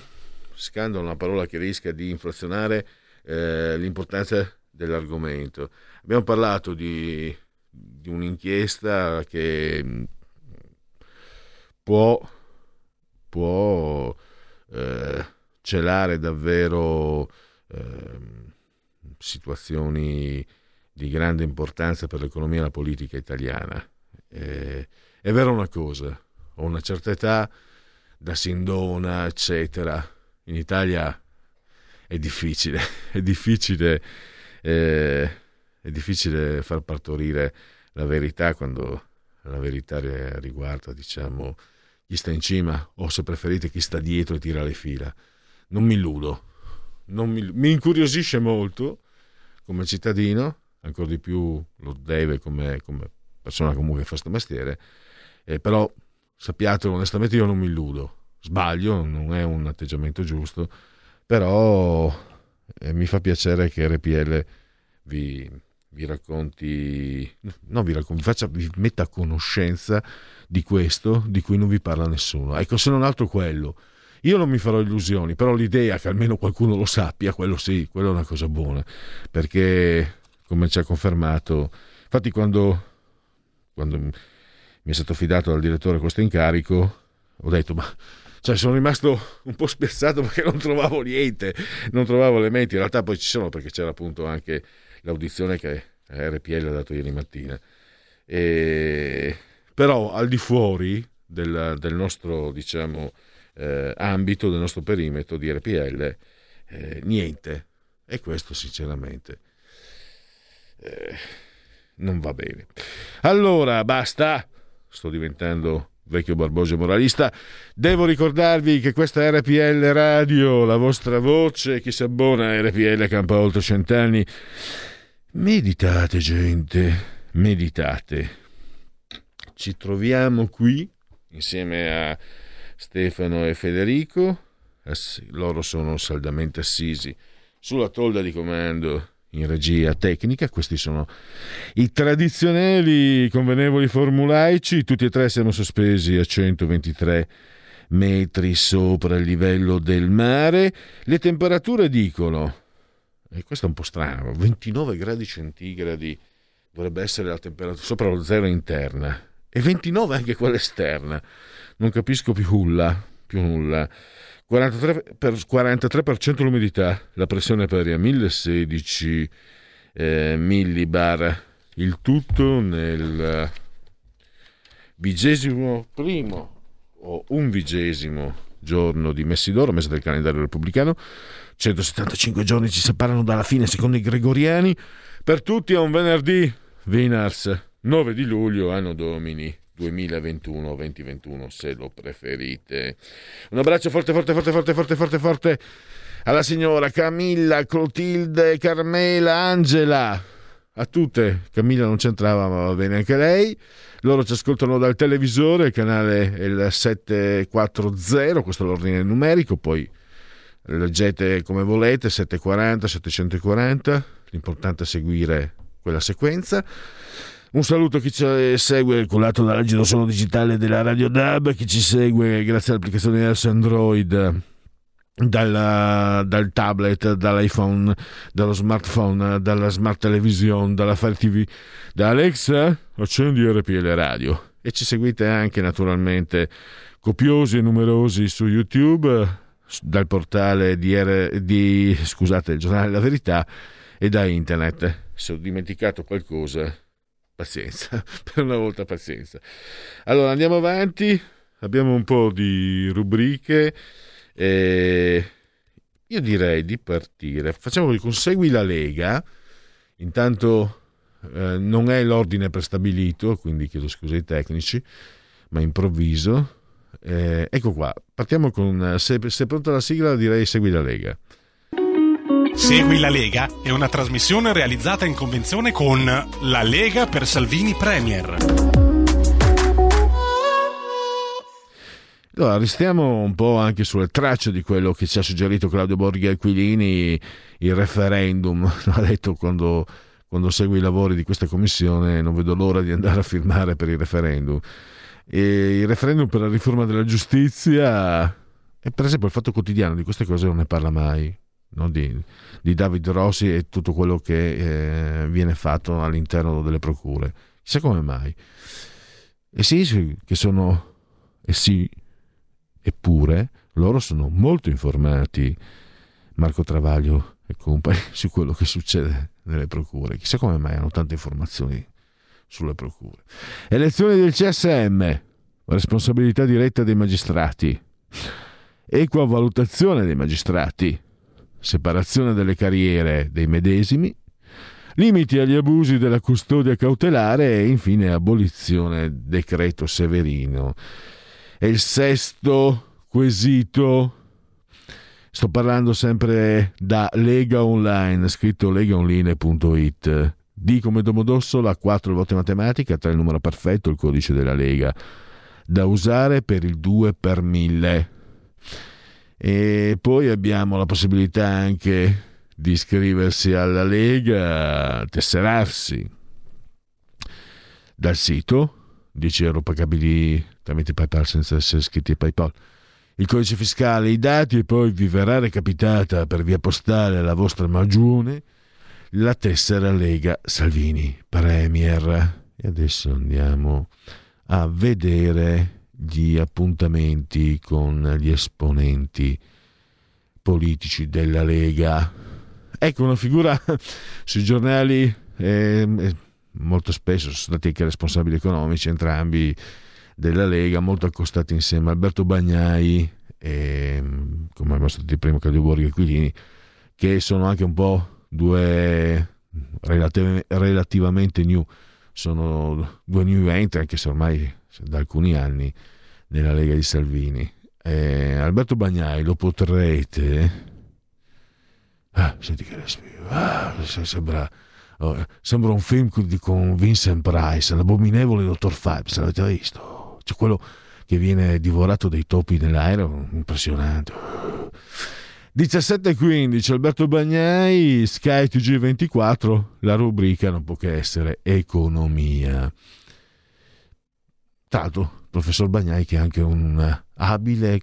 scandalo, una parola che rischia di inflazionare eh, l'importanza dell'argomento. Abbiamo parlato di, di un'inchiesta che può, può eh, celare davvero eh, situazioni di grande importanza per l'economia e la politica italiana. Eh, è vero una cosa, ho una certa età, da sindona, eccetera. In Italia è difficile, è difficile, eh, è difficile far partorire la verità quando la verità riguarda, diciamo, chi sta in cima o, se preferite, chi sta dietro e tira le fila. Non mi illudo, non mi, mi incuriosisce molto come cittadino, ancora di più lo deve come, come persona comunque che fa sto mestiere, eh, però sappiatelo, onestamente io non mi illudo, sbaglio, non è un atteggiamento giusto, però eh, mi fa piacere che R P L vi, vi racconti, no, vi racconti, vi, faccia, vi metta a conoscenza di questo di cui non vi parla nessuno. Ecco, se non altro quello. Io non mi farò illusioni, però l'idea che almeno qualcuno lo sappia, quello sì, quello è una cosa buona, perché come ci ha confermato, infatti quando, quando mi è stato affidato dal direttore questo incarico, ho detto ma cioè sono rimasto un po' spiazzato perché non trovavo niente, non trovavo elementi, in realtà poi ci sono, perché c'era appunto anche l'audizione che R P L ha dato ieri mattina, e però al di fuori del, del nostro, diciamo, eh, ambito, del nostro perimetro di R P L, eh, niente, e questo sinceramente eh, non va bene. Allora basta, sto diventando vecchio barboso e moralista. Devo ricordarvi che questa è R P L Radio, la vostra voce, chi si abbona a R P L campa oltre cent'anni. Meditate, gente, meditate. Ci troviamo qui insieme a Stefano e Federico, loro sono saldamente assisi sulla tolda di comando in regia tecnica. Questi sono i tradizionali convenevoli formulaici, tutti e tre siamo sospesi a centoventitré metri sopra il livello del mare. Le temperature dicono, e questo è un po' strano, ventinove gradi centigradi dovrebbe essere la temperatura sopra lo zero interna, e ventinove anche quella esterna, non capisco più nulla, più nulla. quarantatré per quarantatré per cento l'umidità, la pressione è pari a mille sedici eh, millibar, il tutto nel vigesimo primo o undicesimo giorno di Messidoro, mese del calendario repubblicano. centosettantacinque giorni ci separano dalla fine secondo i gregoriani, per tutti è un venerdì, Vinars, nove di luglio, anno domini duemilaventuno, duemilaventuno se lo preferite. Un abbraccio forte forte forte forte forte forte forte alla signora Camilla, Clotilde, Carmela, Angela, a tutte. Camilla non c'entrava ma va bene anche lei. Loro ci ascoltano dal televisore, il canale è il settecentoquaranta, questo è l'ordine numerico, poi leggete come volete, settecentoquaranta settecentoquaranta, l'importante è seguire quella sequenza. Un saluto a chi ci segue colato dall'agito solo digitale della Radio D A B, chi ci segue grazie all'applicazione Android, dalla, dal tablet, dall'iPhone, dallo smartphone, dalla smart television, dalla Fire T V, da Alexa, accendi R P L Radio. E ci seguite anche naturalmente copiosi e numerosi su YouTube, dal portale di, R, di scusate, il giornale La Verità, e da internet. Se ho dimenticato qualcosa, pazienza, per una volta pazienza. Allora andiamo avanti, abbiamo un po' di rubriche e io direi di partire, facciamo il consegui la Lega intanto, eh, non è l'ordine prestabilito, quindi chiedo scusa ai tecnici ma improvviso, eh, ecco qua, partiamo con, se, se è pronta la sigla direi segui la Lega. Segui la Lega è una trasmissione realizzata in convenzione con La Lega per Salvini Premier. Allora, restiamo un po' anche sulle tracce di quello che ci ha suggerito Claudio Borghi Aquilini, il referendum. Ha detto quando, quando seguo i lavori di questa commissione non vedo l'ora di andare a firmare per il referendum. E il referendum per la riforma della giustizia, e per esempio il Fatto Quotidiano di queste cose non ne parla mai. No, di, di David Rossi e tutto quello che eh, viene fatto all'interno delle procure, chissà come mai. E sì, sì che sono, e sì, eppure loro sono molto informati, Marco Travaglio e compagni, su quello che succede nelle procure, chissà come mai hanno tante informazioni sulle procure. Elezioni del C S M, responsabilità diretta dei magistrati, equa valutazione dei magistrati, separazione delle carriere dei medesimi, limiti agli abusi della custodia cautelare e infine abolizione decreto Severino. È il sesto quesito, sto parlando sempre da Lega Online, scritto legaonline punto it. D come Domodossola, quattro il voto in matematica, tre il numero perfetto, il codice della Lega da usare per il due per mille. E poi abbiamo la possibilità anche di iscriversi alla Lega, tesserarsi dal sito dieci euro pagabili tramite PayPal senza essere iscritti a PayPal, il codice fiscale, i dati, e poi vi verrà recapitata per via postale alla vostra magione la tessera Lega Salvini Premier. E adesso andiamo a vedere gli appuntamenti con gli esponenti politici della Lega. Ecco una figura sui giornali eh, molto spesso, sono stati anche responsabili economici entrambi della Lega, molto accostati insieme, Alberto Bagnai e, come abbiamo sentito prima, Claudio Borghi Aquilini, che sono anche un po' due relativ- relativamente new, sono due new entry, anche se ormai da alcuni anni nella Lega di Salvini. Eh, Alberto Bagnai lo potrete ah, senti che respiro ah, sembra oh, sembra un film con Vincent Price, l'abominevole dottor Fabs, l'avete visto? C'è quello che viene divorato dai topi nell'aereo, impressionante. Diciassette e quindici Alberto Bagnai, Sky T G ventiquattro, la rubrica non può che essere economia. Tanto professor Bagnai, che è anche un abile,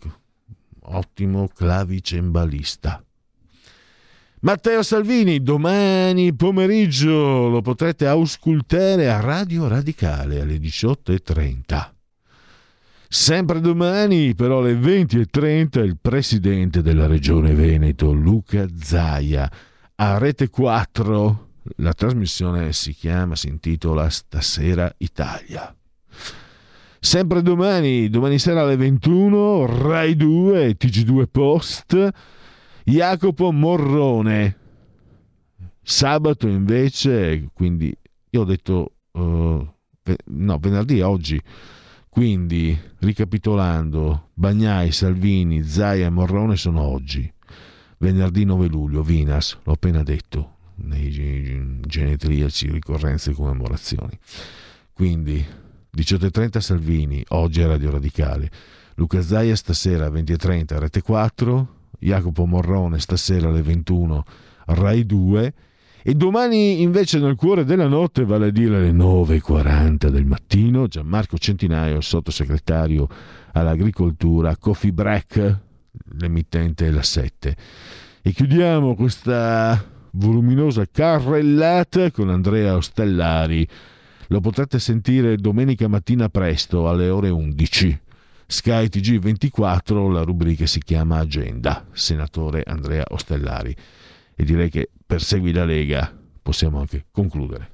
ottimo clavicembalista. Matteo Salvini domani pomeriggio lo potrete auscultare a Radio Radicale alle diciotto e trenta. Sempre domani però alle venti e trenta il presidente della Regione Veneto Luca Zaia a Rete quattro. La trasmissione si chiama, si intitola Stasera Italia. Sempre domani, domani sera alle ventuno, Rai due, T G due Post, Jacopo Morrone. Sabato invece, quindi io ho detto uh, no, venerdì, oggi, quindi ricapitolando, Bagnai, Salvini, Zaia e Morrone sono oggi, venerdì nove luglio, Vinas, l'ho appena detto, nei genetriaci, ricorrenze e commemorazioni. Quindi diciotto e trenta Salvini, oggi a Radio Radicale, Luca Zaia stasera venti e trenta Rete quattro, Jacopo Morrone stasera alle ventuno Rai due, e domani invece nel cuore della notte, vale a dire alle nove e quaranta del mattino, Gianmarco Centinaio, sottosegretario all'agricoltura, Coffee Break, l'emittente La sette. E chiudiamo questa voluminosa carrellata con Andrea Ostellari. Lo potrete sentire domenica mattina presto alle ore undici. Sky T G ventiquattro, la rubrica si chiama Agenda, senatore Andrea Ostellari. E direi che per Segui la Lega possiamo anche concludere.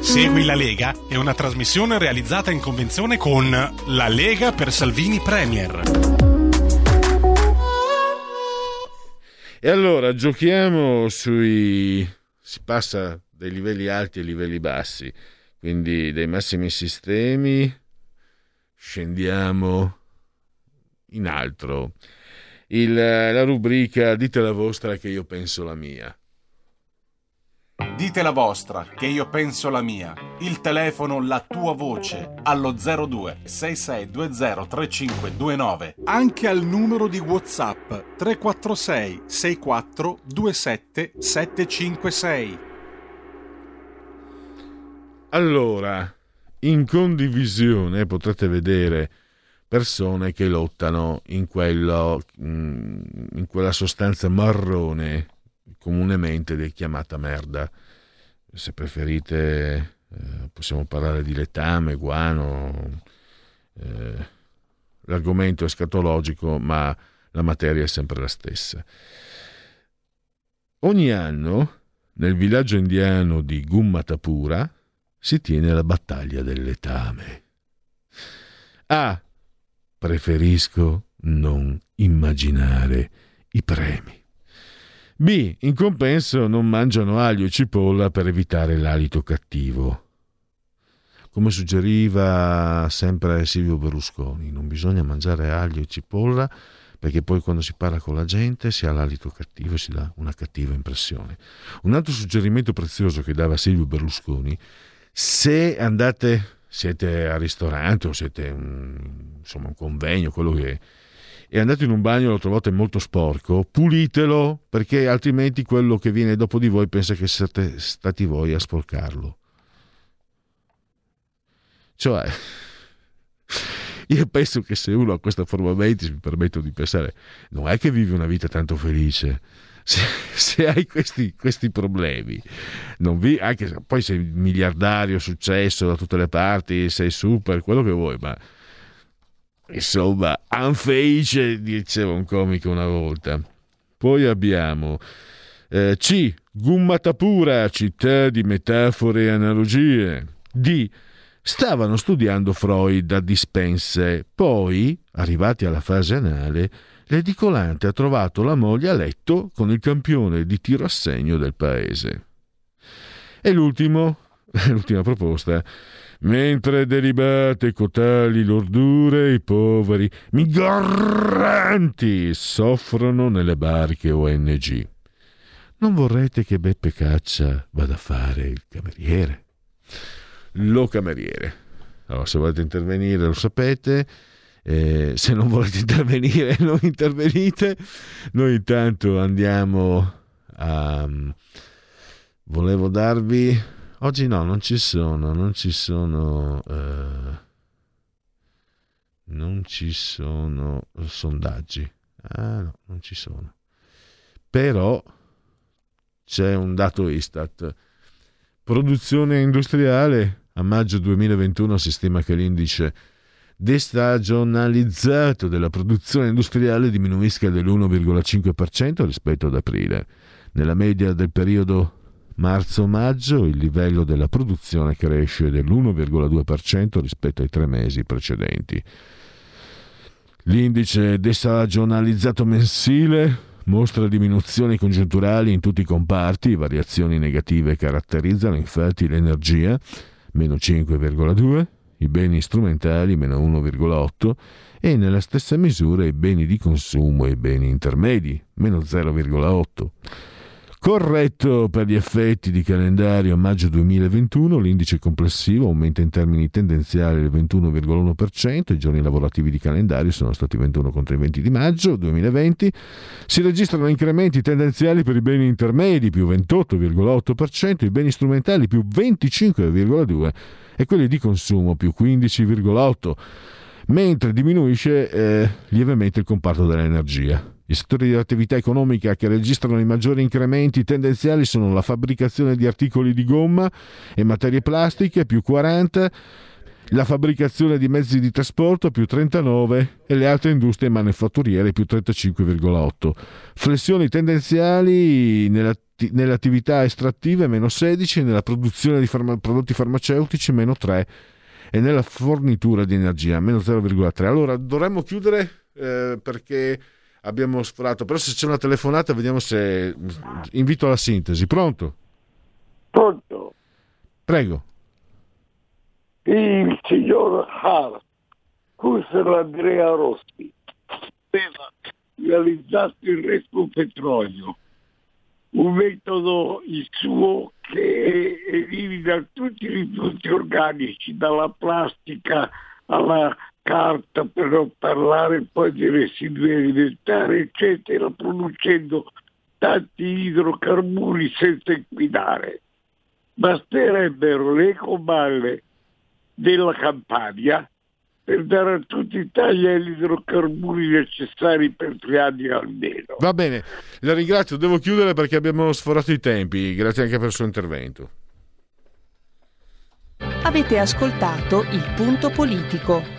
Segui la Lega è una trasmissione realizzata in convenzione con La Lega per Salvini Premier. E allora giochiamo sui... si passa dai livelli alti ai livelli bassi, quindi dai massimi sistemi scendiamo in altro. Il, la rubrica Dite la vostra che io penso la mia. Dite la vostra che io penso la mia. Il telefono, la tua voce allo zero due sei sei due zero tre cinque due nove, anche al numero di WhatsApp tre quattro sei sei quattro due sette sette cinque sei. Allora, in condivisione potrete vedere persone che lottano in, quello, in quella sostanza marrone comunemente chiamata merda. Se preferite eh, possiamo parlare di letame, guano, eh, l'argomento è scatologico ma la materia è sempre la stessa. Ogni anno nel villaggio indiano di Gummatapura si tiene la battaglia del letame. Ah, preferisco non immaginare i premi. B, in compenso non mangiano aglio e cipolla per evitare l'alito cattivo. Come suggeriva sempre Silvio Berlusconi, non bisogna mangiare aglio e cipolla perché poi quando si parla con la gente si ha l'alito cattivo e si dà una cattiva impressione. Un altro suggerimento prezioso che dava Silvio Berlusconi: se andate, siete al ristorante o siete un, insomma un convegno, quello che è, è andato in un bagno e lo trovate molto sporco, pulitelo, perché altrimenti quello che viene dopo di voi pensa che siate stati voi a sporcarlo. Cioè, io penso che se uno ha questa forma mentis, mi permetto di pensare, non è che vivi una vita tanto felice. Se, se hai questi, questi problemi, non vi, anche se poi sei miliardario, successo da tutte le parti, sei super, quello che vuoi, ma insomma, unfeice, diceva un comico una volta. Poi abbiamo eh, C. Gummatapura, città di metafore e analogie. D. Stavano studiando Freud a dispense, poi, arrivati alla fase anale, l'edicolante ha trovato la moglie a letto con il campione di tiro a segno del paese. E l'ultimo, l'ultima proposta. Mentre deribate cotali lordure, i poveri migranti soffrono nelle barche O N G. Non vorrete che Beppe Caccia vada a fare il cameriere? Lo cameriere. Allora, se volete intervenire lo sapete. Eh, se non volete intervenire non intervenite. Noi intanto andiamo a... volevo darvi oggi no, non ci sono non ci sono eh... non ci sono sondaggi, ah no, non ci sono, però c'è un dato Istat. Produzione industriale a maggio duemilaventuno, si stima che l'indice destagionalizzato della produzione industriale diminuisca dell'uno virgola cinque per cento rispetto ad aprile. Nella media del periodo marzo-maggio il livello della produzione cresce dell'uno virgola due per cento rispetto ai tre mesi precedenti. L'indice destagionalizzato mensile mostra diminuzioni congiunturali in tutti i comparti. Variazioni negative caratterizzano infatti l'energia, meno cinque virgola due per cento, i beni strumentali meno uno virgola otto per cento e nella stessa misura i beni di consumo e i beni intermedi meno zero virgola otto per cento. Corretto per gli effetti di calendario maggio duemilaventuno, l'indice complessivo aumenta in termini tendenziali del ventuno virgola uno per cento, i giorni lavorativi di calendario sono stati ventuno contro i venti di maggio duemilaventi, si registrano incrementi tendenziali per i beni intermedi più ventotto virgola otto per cento, i beni strumentali più venticinque virgola due per cento e quelli di consumo più quindici virgola otto per cento, mentre diminuisce eh, lievemente il comparto dell'energia. I settori di attività economica che registrano i maggiori incrementi tendenziali sono la fabbricazione di articoli di gomma e materie plastiche, più quaranta, la fabbricazione di mezzi di trasporto, più trentanove, e le altre industrie manufatturiere, più trentacinque virgola otto. Flessioni tendenziali nell'atti- nelle attività estrattive, meno sedici, nella produzione di farma- prodotti farmaceutici, meno tre, e nella fornitura di energia, meno zero virgola tre. Allora, dovremmo chiudere eh, perché... abbiamo sforato, però se c'è una telefonata vediamo se invito alla sintesi. Pronto? Pronto? Prego. Il signor Hart, Cusser Andrea Rossi, aveva realizzato il resto petrolio, un metodo il suo che elimina tutti i rifiuti organici, dalla plastica alla carta, per parlare poi di residui alimentari eccetera, producendo tanti idrocarburi senza inquinare. Basterebbero le ecoballe della Campania per dare a tutta Italia gli idrocarburi necessari per tre anni almeno. Va bene, la ringrazio, devo chiudere perché abbiamo sforato i tempi. Grazie anche per il suo intervento. Avete ascoltato Il Punto Politico.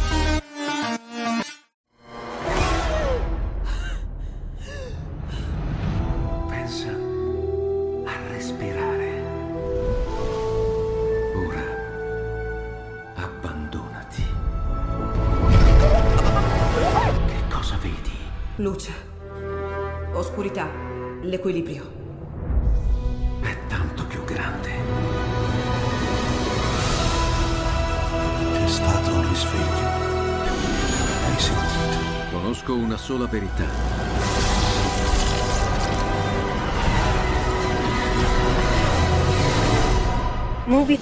Luce, oscurità, l'equilibrio. È tanto più grande. svegli. Hai sentito? Conosco una sola verità. Movie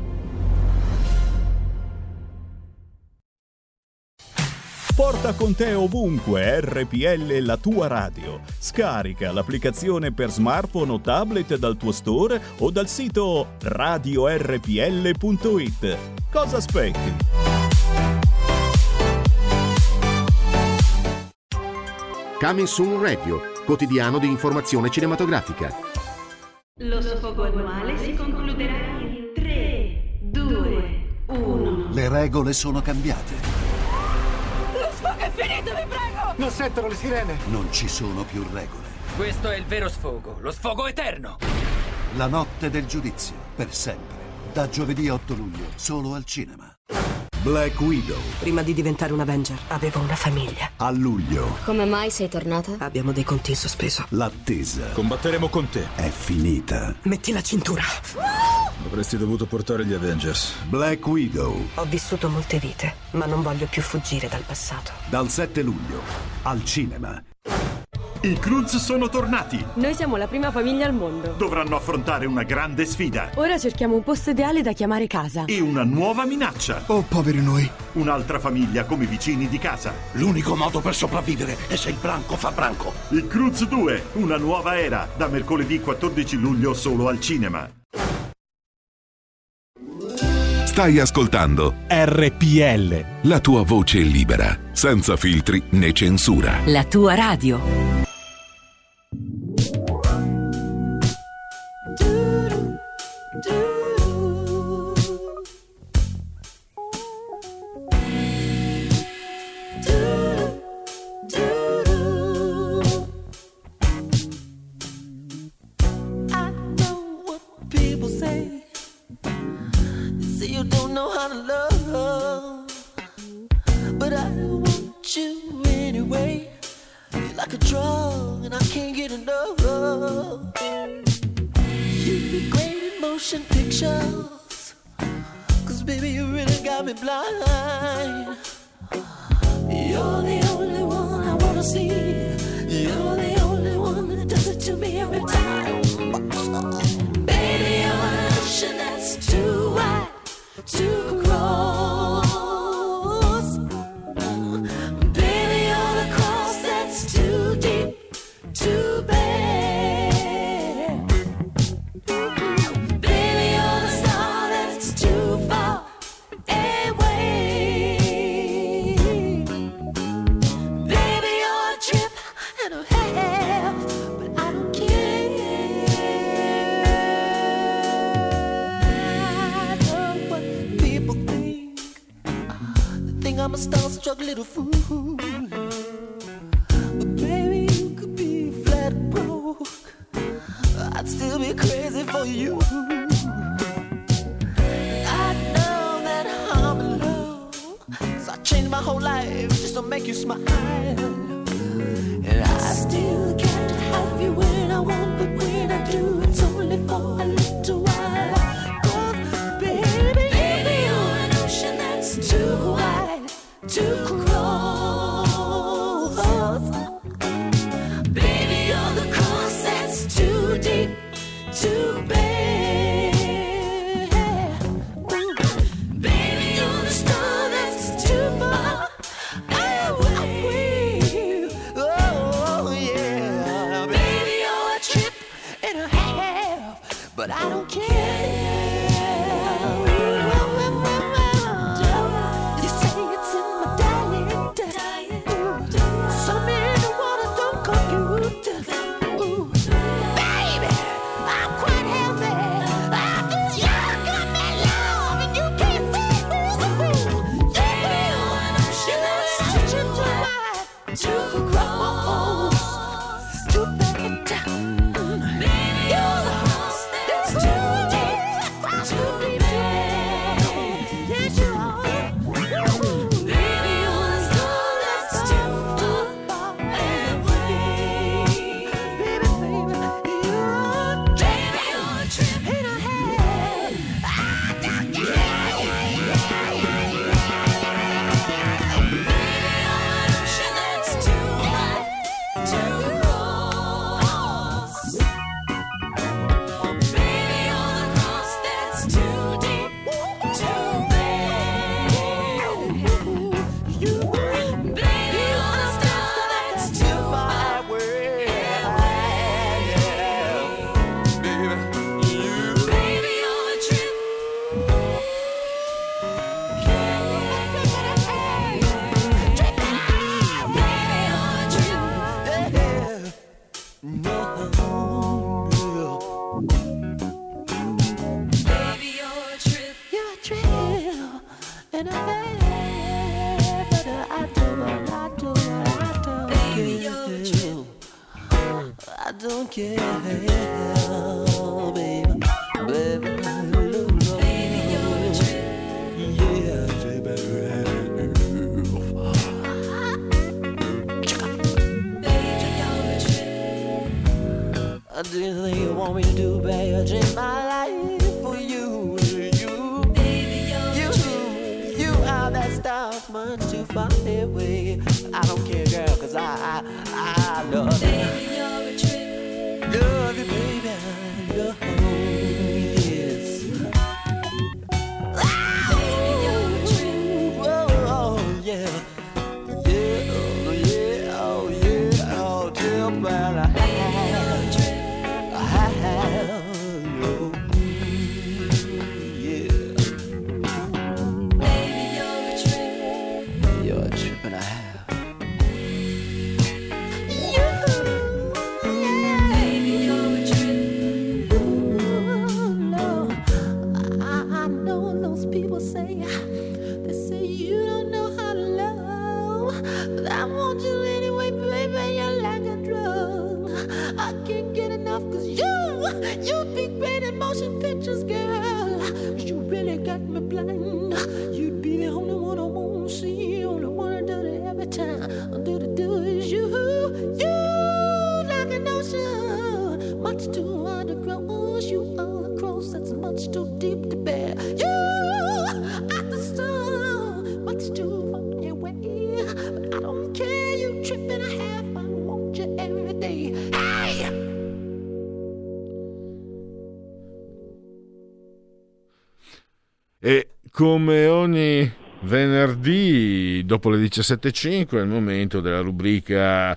Porta con te ovunque R P L, la tua radio. Scarica l'applicazione per smartphone o tablet dal tuo store o dal sito radio r p l punto i t. Cosa aspetti? Coming Soon Radio, quotidiano di informazione cinematografica. Lo sfogo annuale si concluderà in tre, due, uno. Le regole sono cambiate. Lo sfogo è finito, vi prego! Non sentono le sirene. Non ci sono più regole. Questo è il vero sfogo, lo sfogo eterno. La notte del giudizio, per sempre. Da giovedì otto luglio, solo al cinema. Black Widow. Prima di diventare un Avenger avevo una famiglia. A luglio. Come mai sei tornata? Abbiamo dei conti in sospeso. L'attesa. Combatteremo con te. È finita. Metti la cintura. Uh! Avresti dovuto portare gli Avengers. Black Widow. Ho vissuto molte vite, ma non voglio più fuggire dal passato. Dal sette luglio al cinema. I Cruz sono tornati. Noi siamo la prima famiglia al mondo. Dovranno affrontare una grande sfida. Ora cerchiamo un posto ideale da chiamare casa. E una nuova minaccia. Oh, poveri noi. Un'altra famiglia come vicini di casa. L'unico modo per sopravvivere è se il branco fa branco. I Cruz due, una nuova era. Da mercoledì quattordici luglio solo al cinema. Stai ascoltando R P L. La tua voce è libera, senza filtri né censura. La tua radio. Come ogni venerdì, dopo le diciassette e zero cinque, è il momento della rubrica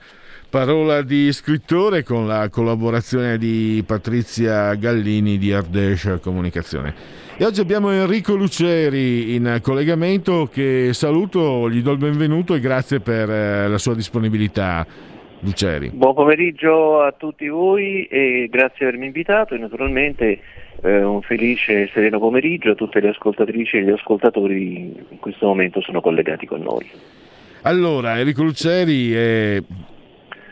Parola di scrittore con la collaborazione di Patrizia Gallini di Ardèche Comunicazione. E oggi abbiamo Enrico Luceri in collegamento, che saluto, gli do il benvenuto e grazie per la sua disponibilità. Luceri. Buon pomeriggio a tutti voi e grazie per avermi invitato e naturalmente eh, un felice e sereno pomeriggio a tutte le ascoltatrici e gli ascoltatori che in questo momento sono collegati con noi. Allora, Enrico Luceri è,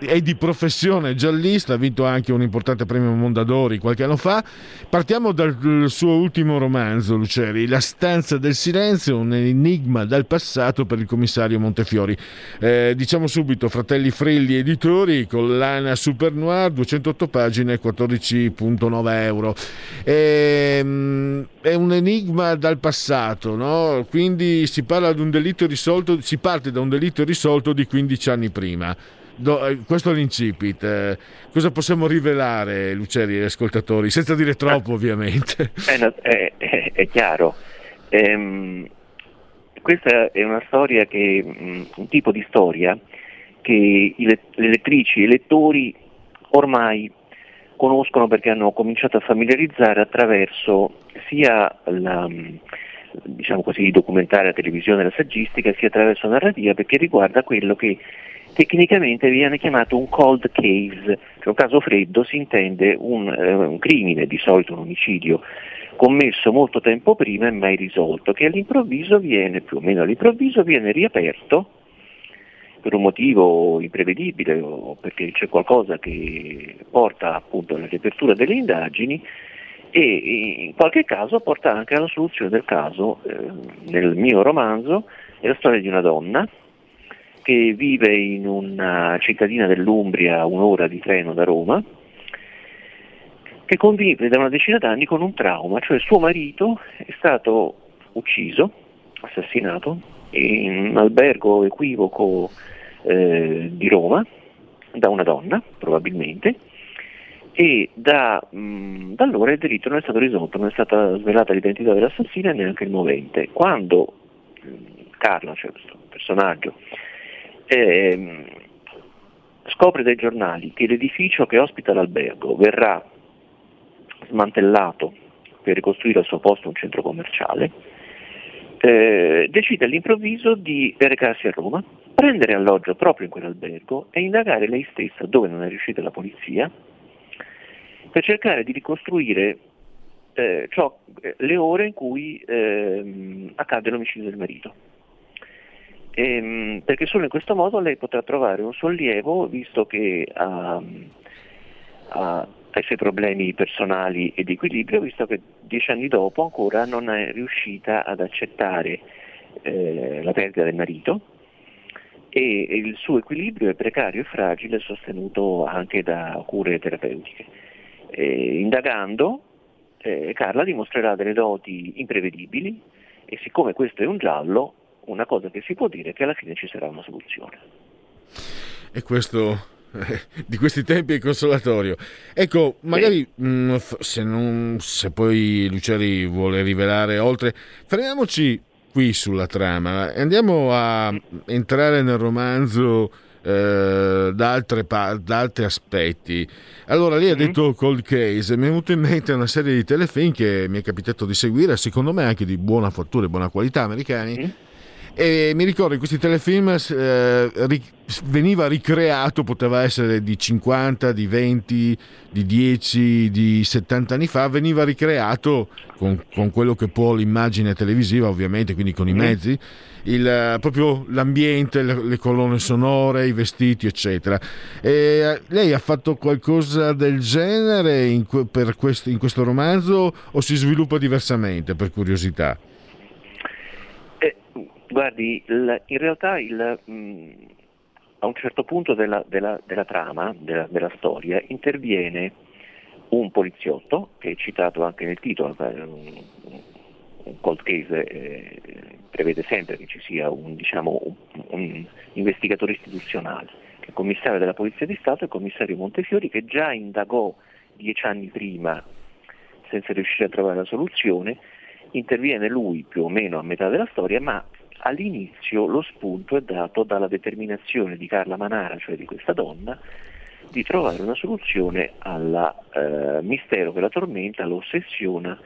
è di professione giallista, ha vinto anche un importante premio Mondadori qualche anno fa. Partiamo dal suo ultimo romanzo, Luceri, La stanza del silenzio, un enigma dal passato per il commissario Montefiori. Eh, diciamo subito, Fratelli Frelli Editori, collana Supernoir, duecentotto pagine, quattordici virgola nove euro. Ehm, è un enigma dal passato, no? Quindi si parla di un delitto risolto, si parte da un delitto risolto di quindici anni prima. Do, questo è l'incipit. Eh, cosa possiamo rivelare, Luceri, agli ascoltatori, senza dire troppo, ovviamente? È, è, è, è chiaro. Ehm, questa è una storia che, un tipo di storia che i, le lettrici e i lettori ormai conoscono perché hanno cominciato a familiarizzare attraverso sia la, diciamo così, documentare, la televisione, la saggistica, sia attraverso la narrativa, perché riguarda quello che tecnicamente viene chiamato un cold case, cioè un caso freddo, si intende un, eh, un crimine, di solito un omicidio, commesso molto tempo prima e mai risolto, che all'improvviso viene, più o meno all'improvviso, viene riaperto per un motivo imprevedibile o perché c'è qualcosa che porta appunto alla riapertura delle indagini e in qualche caso porta anche alla soluzione del caso. Eh, nel mio romanzo è la storia di una donna che vive in una cittadina dell'Umbria, un'ora di treno da Roma, che convive da una decina d'anni con un trauma, cioè suo marito è stato ucciso, assassinato, in un albergo equivoco eh, di Roma, da una donna probabilmente, e da, mh, da allora il delitto non è stato risolto, non è stata svelata l'identità dell'assassino e neanche il movente. Quando Carla, cioè questo personaggio, Eh, scopre dai giornali che l'edificio che ospita l'albergo verrà smantellato per ricostruire al suo posto un centro commerciale, eh, decide all'improvviso di recarsi a Roma, prendere alloggio proprio in quell'albergo e indagare lei stessa, dove non è riuscita la polizia, per cercare di ricostruire eh, ciò, le ore in cui eh, accade l'omicidio del marito. E, perché solo in questo modo lei potrà trovare un sollievo, visto che ha, ha ai suoi problemi personali e di equilibrio, visto che dieci anni dopo ancora non è riuscita ad accettare eh, la perdita del marito, e il suo equilibrio è precario e fragile, sostenuto anche da cure terapeutiche. Eh, indagando, eh, Carla dimostrerà delle doti imprevedibili, e siccome questo è un giallo, una cosa che si può dire è che alla fine ci sarà una soluzione. E questo... di questi tempi è consolatorio. Ecco, magari mh, se, non, se poi Luceri vuole rivelare oltre, fermiamoci qui sulla trama e andiamo a entrare nel romanzo eh, da, altre, da altri aspetti. Allora, lei ha detto cold case, mi è venuto in mente una serie di telefilm che mi è capitato di seguire, secondo me anche di buona fattura e buona qualità, americani. Mm. E mi ricordo in questi telefilm eh, ric- veniva ricreato, poteva essere di cinquanta, di venti, di dieci, di settanta anni fa, veniva ricreato con, con quello che può l'immagine televisiva, ovviamente, quindi con i mezzi, il, proprio l'ambiente, le, le colonne sonore, i vestiti, eccetera. E lei ha fatto qualcosa del genere in, per questo, in questo romanzo, o si sviluppa diversamente, per curiosità? Guardi, il, in realtà il, mh, a un certo punto della, della, della trama, della, della storia, interviene un poliziotto, che è citato anche nel titolo. Un, un cold case eh, prevede sempre che ci sia un, diciamo, un, un investigatore istituzionale, che è commissario della Polizia di Stato, il commissario Montefiori, che già indagò dieci anni prima senza riuscire a trovare la soluzione. Interviene lui più o meno a metà della storia, ma all'inizio lo spunto è dato dalla determinazione di Carla Manara, cioè di questa donna, di trovare una soluzione al eh, mistero che la tormenta, l'ossessiona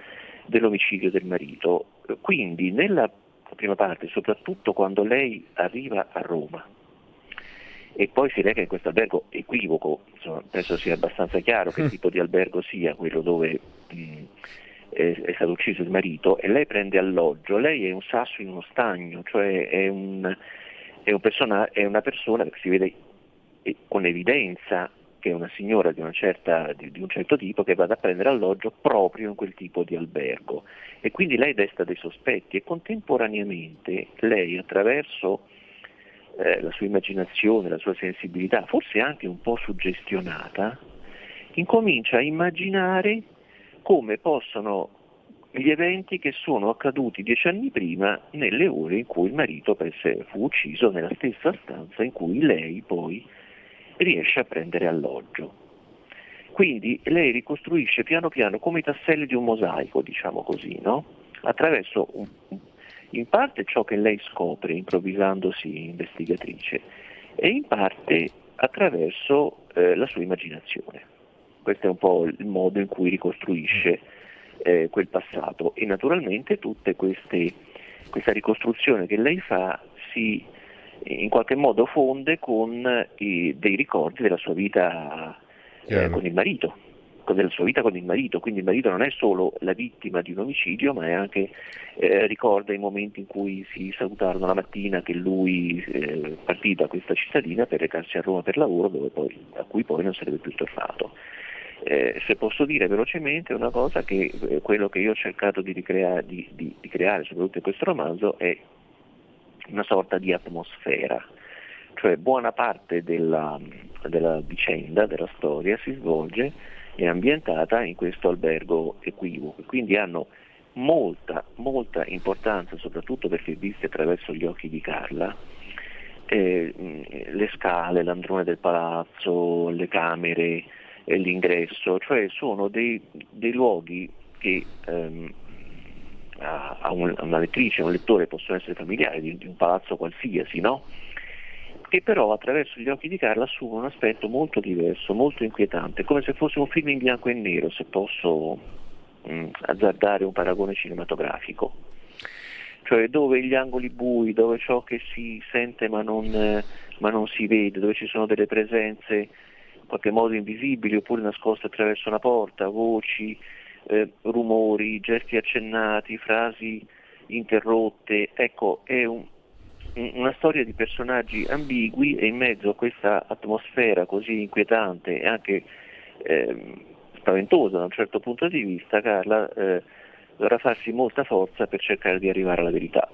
dell'omicidio del marito. Quindi nella prima parte, soprattutto quando lei arriva a Roma e poi si reca in questo albergo equivoco, insomma, penso sia abbastanza chiaro che tipo di albergo sia quello dove... Mh, è stato ucciso il marito, e lei prende alloggio. Lei è un sasso in uno stagno, cioè è, un, è, un persona, è una persona che si vede con evidenza che è una signora di, una certa, di, di un certo tipo, che va a prendere alloggio proprio in quel tipo di albergo, e quindi lei desta dei sospetti, e contemporaneamente lei, attraverso eh, la sua immaginazione, la sua sensibilità, forse anche un po' suggestionata, incomincia a immaginare come possono gli eventi che sono accaduti dieci anni prima, nelle ore in cui il marito fu ucciso nella stessa stanza in cui lei poi riesce a prendere alloggio. Quindi lei ricostruisce piano piano, come i tasselli di un mosaico, diciamo così, no? Attraverso un, in parte ciò che lei scopre improvvisandosi investigatrice, e in parte attraverso eh, la sua immaginazione. Questo è un po' il modo in cui ricostruisce eh, quel passato, e naturalmente tutte queste, questa ricostruzione che lei fa si in qualche modo fonde con eh, dei ricordi della sua vita eh, con il marito, con, della sua vita con il marito, quindi il marito non è solo la vittima di un omicidio, ma è anche eh, ricorda i momenti in cui si salutarono la mattina che lui eh, partì da questa cittadina per recarsi a Roma per lavoro, dove poi, a cui poi non sarebbe più tornato. Eh, se posso dire velocemente una cosa, che eh, quello che io ho cercato di, ricrea- di, di, di creare soprattutto in questo romanzo è una sorta di atmosfera, cioè buona parte della, della vicenda, della storia si svolge e è ambientata in questo albergo equivoco, quindi hanno molta, molta importanza, soprattutto perché viste attraverso gli occhi di Carla, eh, le scale, l'androne del palazzo, le camere, l'ingresso, cioè sono dei, dei luoghi che ehm, a, a, un, a una lettrice, a un lettore possono essere familiari, di, di un palazzo qualsiasi, no? Che però attraverso gli occhi di Carla assumono un aspetto molto diverso, molto inquietante, come se fosse un film in bianco e nero, se posso mh, azzardare un paragone cinematografico, cioè dove gli angoli bui, dove ciò che si sente ma non, ma non si vede, dove ci sono delle presenze in qualche modo invisibili oppure nascoste attraverso una porta, voci, eh, rumori, gesti accennati, frasi interrotte. Ecco, è un, una storia di personaggi ambigui, e in mezzo a questa atmosfera così inquietante e anche eh, spaventosa da un certo punto di vista, Carla, eh, dovrà farsi molta forza per cercare di arrivare alla verità.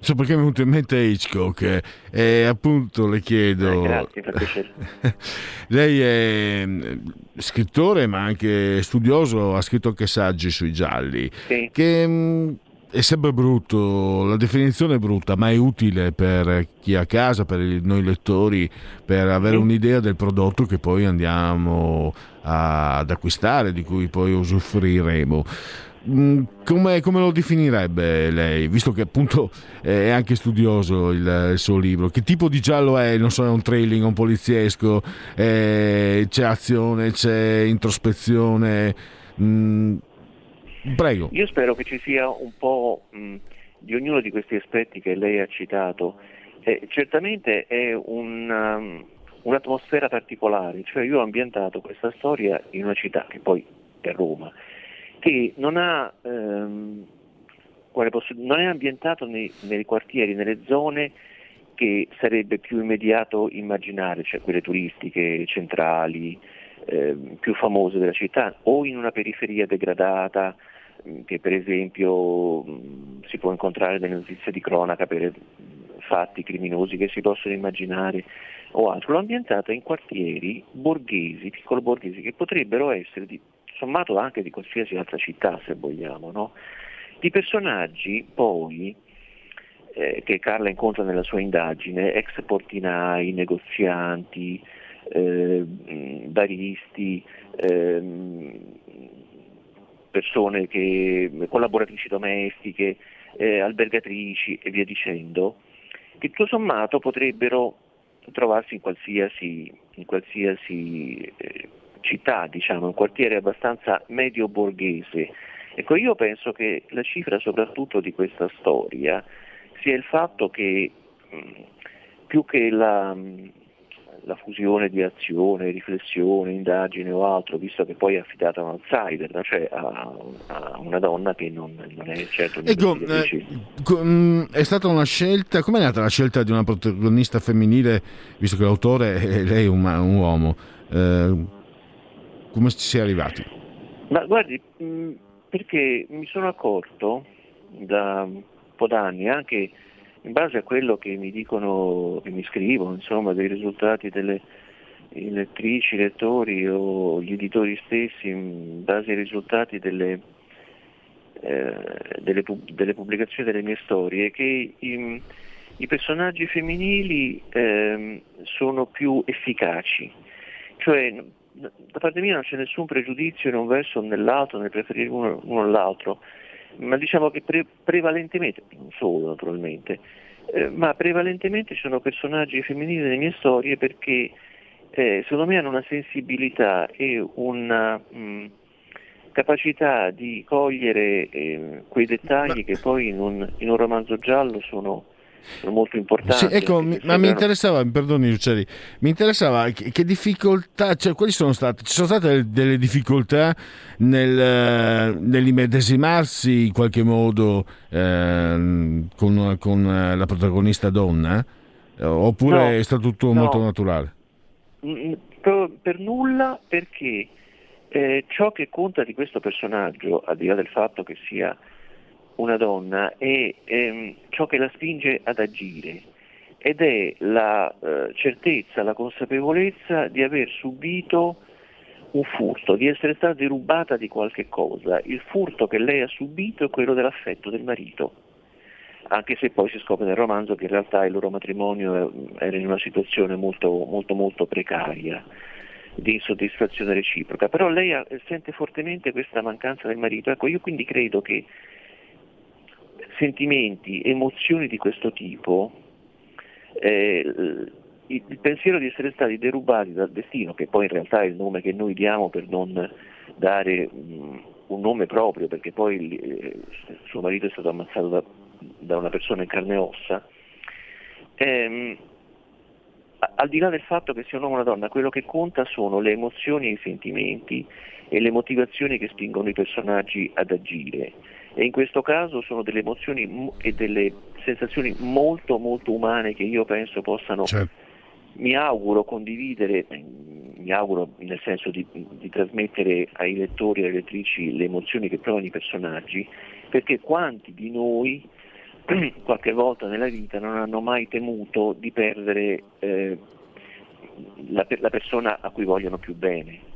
So perché mi è venuto in mente Hitchcock, e appunto le chiedo, eh, grazie, per piacere. Lei è scrittore ma anche studioso, ha scritto anche saggi sui gialli, sì. Che è sempre brutto, la definizione è brutta, ma è utile per chi è a casa, per noi lettori, per avere sì. un'idea del prodotto che poi andiamo a, ad acquistare, di cui poi usufruiremo. Come, come lo definirebbe lei, visto che appunto è anche studioso il, il suo libro? Che tipo di giallo è? Non so, è un thrilling, un poliziesco, eh, c'è azione, c'è introspezione? Mm, prego. Io spero che ci sia un po' mh, di ognuno di questi aspetti che lei ha citato. Eh, certamente è un, um, un'atmosfera particolare, cioè io ho ambientato questa storia in una città che poi è Roma, che non ha ehm, quale posso, non è ambientato nei, nei quartieri, nelle zone che sarebbe più immediato immaginare, cioè quelle turistiche, centrali, ehm, più famose della città, o in una periferia degradata, ehm, che per esempio mh, si può incontrare nelle notizie di cronaca per mh, fatti criminosi che si possono immaginare o altro. L'ho ambientata in quartieri borghesi, piccolo borghesi, che potrebbero essere di sommato anche di qualsiasi altra città, se vogliamo, no? Di personaggi poi eh, che Carla incontra nella sua indagine, ex portinai, negozianti, eh, baristi, eh, persone che, collaboratrici domestiche, eh, albergatrici e via dicendo, che tutto sommato potrebbero trovarsi in qualsiasi, in qualsiasi eh, città, diciamo, un quartiere abbastanza medio borghese. Ecco, io penso che la cifra soprattutto di questa storia sia il fatto che più che la, la fusione di azione, riflessione, indagine o altro, visto che poi è affidata a un outsider, cioè a, a una donna che non, non è certo ecco, eh, è stata una scelta. Com'è nata la scelta di una protagonista femminile, visto che l'autore è lei, un, un uomo? Eh, Come ci si è arrivati? Ma guardi, perché mi sono accorto da un po' d'anni, anche in base a quello che mi dicono, che mi scrivono, insomma, dei risultati delle lettrici, lettori o gli editori stessi, in base ai risultati delle, eh, delle, delle pubblicazioni delle mie storie, che i, i personaggi femminili eh, sono più efficaci. Cioè, da parte mia non c'è nessun pregiudizio in un verso o nell'altro, nel preferire uno o l'altro, ma diciamo che pre- prevalentemente, non solo naturalmente, eh, ma prevalentemente sono personaggi femminili nelle mie storie perché eh, secondo me hanno una sensibilità e una mh, capacità di cogliere eh, quei dettagli che poi in un, in un romanzo giallo sono... molto importante. Sì, ecco, mi, ma mi interessava, perdoni Luceri, mi interessava che, che difficoltà, cioè quali sono state, ci sono state delle difficoltà nel, nell'immedesimarsi in qualche modo eh, con, con la protagonista donna, oppure no, è stato tutto no, molto naturale? Per nulla, perché eh, ciò che conta di questo personaggio, al di là del fatto che sia una donna, è ehm, ciò che la spinge ad agire, ed è la eh, certezza, la consapevolezza di aver subito un furto, di essere stata derubata di qualche cosa. Il furto che lei ha subito è quello dell'affetto del marito, anche se poi si scopre nel romanzo che in realtà il loro matrimonio era in una situazione molto molto molto precaria, di insoddisfazione reciproca, però lei ha, sente fortemente questa mancanza del marito. Ecco, io quindi credo che sentimenti, emozioni di questo tipo, eh, il pensiero di essere stati derubati dal destino, che poi in realtà è il nome che noi diamo per non dare um, un nome proprio, perché poi eh, suo marito è stato ammazzato da, da una persona in carne e ossa, ehm, al di là del fatto che sia un uomo o una donna, quello che conta sono le emozioni e i sentimenti e le motivazioni che spingono i personaggi ad agire, e in questo caso sono delle emozioni e delle sensazioni molto molto umane che io penso possano, certo. mi auguro condividere, mi auguro nel senso di, di trasmettere ai lettori e alle lettrici le emozioni che provano i personaggi, perché quanti di noi qualche volta nella vita non hanno mai temuto di perdere eh, la, la persona a cui vogliono più bene,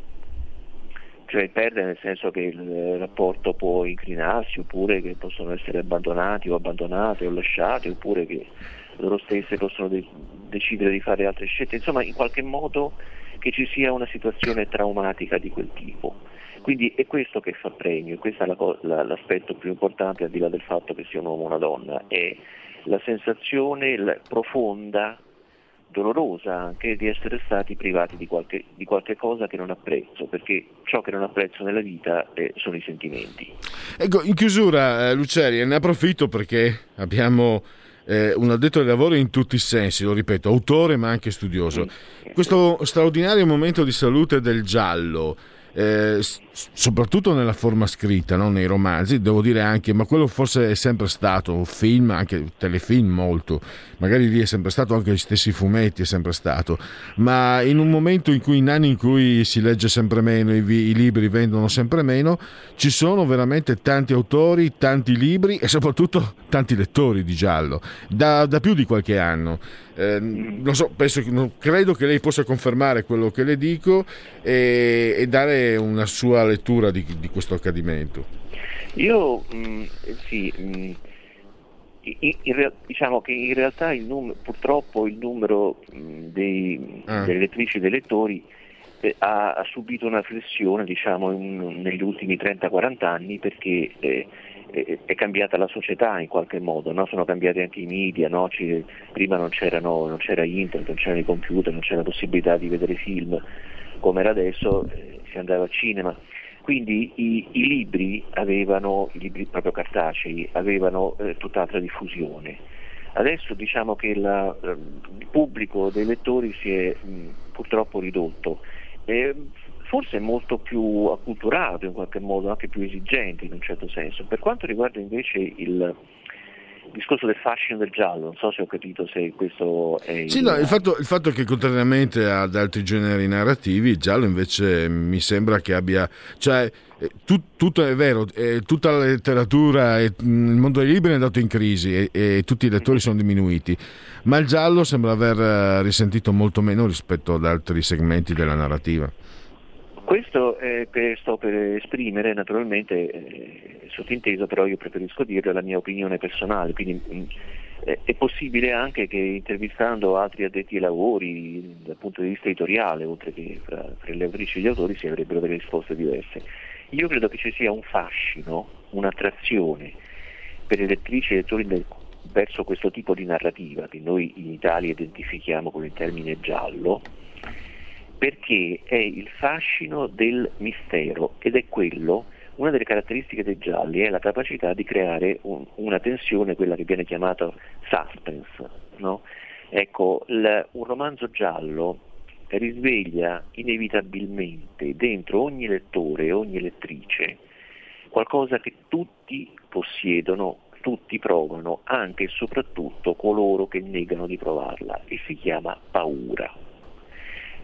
cioè perdere nel senso che il rapporto può incrinarsi, oppure che possono essere abbandonati o abbandonate o lasciati, oppure che loro stesse possono de- decidere di fare altre scelte, insomma in qualche modo che ci sia una situazione traumatica di quel tipo. Quindi è questo che fa premio, e questo è la co- la, l'aspetto più importante, al di là del fatto che sia un uomo o una donna, è la sensazione la, profonda, dolorosa anche, di essere stati privati di qualche, di qualche cosa che non apprezzo, perché ciò che non apprezzo nella vita eh, sono i sentimenti. Ecco, in chiusura eh, Luceri, ne approfitto perché abbiamo Eh, un addetto ai lavori in tutti i sensi, lo ripeto, autore ma anche studioso. Questo straordinario momento di salute del giallo, eh, s- soprattutto nella forma scritta, no? Nei romanzi, devo dire anche, ma quello forse è sempre stato, film, anche telefilm molto, magari lì è sempre stato, anche gli stessi fumetti è sempre stato, ma in un momento in cui, in anni in cui si legge sempre meno, i, vi- i libri vendono sempre meno, ci sono veramente tanti autori, tanti libri e soprattutto tanti lettori di giallo, da, da più di qualche anno. Eh, non so, penso, non, credo che lei possa confermare quello che le dico e, e dare una sua lettura di, di questo accadimento. Io mh, sì, mh, in, in, diciamo che in realtà il num- purtroppo il numero mh, dei, ah. delle lettrici e dei lettori eh, ha, ha subito una flessione, diciamo, in, negli ultimi trenta quaranta anni, perché eh, è cambiata la società in qualche modo, no? Sono cambiati anche i media, no? C- prima non c'erano, non c'era internet, non c'erano i computer, non c'era la possibilità di vedere film come era adesso, eh, si andava al cinema. Quindi i, i libri avevano, i libri proprio cartacei, avevano eh, tutt'altra diffusione. Adesso diciamo che la, il pubblico dei lettori si è mh, purtroppo ridotto. Eh, forse molto più acculturato in qualche modo, anche più esigente in un certo senso. Per quanto riguarda invece il discorso del fascino del giallo, non so se ho capito se questo è... Il... Sì, no, il fatto, il fatto che contrariamente ad altri generi narrativi, il giallo invece mi sembra che abbia... cioè tut, tutto è vero, eh, tutta la letteratura, eh, il mondo dei libri è andato in crisi e, e tutti i lettori sono diminuiti, ma il giallo sembra aver risentito molto meno rispetto ad altri segmenti della narrativa. Questo eh, per, sto per esprimere, naturalmente eh, sottinteso, però io preferisco dirlo, la mia opinione personale, quindi mh, eh, è possibile anche che intervistando altri addetti ai lavori dal punto di vista editoriale, oltre che fra, fra le autrici e gli autori, si avrebbero delle risposte diverse. Io credo che ci sia un fascino, un'attrazione per le lettrici e i lettori del, verso questo tipo di narrativa che noi in Italia identifichiamo con il termine giallo, perché è il fascino del mistero, ed è quello, una delle caratteristiche dei gialli è la capacità di creare un, una tensione, quella che viene chiamata suspense, no? Ecco, l, un romanzo giallo risveglia inevitabilmente dentro ogni lettore e ogni lettrice qualcosa che tutti possiedono, tutti provano, anche e soprattutto coloro che negano di provarla, e si chiama paura.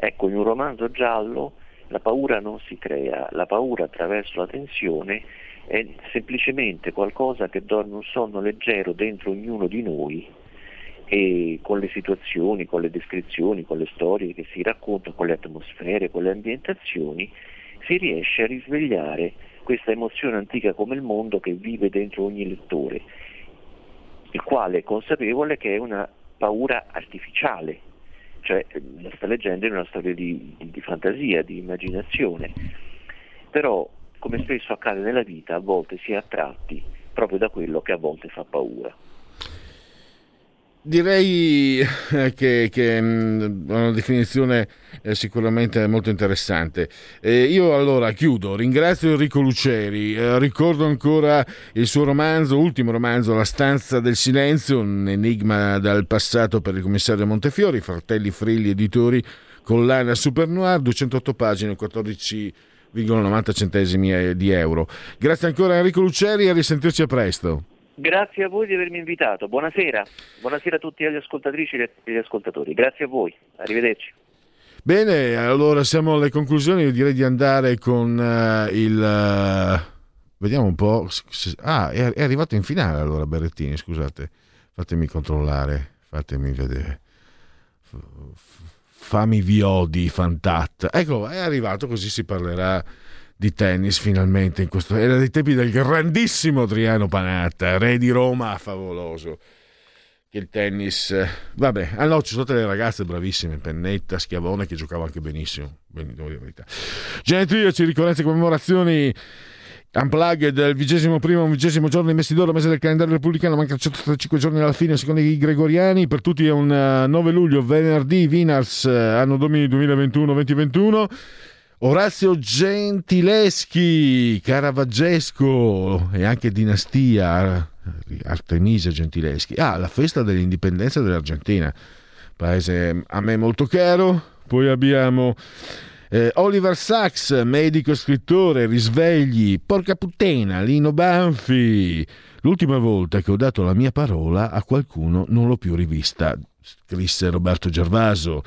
Ecco, in un romanzo giallo la paura non si crea, la paura attraverso la tensione è semplicemente qualcosa che dorme un sonno leggero dentro ognuno di noi, e con le situazioni, con le descrizioni, con le storie che si raccontano, con le atmosfere, con le ambientazioni, si riesce a risvegliare questa emozione antica come il mondo che vive dentro ogni lettore, il quale è consapevole che è una paura artificiale. Cioè la sta leggendo in una storia di, di fantasia, di immaginazione, però come spesso accade nella vita a volte si è attratti proprio da quello che a volte fa paura. Direi che, che è una definizione sicuramente molto interessante. E io allora chiudo, ringrazio Enrico Luceri, ricordo ancora il suo romanzo, ultimo romanzo, La stanza del silenzio, un enigma dal passato per il commissario Montefiori, Fratelli Frilli Editori, collana Supernoir, duecentotto pagine, quattordici virgola novanta centesimi di euro. Grazie ancora Enrico Luceri e a risentirci a presto. Grazie a voi di avermi invitato, buonasera, buonasera a tutti gli ascoltatrici e gli ascoltatori, grazie a voi, arrivederci. Bene, allora siamo alle conclusioni, io direi di andare con uh, il... Uh, vediamo un po'... Ah, è, è arrivato in finale allora Berrettini, scusate, fatemi controllare, fatemi vedere... Fammi viodi, fantat. Ecco, è arrivato, così si parlerà di tennis finalmente in questo... Era dei tempi del grandissimo Triano Panatta, re di Roma, favoloso. Che il tennis... Vabbè, ah no, ci sono delle ragazze bravissime, Pennetta, Schiavone, che giocava anche benissimo. Devo dire la verità. Genetriaci, ricorrenze e commemorazioni... Unplugged del vigesimo primo, vigesimo giorno di Messidoro, mese del calendario repubblicano, mancano centotrentacinque giorni alla fine secondo i gregoriani, per tutti è un nove luglio, venerdì, Vinars, anno domini duemilaventuno duemilaventuno. Orazio Gentileschi, Caravaggesco e anche dinastia Artemisia Gentileschi. Ah, la festa dell'indipendenza dell'Argentina, paese a me molto caro. Poi abbiamo... Eh, Oliver Sacks, medico e scrittore, risvegli, porca puttana, Lino Banfi. L'ultima volta che ho dato la mia parola a qualcuno non l'ho più rivista, scrisse Roberto Gervaso.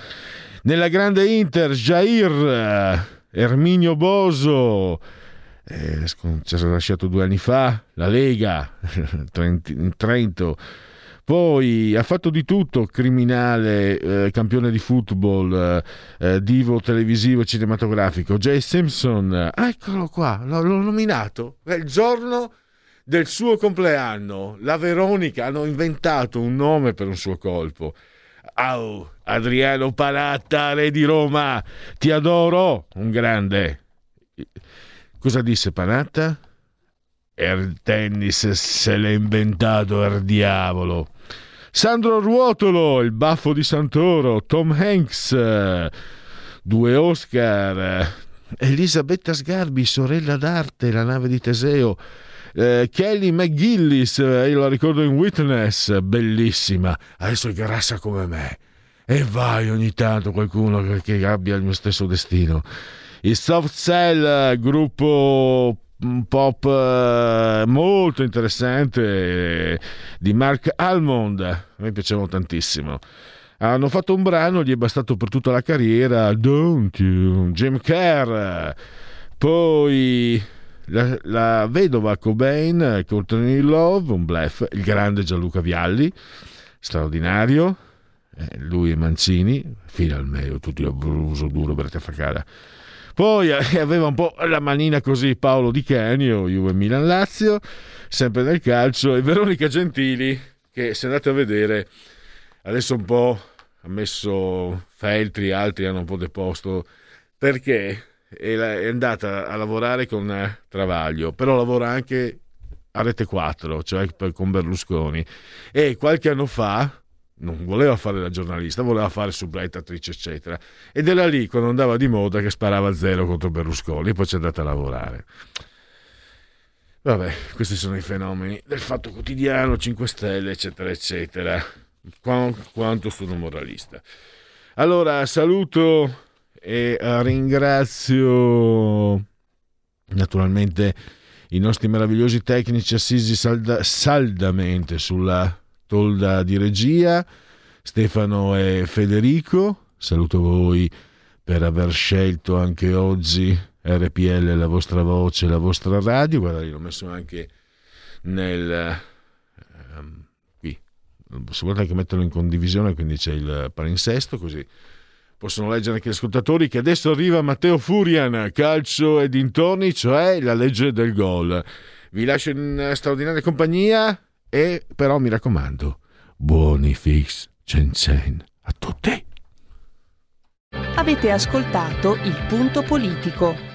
Nella grande Inter, Jair, Erminio Boso, eh, ci sono lasciato due anni fa, la Lega, in Trento. Poi ha fatto di tutto, criminale, eh, campione di football, eh, divo televisivo e cinematografico, Jay Simpson, eccolo qua, l'ho, l'ho nominato, è il giorno del suo compleanno, la Veronica, hanno inventato un nome per un suo colpo. Au, Adriano Panatta, re di Roma, ti adoro, un grande. Cosa disse Panatta? Il tennis se l'è inventato il diavolo. Sandro Ruotolo, il baffo di Santoro, Tom Hanks, due Oscar, Elisabetta Sgarbi, sorella d'arte, la nave di Teseo, eh, Kelly McGillis, io la ricordo in Witness, bellissima, adesso è grassa come me, e vai ogni tanto qualcuno che abbia il mio stesso destino. Il Soft Cell, gruppo un pop molto interessante di Mark Almond, a me piacevano tantissimo, hanno fatto un brano, gli è bastato per tutta la carriera, Don't You, Jim Kerr. Poi la, la vedova Cobain, Courtney Love, un bluff, il grande Gianluca Vialli, straordinario, eh, lui e Mancini finalmente, tutti a bruso duro per te facada. Poi aveva un po' la manina così Paolo Di Canio, Juve Milan Lazio, sempre nel calcio, e Veronica Gentili, che se andate a vedere adesso un po' ha messo Feltri, altri hanno un po' deposto, perché è andata a lavorare con Travaglio, però lavora anche a Rete quattro, cioè con Berlusconi, e qualche anno fa non voleva fare la giornalista, voleva fare subblettatrice eccetera, ed era lì quando andava di moda che sparava zero contro Berlusconi, poi c'è andata a lavorare. Vabbè, questi sono i fenomeni del Fatto Quotidiano, cinque stelle eccetera eccetera, quanto sono moralista. Allora saluto e ringrazio naturalmente i nostri meravigliosi tecnici assisi salda, saldamente sulla tolda di regia, Stefano e Federico. Saluto voi per aver scelto anche oggi R P L, la vostra voce, la vostra radio. Guarda, l'ho messo anche nel um, qui, se volete anche metterlo in condivisione, quindi c'è il palinsesto, così possono leggere anche gli ascoltatori. Che adesso arriva Matteo Furian, calcio e dintorni, cioè la legge del gol. Vi lascio in straordinaria compagnia. E però mi raccomando, buoni fix Cencen a tutti. Avete ascoltato Il Punto Politico.